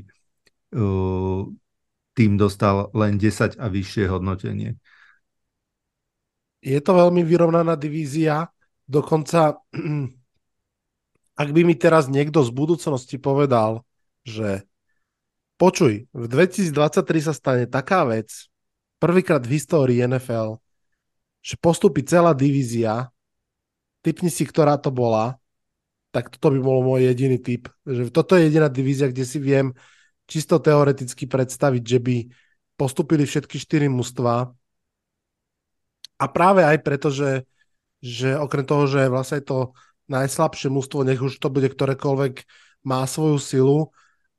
tým dostal len desať a vyššie hodnotenie. Je to veľmi vyrovnaná divízia, dokonca ak by mi teraz niekto z budúcnosti povedal, že počuj, v dvetisíctridsaťtri sa stane taká vec, prvýkrát v histórii en ef el, že postupí celá divízia, tipni si, ktorá to bola, tak toto by bol môj jediný tip. Že toto je jediná divízia, kde si viem čisto teoreticky predstaviť, že by postupili všetky štyri mužstvá. A práve aj preto, že, že okrem toho, že vlastne to najslabšie mužstvo, nech už to bude ktorékoľvek, má svoju silu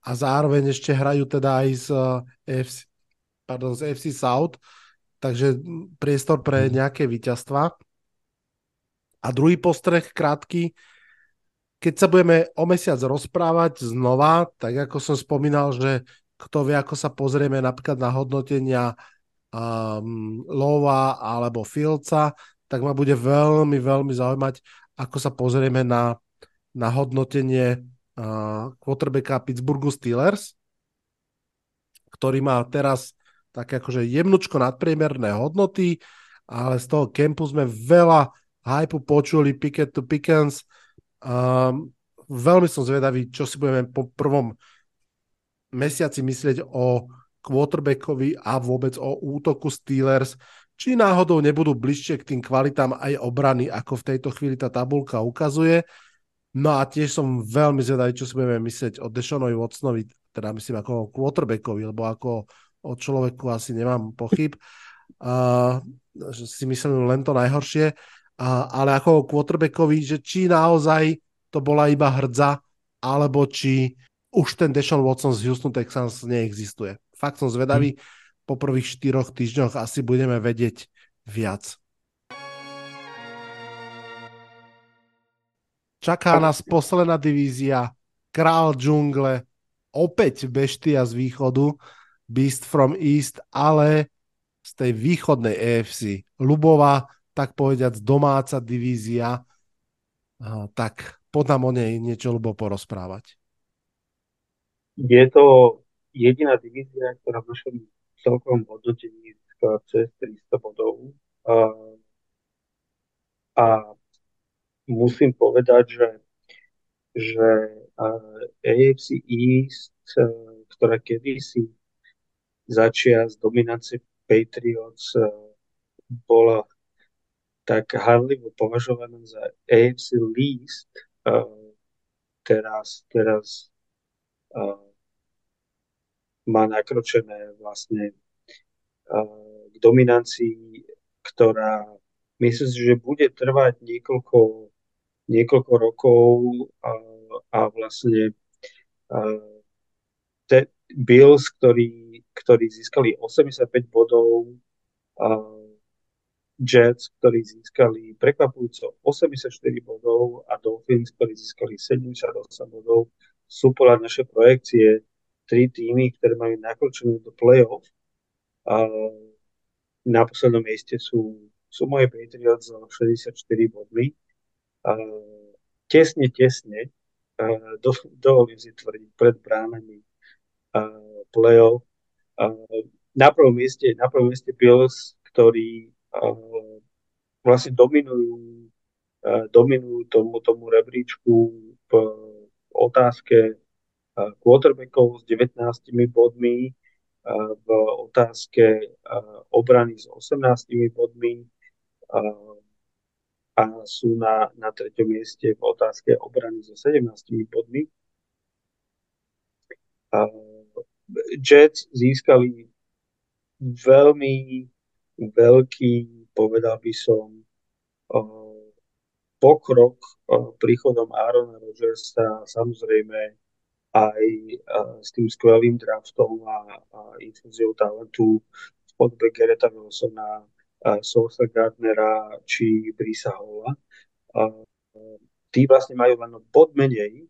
a zároveň ešte hrajú teda aj z á ef cé, pardon, z á ef cé South, takže priestor pre nejaké víťazstva. A druhý postreh krátky, keď sa budeme o mesiac rozprávať znova, tak ako som spomínal, že kto vie, ako sa pozrieme napríklad na hodnotenia um, Lova alebo Filca, tak ma bude veľmi, veľmi zaujímať, ako sa pozrieme na, na hodnotenie uh, quarterbacka Pittsburghu Steelers, ktorý má teraz také akože jemnučko nadpriemerné hodnoty, ale z toho campu sme veľa hypu počuli, Pickett to Pickens. Um, veľmi som zvedavý, čo si budeme po prvom mesiaci myslieť o quarterbackovi a vôbec o útoku Steelers, či náhodou nebudú bližšie k tým kvalitám aj obrany, ako v tejto chvíli tá tabuľka ukazuje. No a tiež som veľmi zvedavý, čo si budeme myslieť o Deshaonovi Watsonovi, teda myslím ako o quarterbackovi, lebo ako o človeku asi nemám pochyb. Uh, si myslím len to najhoršie. ale ako quarterbackovi, že či naozaj to bola iba hrdza, alebo či už ten Deshaun Watson z Houston Texans neexistuje. Fakt som zvedavý, po prvých štyroch týždňoch asi budeme vedieť viac. Čaká nás posledná divízia, král džungle, opäť beštia z východu, Beast from East, ale z tej východnej á ef cé. Ľubová, tak povediac domáca divízia, tak poď nám o nej niečo, Ľubo, porozprávať. Je to jediná divízia, ktorá v našom celkovom hodnotení cez tristo bodov a, a musím povedať, že, že á ef cé East, ktorá kedysi začia z dominácie Patriots, bola tak hádlivo považovaná za á ef cé East, teraz, teraz má nakročené vlastne k dominancii, ktorá myslím si, že bude trvať niekoľko niekoľko rokov a, a vlastne a te, Bills, ktorí, ktorí získali osemdesiatpäť bodov, a Jets, ktorí získali prekvapujúco osemdesiatštyri bodov a Dolphins, ktorí získali sedemdesiatosem bodov, sú podľa naše projekcie tri týmy, ktoré majú nakročené do play-off. A na poslednom mieste sú, sú moje Patriots so šesťdesiatštyri bodmi. A tesne, tesne do, dovolím si tvrdiť pred bránami play-off. A na prvom mieste, na prvom mieste Bills, ktorí a, vlastne dominujú, a, dominujú tomu, tomu rebríčku v otázke a, quarterbackov s devätnástimi bodmi, a, v otázke a, obrany s osemnástimi bodmi a, a sú na, na treťom mieste v otázke obrany so sedemnástimi bodmi. A, Jets získali veľmi veľký, povedal by som, pokrok príchodom Aarona Rodgersa, samozrejme aj s tým skvelým draftom a, a infúziou talentu v podobe Garretta Wilsona, Sousa Gardnera či Brisa Halla. Tí vlastne majú len bod menej,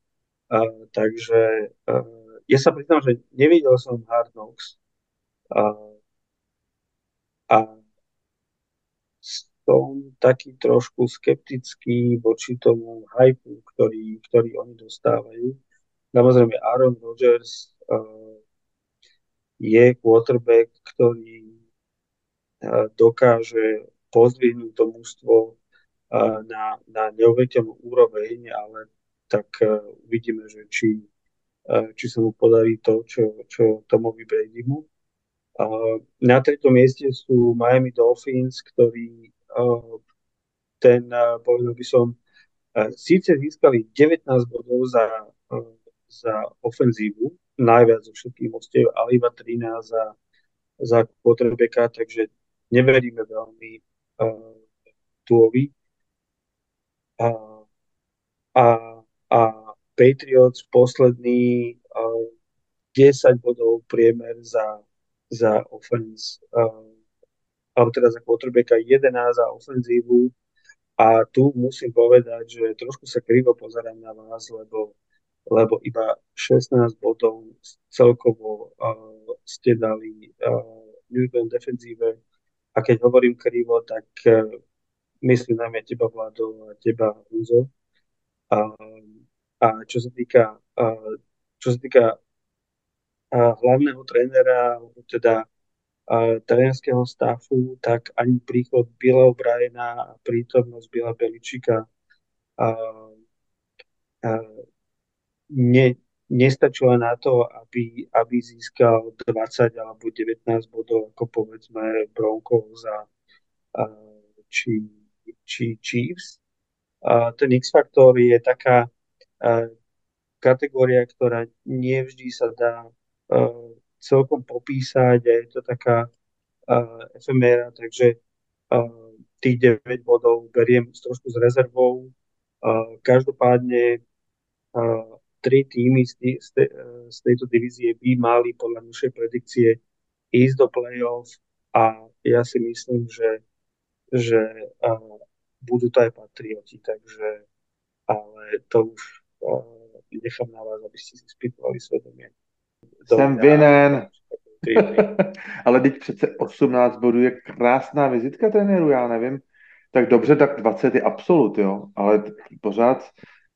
a, takže a, ja sa priznám, že nevidel som Hard Knocks a, a som taký trošku skeptický voči tomu hypu, ktorý, ktorý oni dostávajú. Samozrejme, Aaron Rodgers uh, je quarterback, ktorý uh, dokáže pozdvihnúť to mužstvo uh, na, na neuveriteľnú úroveň, ale tak uh, uvidíme, že či či sa mu podarí to, čo, čo Tomovi Bradymu. Na tretom mieste sú Miami Dolphins, ktorí ten, povedal by som, síce získali devätnásť bodov za, za ofenzívu, najviac zo všetkých mostiev, ale iba trinásť za, za quarterbacka, takže neveríme veľmi uh, Tuovi. A, a, a Patriots posledný uh, desať bodov priemer za, za offense, uh, alebo teda za quarterbacka jedenásť za ofenzívu. A tu musím povedať, že trošku sa krivo pozerám na vás, lebo, lebo iba šestnásť bodov celkovo uh, ste dali uh, New England defenzíve. A keď hovorím krivo, tak uh, myslím najmä teba, Vlado, a teba, Uzo. Uh, A čo sa týka, čo sa týka hlavného trénera, teda trénerského stafu, tak ani príchod Billa O'Briena a prítomnosť Billa Beličika ne, nestačila na to, aby, aby získal dvadsať alebo devätnásť bodov, ako povedzme Broncos za či, či Chiefs. A ten X-faktor je taká kategória, ktorá nie vždy sa dá uh, celkom popísať a je to taká uh, efeméra, takže uh, tých deväť bodov beriem trošku s rezervou. Uh, každopádne uh, tri týmy z, tý, z, te, z tejto divízie by mali podľa našej predikcie ísť do play-off a ja si myslím, že, že uh, budú to aj Patrioti, takže ale to už uh, nechám na vás, aby ste si spýtovali svedomie. Jsem vinen. Ale teď přece osmnáct bodů je krásná vizitka trenéru, já nevím. Tak dobře, tak dvacet je absolut, jo, ale pořád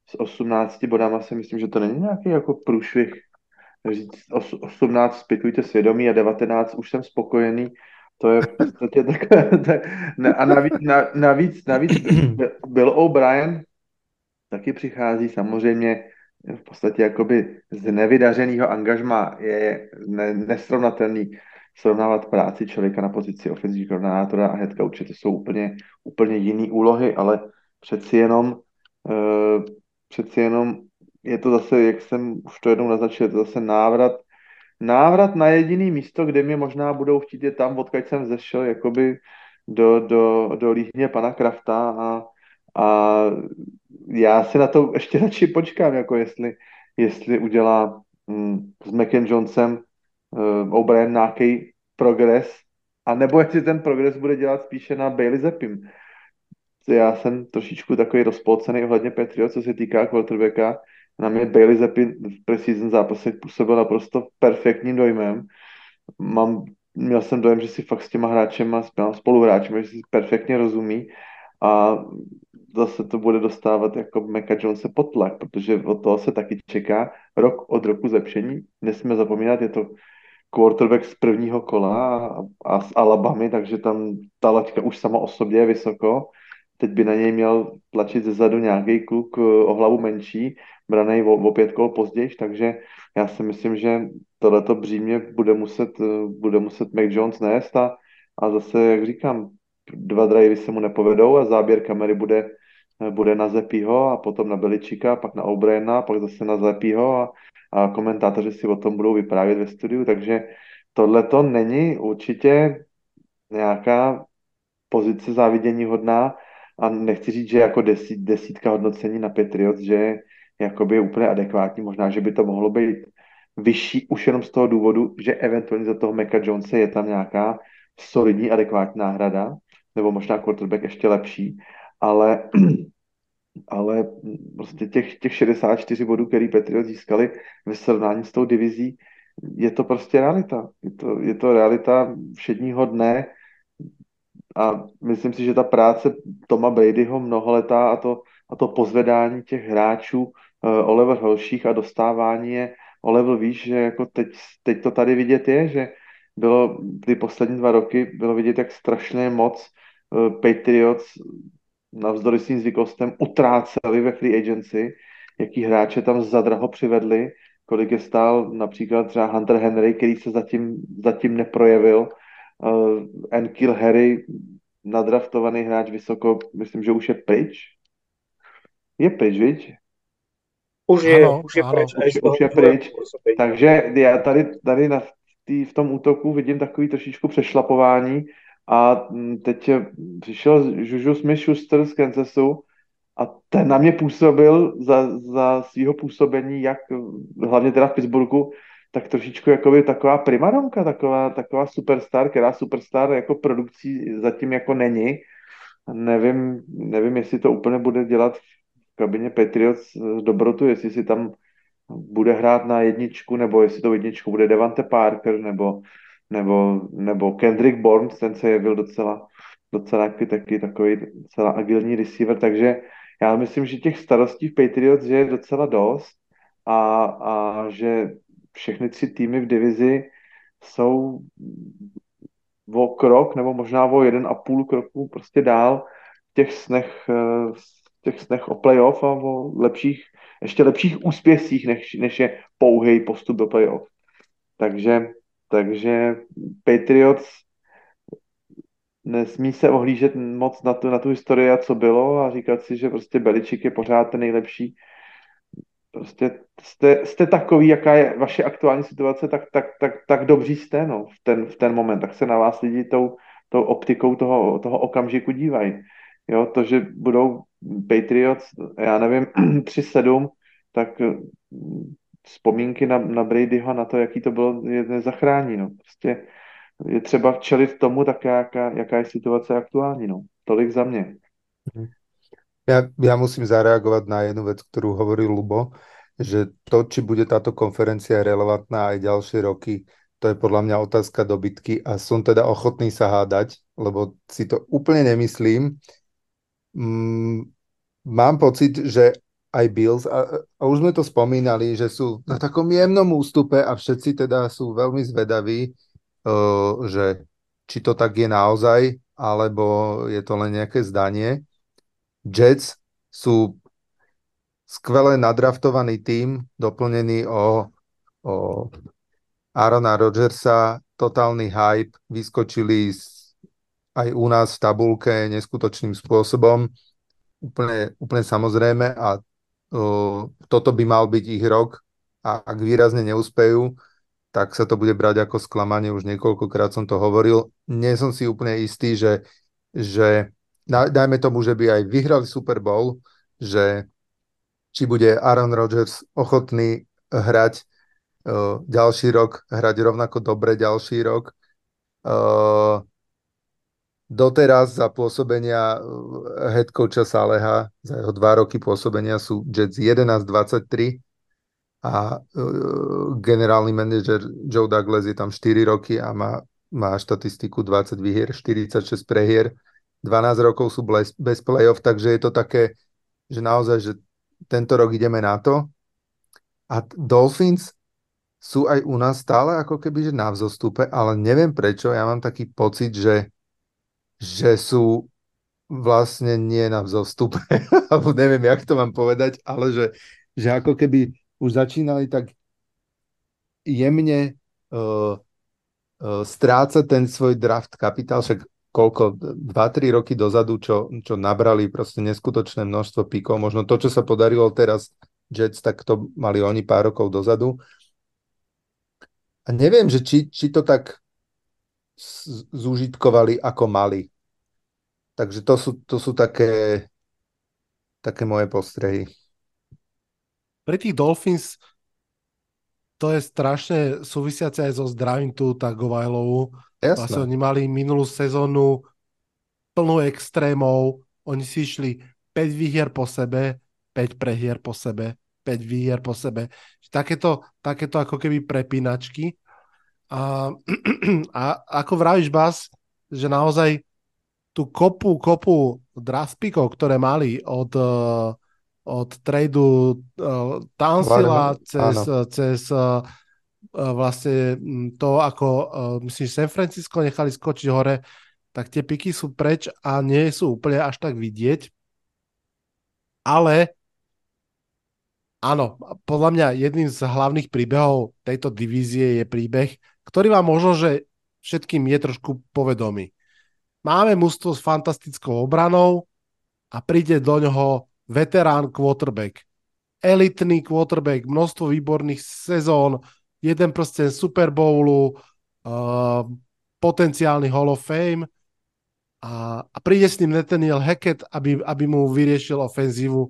s osmnácti bodama si myslím, že to není nějaký jako průšvih. Říct osmnáct spětujte svědomí a devatenáct už jsem spokojený. To je v podstatě takové. A navíc, navíc, navíc Bill O'Brien taky přichází samozřejmě v podstatě jakoby z nevydařeného angažma je ne, nesrovnatelný srovnávat práci člověka na pozici ofenzivního koordinátora a head coache. To jsou úplně, úplně jiný úlohy, ale přeci jenom, uh, přeci jenom je to zase, jak jsem už to jednou naznačil, je to zase návrat, návrat na jediný místo, kde mě možná budou chtít je tam, odkud jsem zešel, jakoby do, do, do líhně pana Krafta a, a já si na to ještě radši počkám, jako jestli, jestli udělá mm, s Macem Johnsonem uh, O'Brien nějaký progres, anebo jestli ten progres bude dělat spíše na Bailey Zappim. Já jsem trošičku takový rozpolcený ohledně Patriot, co se týká quarterbacka. Na mě Bailey Zappim v preseason zápasech působil naprosto perfektním dojmem. Mám, měl jsem dojem, že si fakt s těma hráčema, spoluhráčema, že si perfektně rozumí a zase to bude dostávat jako Maca Jonese pod tlak, protože od toho se taky čeká rok od roku zlepšení. Nesmíme zapomínat, je to quarterback z prvního kola a, a s Alabamy, takže tam ta laťka už sama o sobě je vysoko. Teď by na něj měl tlačit zezadu nějaký kluk o hlavu menší, branej o, o pět kol později, takže já si myslím, že tohleto břímě bude muset, bude muset Mac Jones nést a, a zase, jak říkám, dva drivey se mu nepovedou a záběr kamery bude bude na Zeppího a potom na Beličíka, pak na O'Briena, pak zase na Zeppího a, a komentátoři si o tom budou vyprávět ve studiu, takže tohleto není určitě nějaká pozice závidění hodná a nechci říct, že jako desít, desítka hodnocení na Patriots, že je jakoby úplně adekvátní, možná, že by to mohlo být vyšší už jenom z toho důvodu, že eventuálně za toho Maca Jonese je tam nějaká solidní adekvátní náhrada, nebo možná quarterback ještě lepší, ale, ale prostě těch, těch šedesát čtyři bodů, který Patriots získali ve srovnání s tou divizí, je to prostě realita. Je to, je to realita všedního dne a myslím si, že ta práce Toma Bradyho mnoholetá a to, a to pozvedání těch hráčů uh, o level horších a dostávání je o level výš, že jako teď, teď to tady vidět je, že bylo ty poslední dva roky bylo vidět, jak strašně moc uh, Patriots navzdory svým zvyklostem utráceli ve free agency, jaký hráče tam zadraho přivedli, kolik je stál například třeba Hunter Henry, který se zatím, zatím neprojevil. Uh, N'Keal Harry, nadraftovaný hráč vysoko, myslím, že už je pryč. Je pryč, viď? Už je, ano, už je ano, pryč. Už, už je pryč. Takže já tady, tady na tý, v tom útoku vidím takový trošičku přešlapování. A teď přišel Juju Smith-Schuster z Kansasu a ten na mě působil za, za svého působení, jak hlavně teda v Pittsburghu, tak trošičku jakoby taková primadonka, taková, taková superstar, která superstar jako produkcí zatím jako není. Nevím, nevím, jestli to úplně bude dělat v kabině Patriots dobrotu, jestli si tam bude hrát na jedničku, nebo jestli to jedničku bude Devante Parker, nebo nebo, nebo Kendrick Bourne, ten se jevil docela, docela taky takový docela agilní receiver, takže já myslím, že těch starostí v Patriots je docela dost a, a že všechny tři týmy v divizi jsou o krok, nebo možná o jeden a půl kroku prostě dál v těch snech, těch snech o playoff a o lepších, ještě lepších úspěších, než, než je pouhý postup do playoff. Takže Takže Patriots nesmí se ohlížet moc na tu, na tu historii a co bylo a říkat si, že prostě Belichick je pořád ten nejlepší. Prostě jste, jste takový, jaká je vaše aktuální situace, tak, tak, tak, tak dobří jste no, v, ten, v ten moment. Tak se na vás lidi tou, tou optikou toho, toho okamžiku dívají. Jo, to, že budou Patriots, já nevím, tři sedm, tak vzpomínky na, na Bradyho, na to, jaký to bylo, je nezachrání. No. Prostě je třeba čelit tomu, tak jaká, jaká je situace aktuální. No. Tolik za mě. Ja, ja musím zareagovať na jednu vec, ktorú hovoril Lubo, že to, či bude táto konferencia relevantná aj ďalšie roky, to je podľa mňa otázka dobytky a som teda ochotný sa hádať, lebo si to úplne nemyslím. Mm, mám pocit, že aj Bills, a, a už sme to spomínali, že sú na takom jemnom ústupe a všetci teda sú veľmi zvedaví, uh, že či to tak je naozaj, alebo je to len nejaké zdanie. Jets sú skvele nadraftovaný tím, doplnený o, o Aarona Rodgersa, totálny hype, vyskočili aj u nás v tabuľke neskutočným spôsobom, úplne, úplne samozrejme a uh, toto by mal byť ich rok a ak výrazne neúspejú, tak sa to bude brať ako sklamanie, už niekoľkokrát som to hovoril. Nie som si úplne istý, že, že dajme tomu, že by aj vyhrali Super Bowl, že či bude Aaron Rodgers ochotný hrať uh, ďalší rok, hrať rovnako dobre ďalší rok. Uh, doteraz za pôsobenia head coacha Saleha, za jeho dva roky pôsobenia sú Jets jedenásť dvadsaťtri a uh, generálny manažer Joe Douglas je tam štyri roky a má, má štatistiku dvadsať výhier, štyridsaťšesť prehier. dvanásť rokov sú bez playoff, takže je to také, že naozaj, že tento rok ideme na to. A Dolphins sú aj u nás stále ako keby, že na vzostupe, ale neviem prečo, ja mám taký pocit, že, že sú vlastne nie na vzostupe, alebo neviem, jak to mám povedať, ale že, že ako keby už začínali tak jemne uh, uh, strácať ten svoj draft kapitál, však koľko, dva tri roky dozadu, čo, čo nabrali proste neskutočné množstvo píkov. Možno to, čo sa podarilo teraz Jets, tak to mali oni pár rokov dozadu. A neviem, že či, či to tak zúžitkovali, ako mali. Takže to sú, to sú také, také moje postrehy. Pre tých Dolphins to je strašne súvisiace aj so zdravím tú Tagovailovu. Vlastne oni mali minulú sezónu plnú extrémov. Oni si išli päť výhier po sebe, päť prehier po sebe, päť výhier po sebe. Takéto, takéto ako keby prepínačky. A, a ako vravíš, Bas, že naozaj tú kopu, kopu draftpikov, ktoré mali od, od tradu uh, Townsilla cez... cez vlastne to, ako myslím, San Francisco nechali skočiť hore, tak tie piky sú preč a nie sú úplne až tak vidieť. Ale áno, podľa mňa jedným z hlavných príbehov tejto divízie je príbeh, ktorý vám možno, že všetkým je trošku povedomý. Máme mužstvo s fantastickou obranou a príde do ňoho veterán quarterback. Elitný quarterback, množstvo výborných sezón, jeden prsten Super Bowlu, uh, potenciálny Hall of Fame a, a príde s ním Nathaniel Hackett, aby, aby mu vyriešil ofenzívu.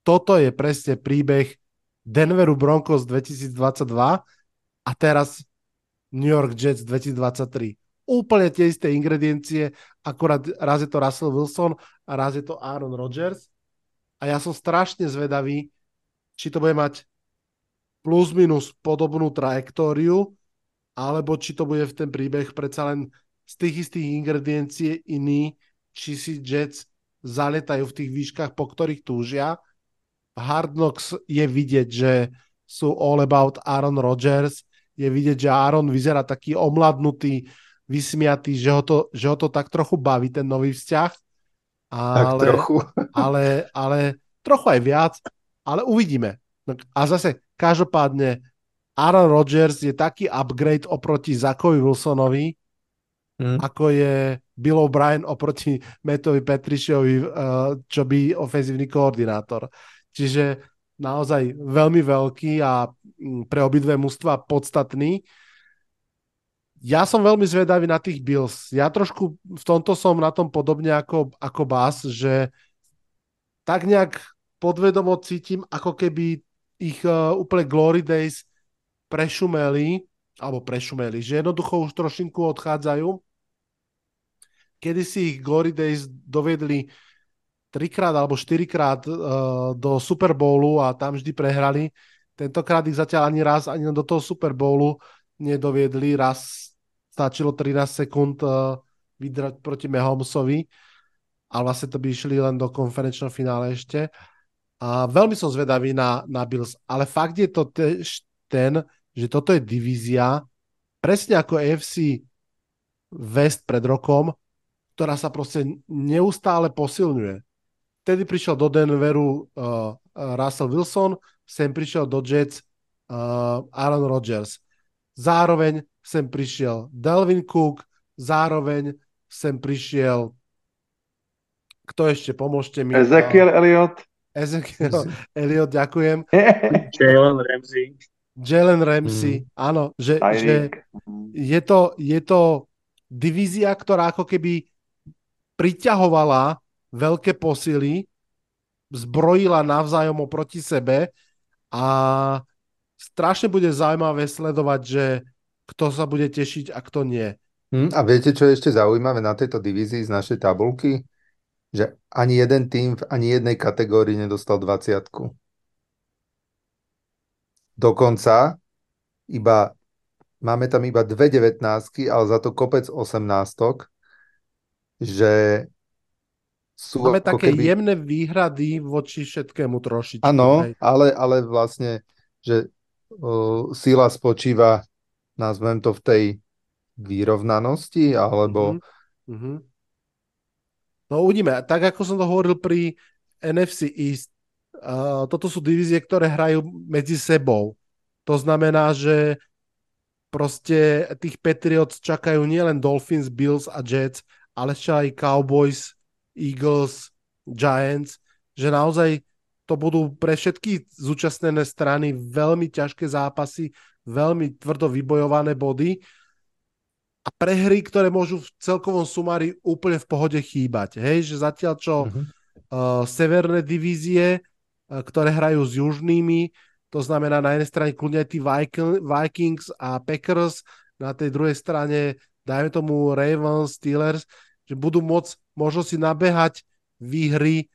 Toto je presne príbeh Denveru Broncos dvetisícdvadsaťdva a teraz New York Jets dvetisícdvadsaťtri. Úplne tie isté ingrediencie, akurát raz je to Russell Wilson a raz je to Aaron Rodgers. A ja som strašne zvedavý, či to bude mať plus minus podobnú trajektóriu, alebo či to bude v ten príbeh predsa len z tých istých ingrediencií iný, či si Jets zaletajú v tých výškach, po ktorých túžia. V Hard Knocks je vidieť, že sú all about Aaron Rodgers, je vidieť, že Aaron vyzerá taký omladnutý, vysmiatý, že ho to, že ho to tak trochu baví, ten nový vzťah. Ale, tak trochu. ale, ale trochu aj viac, ale uvidíme. A zase každopádne Aaron Rodgers je taký upgrade oproti Zakovi Wilsonovi, mm. ako je Bill O'Brien oproti Mattovi Patriciovi, čo by ofenzívny koordinátor. Čiže naozaj veľmi veľký a pre obidve mužstva podstatný. Ja som veľmi zvedavý na tých Bills. Ja trošku v tomto som na tom podobne ako, ako Bas, že tak nejak podvedomo cítim, ako keby ich uh, úplne Glory Days prešumeli, alebo prešumeli, že jednoducho už trošinku odchádzajú. Kedy si ich Glory Days doviedli trikrát alebo štyrikrát uh, do Super Bowlu a tam vždy prehrali. Tentokrát ich zatiaľ ani raz, ani do toho Super Bowlu nedoviedli. Raz stačilo trinásť sekúnd uh, vydrať proti Mahomesovi a vlastne to by išli len do konferenčného finále ešte. A veľmi som zvedavý na, na Bills, ale fakt je to tež ten, že toto je divízia, presne ako á ef cé West pred rokom, ktorá sa proste neustále posilňuje. Vtedy prišiel do Denveru uh, Russell Wilson, sem prišiel do Jets uh, Aaron Rodgers. Zároveň sem prišiel Dalvin Cook, zároveň sem prišiel, kto ešte, pomôžte mi? Ezekiel Elliott. Ezekiel Elliott, ďakujem. Jalen Ramsey. Jalen Ramsey, mm. áno. Že, že je to, je to divízia, ktorá ako keby priťahovala veľké posily, zbrojila navzájom oproti sebe a strašne bude zaujímavé sledovať, že kto sa bude tešiť a kto nie. Hmm, a viete, čo je ešte zaujímavé na tejto divízii z našej tabulky? Že ani jeden tým v ani jednej kategórii nedostal dvadsiatku. Dokonca iba, máme tam iba dve devätnástky, ale za to kopec osemnástok, že sú máme také keby... jemné výhrady voči všetkému trošičku. Áno, ale, ale vlastne, že uh, sila spočíva, nazvem to, v tej vyrovnanosti, alebo... Mm-hmm. No uvidíme. Tak, ako som to hovoril pri en ef cé East, uh, toto sú divízie, ktoré hrajú medzi sebou. To znamená, že proste tých Patriots čakajú nielen Dolphins, Bills a Jets, ale aj Cowboys, Eagles, Giants, že naozaj to budú pre všetky zúčastnené strany veľmi ťažké zápasy, veľmi tvrdo vybojované body a prehry, ktoré môžu v celkovom sumári úplne v pohode chýbať. Hej, že zatiaľ čo uh-huh. uh, severné divízie, uh, ktoré hrajú s južnými, to znamená na jednej strane kľudne tí Vikings a Packers, na tej druhej strane dajme tomu Ravens, Steelers, že budú môcť možno si nabehať výhry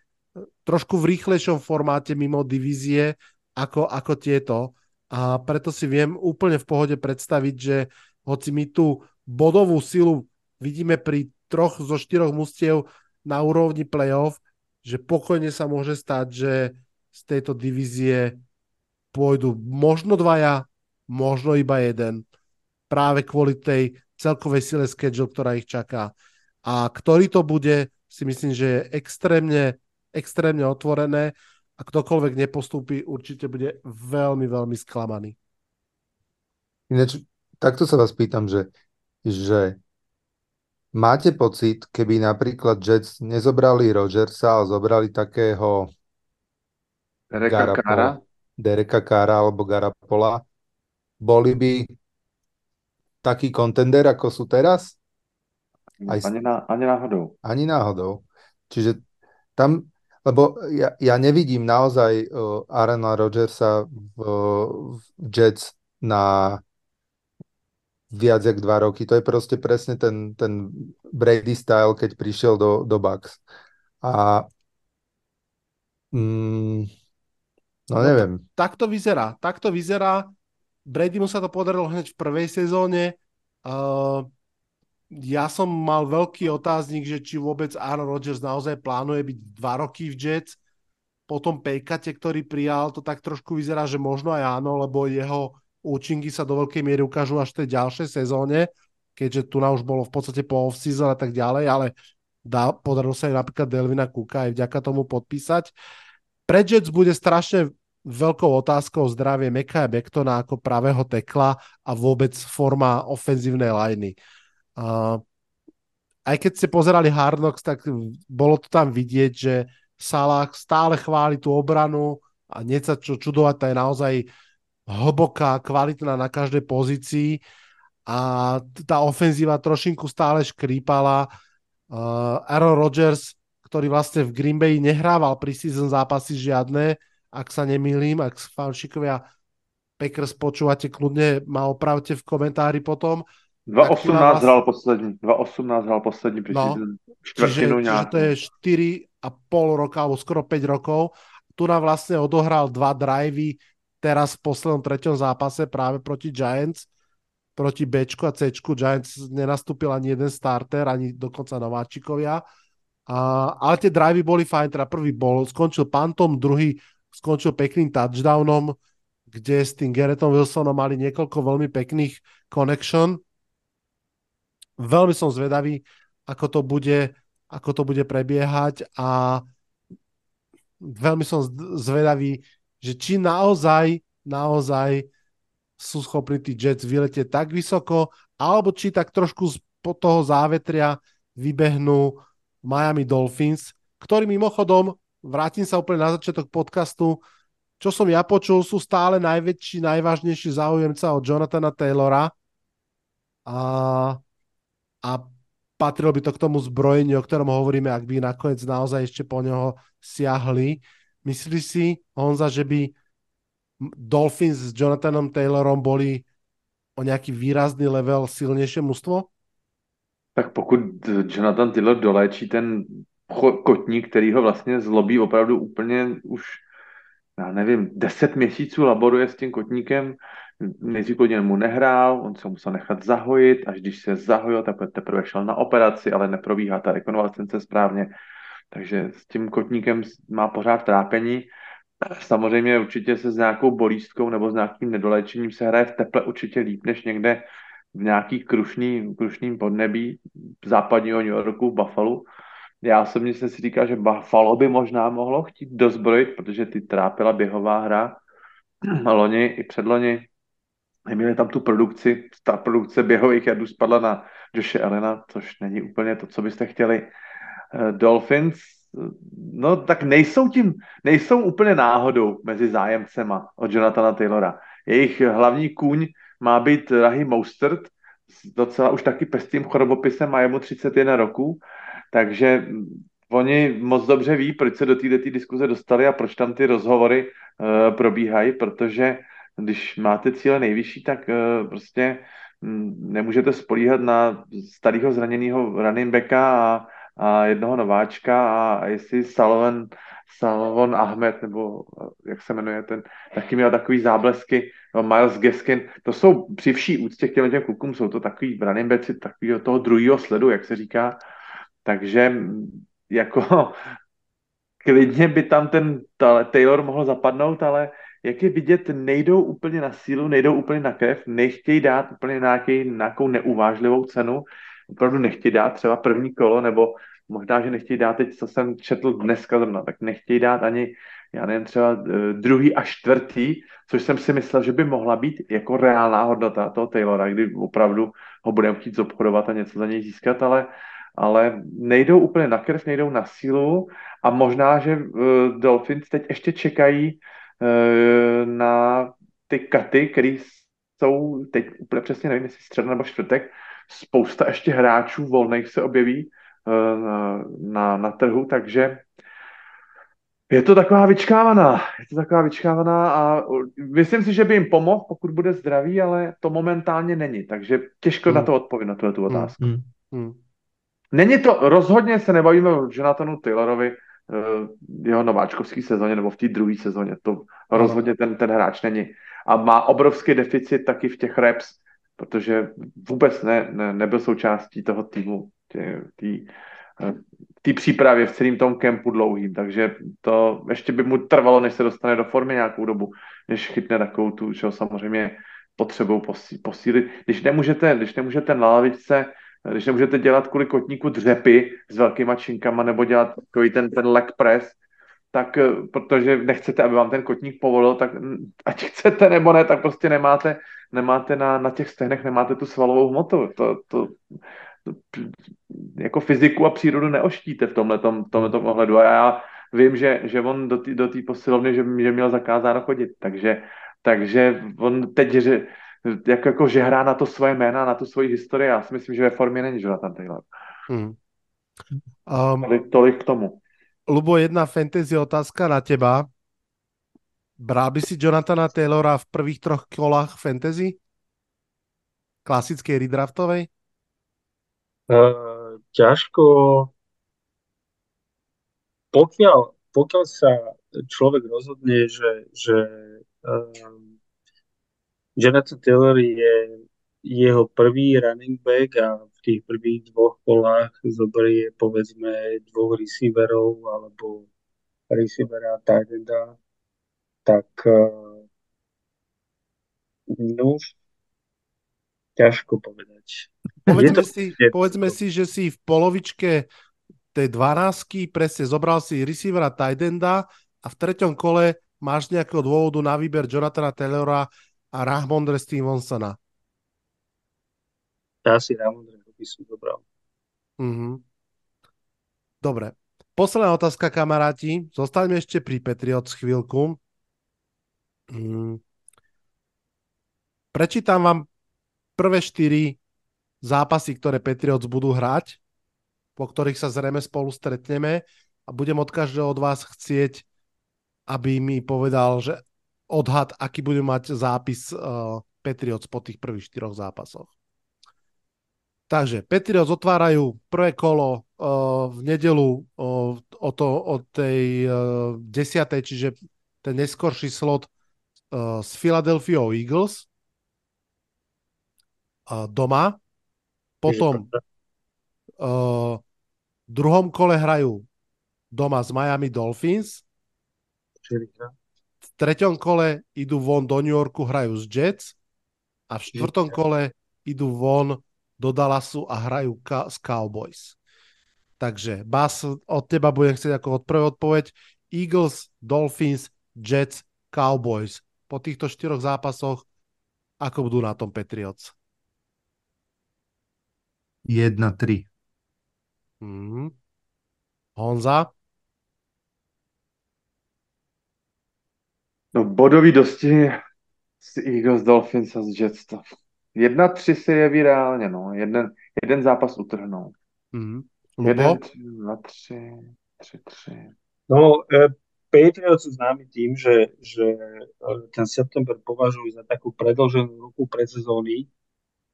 trošku v rýchlejšom formáte mimo divízie ako, ako tieto. A preto si viem úplne v pohode predstaviť, že hoci my tú bodovú silu vidíme pri troch zo štyroch mustiev na úrovni play-off, že pokojne sa môže stať, že z tejto divízie pôjdu možno dvaja, možno iba jeden. Práve kvôli tej celkovej sile schedule, ktorá ich čaká. A ktorý to bude, si myslím, že je extrémne, extrémne otvorené a ktokoľvek nepostúpi, určite bude veľmi, veľmi sklamaný. Ináč, takto sa vás pýtam, že, že máte pocit, keby napríklad Jets nezobrali Rodgersa, ale zobrali takého Dereka Carra, Dereka Carra alebo Garapola, boli by taký kontender, ako sú teraz? Aj, ani, na, ani náhodou. Ani náhodou. Čiže tam, lebo ja, ja nevidím naozaj uh, Aarona Rodgersa v, uh, v Jets na viac jak dva roky. To je proste presne ten, ten Brady style, keď prišiel do, do Bucks. A mm, no neviem. No, tak to vyzerá. Tak to vyzerá. Brady mu sa to podarilo hneď v prvej sezóne. Uh... Ja som mal veľký otáznik, že či vôbec Aaron Rodgers naozaj plánuje byť dva roky v Jets. Po tom pejkate, ktorý prijal, to tak trošku vyzerá, že možno aj áno, lebo jeho účinky sa do veľkej miery ukážu až v tej ďalšej sezóne, keďže tu už bolo v podstate po off-season a tak ďalej, ale dá, podarilo sa aj napríklad Delvina Cooka aj vďaka tomu podpísať. Pre Jets bude strašne veľkou otázkou zdravie Mekkaja Bectona ako pravého tekla a vôbec forma ofenzívnej lajny. Uh, aj keď ste pozerali Hard Knocks, tak bolo to tam vidieť, že Salah stále chváli tú obranu a nie sa čo čudovať, tá je naozaj hlboká, kvalitná na každej pozícii a tá ofenzíva trošinku stále škrípala. Uh, Aaron Rodgers, ktorý vlastne v Green Bay nehrával preseason zápasy žiadne, ak sa nemýlim, ak fanšikovia Packers počúvate, kľudne ma opravte v komentári potom. dva osemnásť vlastne... hral poslední, dva osemnásť hral poslední preseason. No, čiže, čiže to je štyri a pol roka, alebo skoro päť rokov. Tu nám vlastne odohral dva drivey teraz v poslednom treťom zápase práve proti Giants, proti Bčku a Cčku. Giants nenastúpil ani jeden starter, ani dokonca nováčikovia. A, ale tie drivey boli fajn, teda prvý bol, skončil puntom, druhý skončil pekným touchdownom, kde s tým Garrettom Wilsonom mali niekoľko veľmi pekných connection. Veľmi som zvedavý, ako to bude, ako to bude prebiehať a veľmi som zvedavý, že či naozaj, naozaj sú schopní tí Jets vyletieť tak vysoko, alebo či tak trošku pod toho závetria vybehnú Miami Dolphins, ktorí mimochodom, vrátim sa úplne na začiatok podcastu, čo som ja počul, sú stále najväčší, najvážnejší záujemca od Jonathana Taylora a, a patrilo by to k tomu zbrojeniu, o ktorom hovoríme, ak by nakoniec naozaj ešte po neho siahli. Myslíš si, Honza, že by Dolphins s Jonathanom Taylorom boli o nejaký výrazný level silnejšie mužstvo? Tak pokud Jonathan Taylor doléčí ten kotník, který ho vlastně zlobí opravdu úplně už, já nevím, deset měsíců laboruje s tím kotníkem, nejdřív mu nehrál, on se musel nechat zahojit, až když se zahojil, tak teprve šel na operaci, ale neprobíhá ta rekonvalescence správně. Takže s tím kotníkem má pořád trápení. Samozřejmě určitě se s nějakou bolístkou nebo s nějakým nedoléčením se hraje v teple určitě líp, než někde v nějaký krušný, krušným podnebí západního New Yorku, Buffalo. Já osobně jsem si říkal, že Buffalo by možná mohlo chtít dozbrojit, protože ty trápila běhová hra loni i předloni. Neměli tam tu produkci, ta produkce běhových jadů spadla na Joshe Allena, což není úplně to, co byste chtěli. Dolphins, no tak nejsou tím, nejsou úplně náhodou mezi zájemcema od Jonathana Taylora. Jejich hlavní kůň má být Raheem Mostert, docela už taky pestým chorobopisem, má jemu třicet jedna roků, takže oni moc dobře ví, proč se do té diskuze dostali a proč tam ty rozhovory uh, probíhají, protože když máte cíle nejvyšší, tak uh, prostě m, nemůžete spolíhat na starého zraněného running backa a a jednoho nováčka a jestli Salvan, Salvan Ahmed, nebo jak se jmenuje ten, taky měl takový záblesky, no Miles Gaskin, to jsou při vší úctě k těm těm klukům, jsou to takový running backi takového toho druhého sledu, jak se říká, takže jako klidně by tam ten Taylor mohl zapadnout, ale jak je vidět, nejdou úplně na sílu, nejdou úplně na krev, nechtějí dát úplně nějaký, nějakou neuvážlivou cenu, opravdu nechtějí dát třeba první kolo, nebo možná, že nechtějí dát teď, co jsem četl dneska zrovna, tak nechtějí dát ani, já nevím, třeba druhý a čtvrtý, což jsem si myslel, že by mohla být jako reálná hodnota toho Taylora, kdy opravdu ho budeme chtít zobchodovat a něco za něj získat, ale, ale nejdou úplně na krev, nejdou na sílu a možná, že uh, Dolphins teď ještě čekají uh, na ty katy, které jsou teď úplně přesně, nevím, jestli středa nebo čtvrtek, spousta ještě hráčů volných se objeví na, na, na trhu, takže je to taková vyčkávaná. Je to taková vyčkávaná a myslím si, že by jim pomohl, pokud bude zdravý, ale to momentálně není, takže těžko mm. na to odpovědět, na tu otázku. Mm. Mm. Není to, rozhodně se nebavíme o Jonathanu Taylorovi jeho nováčkovský sezóně nebo v té druhé sezóně, to no. rozhodně ten, ten hráč není. A má obrovský deficit taky v těch reps, protože vůbec ne, ne, nebyl součástí toho týmu, té přípravy v celém tom kempu dlouhým, takže to ještě by mu trvalo, než se dostane do formy nějakou dobu, než chytne takovou tu, že ho samozřejmě potřebou posí, posílit. Když nemůžete, když nemůžete na lavičce, když nemůžete dělat kvůli kotníku dřepy s velkýma činkama nebo dělat takový ten, ten leg press, tak protože nechcete, aby vám ten kotník povolil, tak ať chcete nebo ne, tak prostě nemáte, nemáte na, na těch stehnech, nemáte tu svalovou hmotu. To, to, to, jako fyziku a přírodu neoštíte v tomhletom, tomhletom ohledu. A já vím, že, že on do té do posilovny, že, že měl zakázáno chodit. Takže, takže on teď že jak jako žehrá na to svoje jména, na tu svoji historii. Já si myslím, že ve formě není Jonathan Taylor. Hmm. Um, tolik, tolik k tomu. Lubo, jedna fantasy otázka na teba. Bral by si Jonathana Taylora v prvých troch kolách fantasy? Klasickej redraftovej? Uh, ťažko. Pokiaľ, pokiaľ sa človek rozhodne, že, že um, Jonathan Taylor je jeho prvý running back a v tých prvých dvoch kolách zoberie povedzme dvoch receiverov alebo receivera tight enda, tak no, ťažko povedať. Povedzme, to, si, to... povedzme si, že si v polovičke tej dvanástky presne zobral si receivera tight enda a v treťom kole máš nejakého dôvodu na výber Jonathana Taylora a Rhamondre Stevensona. Ja si Rhamondre by som zobral. Mm-hmm. Dobre. Posledná otázka, kamaráti. Zostaňme ešte pri Patriots chvíľku. Hmm. Prečítam vám prvé štyri zápasy, ktoré Patriots budú hrať, po ktorých sa zrejme spolu stretneme a budem od každého od vás chcieť, aby mi povedal, že odhad, aký bude mať zápis uh, Patriots po tých prvých štyroch zápasoch. Takže Patriots otvárajú prvé kolo uh, v nedelu uh, o, to, o tej uh, desiatej, čiže ten neskorší slot s Philadelphia Eagles doma. Potom v druhom kole hrajú doma s Miami Dolphins. V treťom kole idú von do New Yorku, hrajú s Jets. A v štvrtom kole idú von do Dallasu a hrajú ka- s Cowboys. Takže Bas, od teba budem chcieť ako od prvej odpoveď. Eagles, Dolphins, Jets, Cowboys. Po týchto štyroch zápasoch, ako budú na tom Patriots? jedna tri. Mm. Honza? No, bodový dostihy z Eagles, Dolphins a z Jets. jedna tri se jeví reálně, no. Jeden, jeden zápas utrhnou. Mm. jeden dva tri tri tri. No, e- Patriots sú známi tým, že, že ten september považujú za takú predĺženú ruku predsezóny,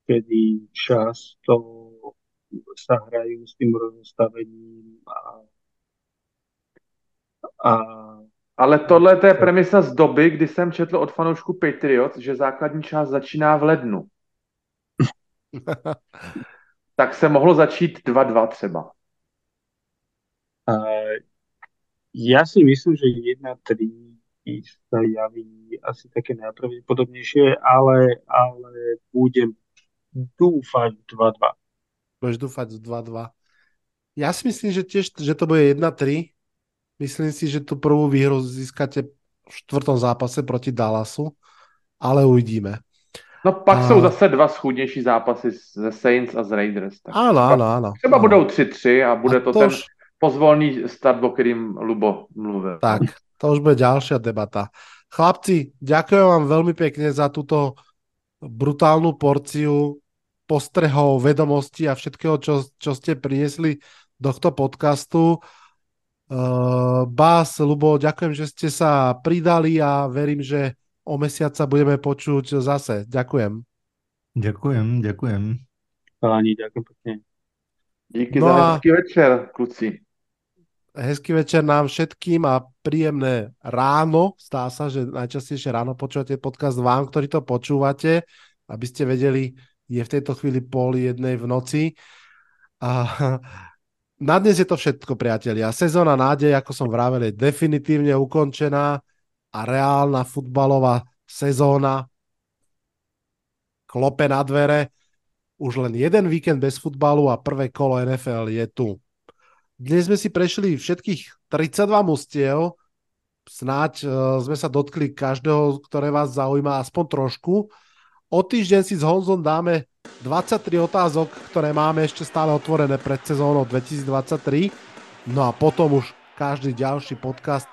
kedy často sa hrajú s tým rozostavením. A, a... Ale tohle to je premisa z doby, kdy jsem četl od fanoušku Patriots, že základní část začíná v lednu. Tak se mohlo začít dva dva třeba. A... Ja si myslím, že jedna tri sa javí asi také najpravdepodobnejšie, ale, ale budem dúfať dva dva. Budeš dúfať dva dva. Ja si myslím, že tiež, že to bude jedna tri. Myslím si, že tú prvú výhru získate v štvrtom zápase proti Dallasu, ale uvidíme. No pak a... sú zase dva schudnejší zápasy ze Saints a z Raiders. Tak. Áno, áno, áno. Třeba áno. Budou tri tri a bude a to ten... Už... pozvolný start, o ktorým Lubo mluvil. Tak, to už bude ďalšia debata. Chlapci, ďakujem vám veľmi pekne za túto brutálnu porciu postrehov, vedomostí a všetkého, čo, čo ste priniesli do tohto podcastu. Uh, Bás, Lubo, ďakujem, že ste sa pridali a verím, že o mesiac sa budeme počuť zase. Ďakujem. Ďakujem, ďakujem. Páni, ďakujem pekne. Díky no za hezký večer, kluci. Hezký večer nám všetkým a príjemné ráno. Stá sa, že najčastejšie ráno počúvate podcast vám, ktorý to počúvate. Aby ste vedeli, je v tejto chvíli pol jednej v noci. A na dnes je to všetko, priatelia. Sezóna nádej, ako som vravel, je definitívne ukončená a reálna futbalová sezóna klope na dvere. Už len jeden víkend bez futbalu a prvé kolo en ef el je tu. Dnes sme si prešli všetkých tridsaťdva mustiev. Snáď sme sa dotkli každého, ktoré vás zaujíma aspoň trošku. O týždeň si s Honzom dáme dvadsaťtri otázok, ktoré máme ešte stále otvorené pred sezónou dvetisícdvadsaťtri. No a potom už každý ďalší podcast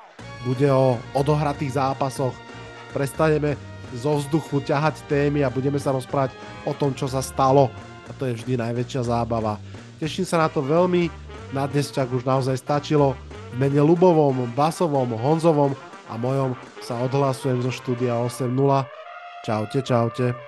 bude o odohratých zápasoch. Prestaneme zo vzduchu ťahať témy a budeme sa rozprávať o tom, čo sa stalo. A to je vždy najväčšia zábava. Teším sa na to veľmi. Na dnes však už naozaj stačilo. V mene Ľubovom, Basovom, Honzovom a mojom sa odhlasujem zo štúdia osem nula. Čaute, čaute.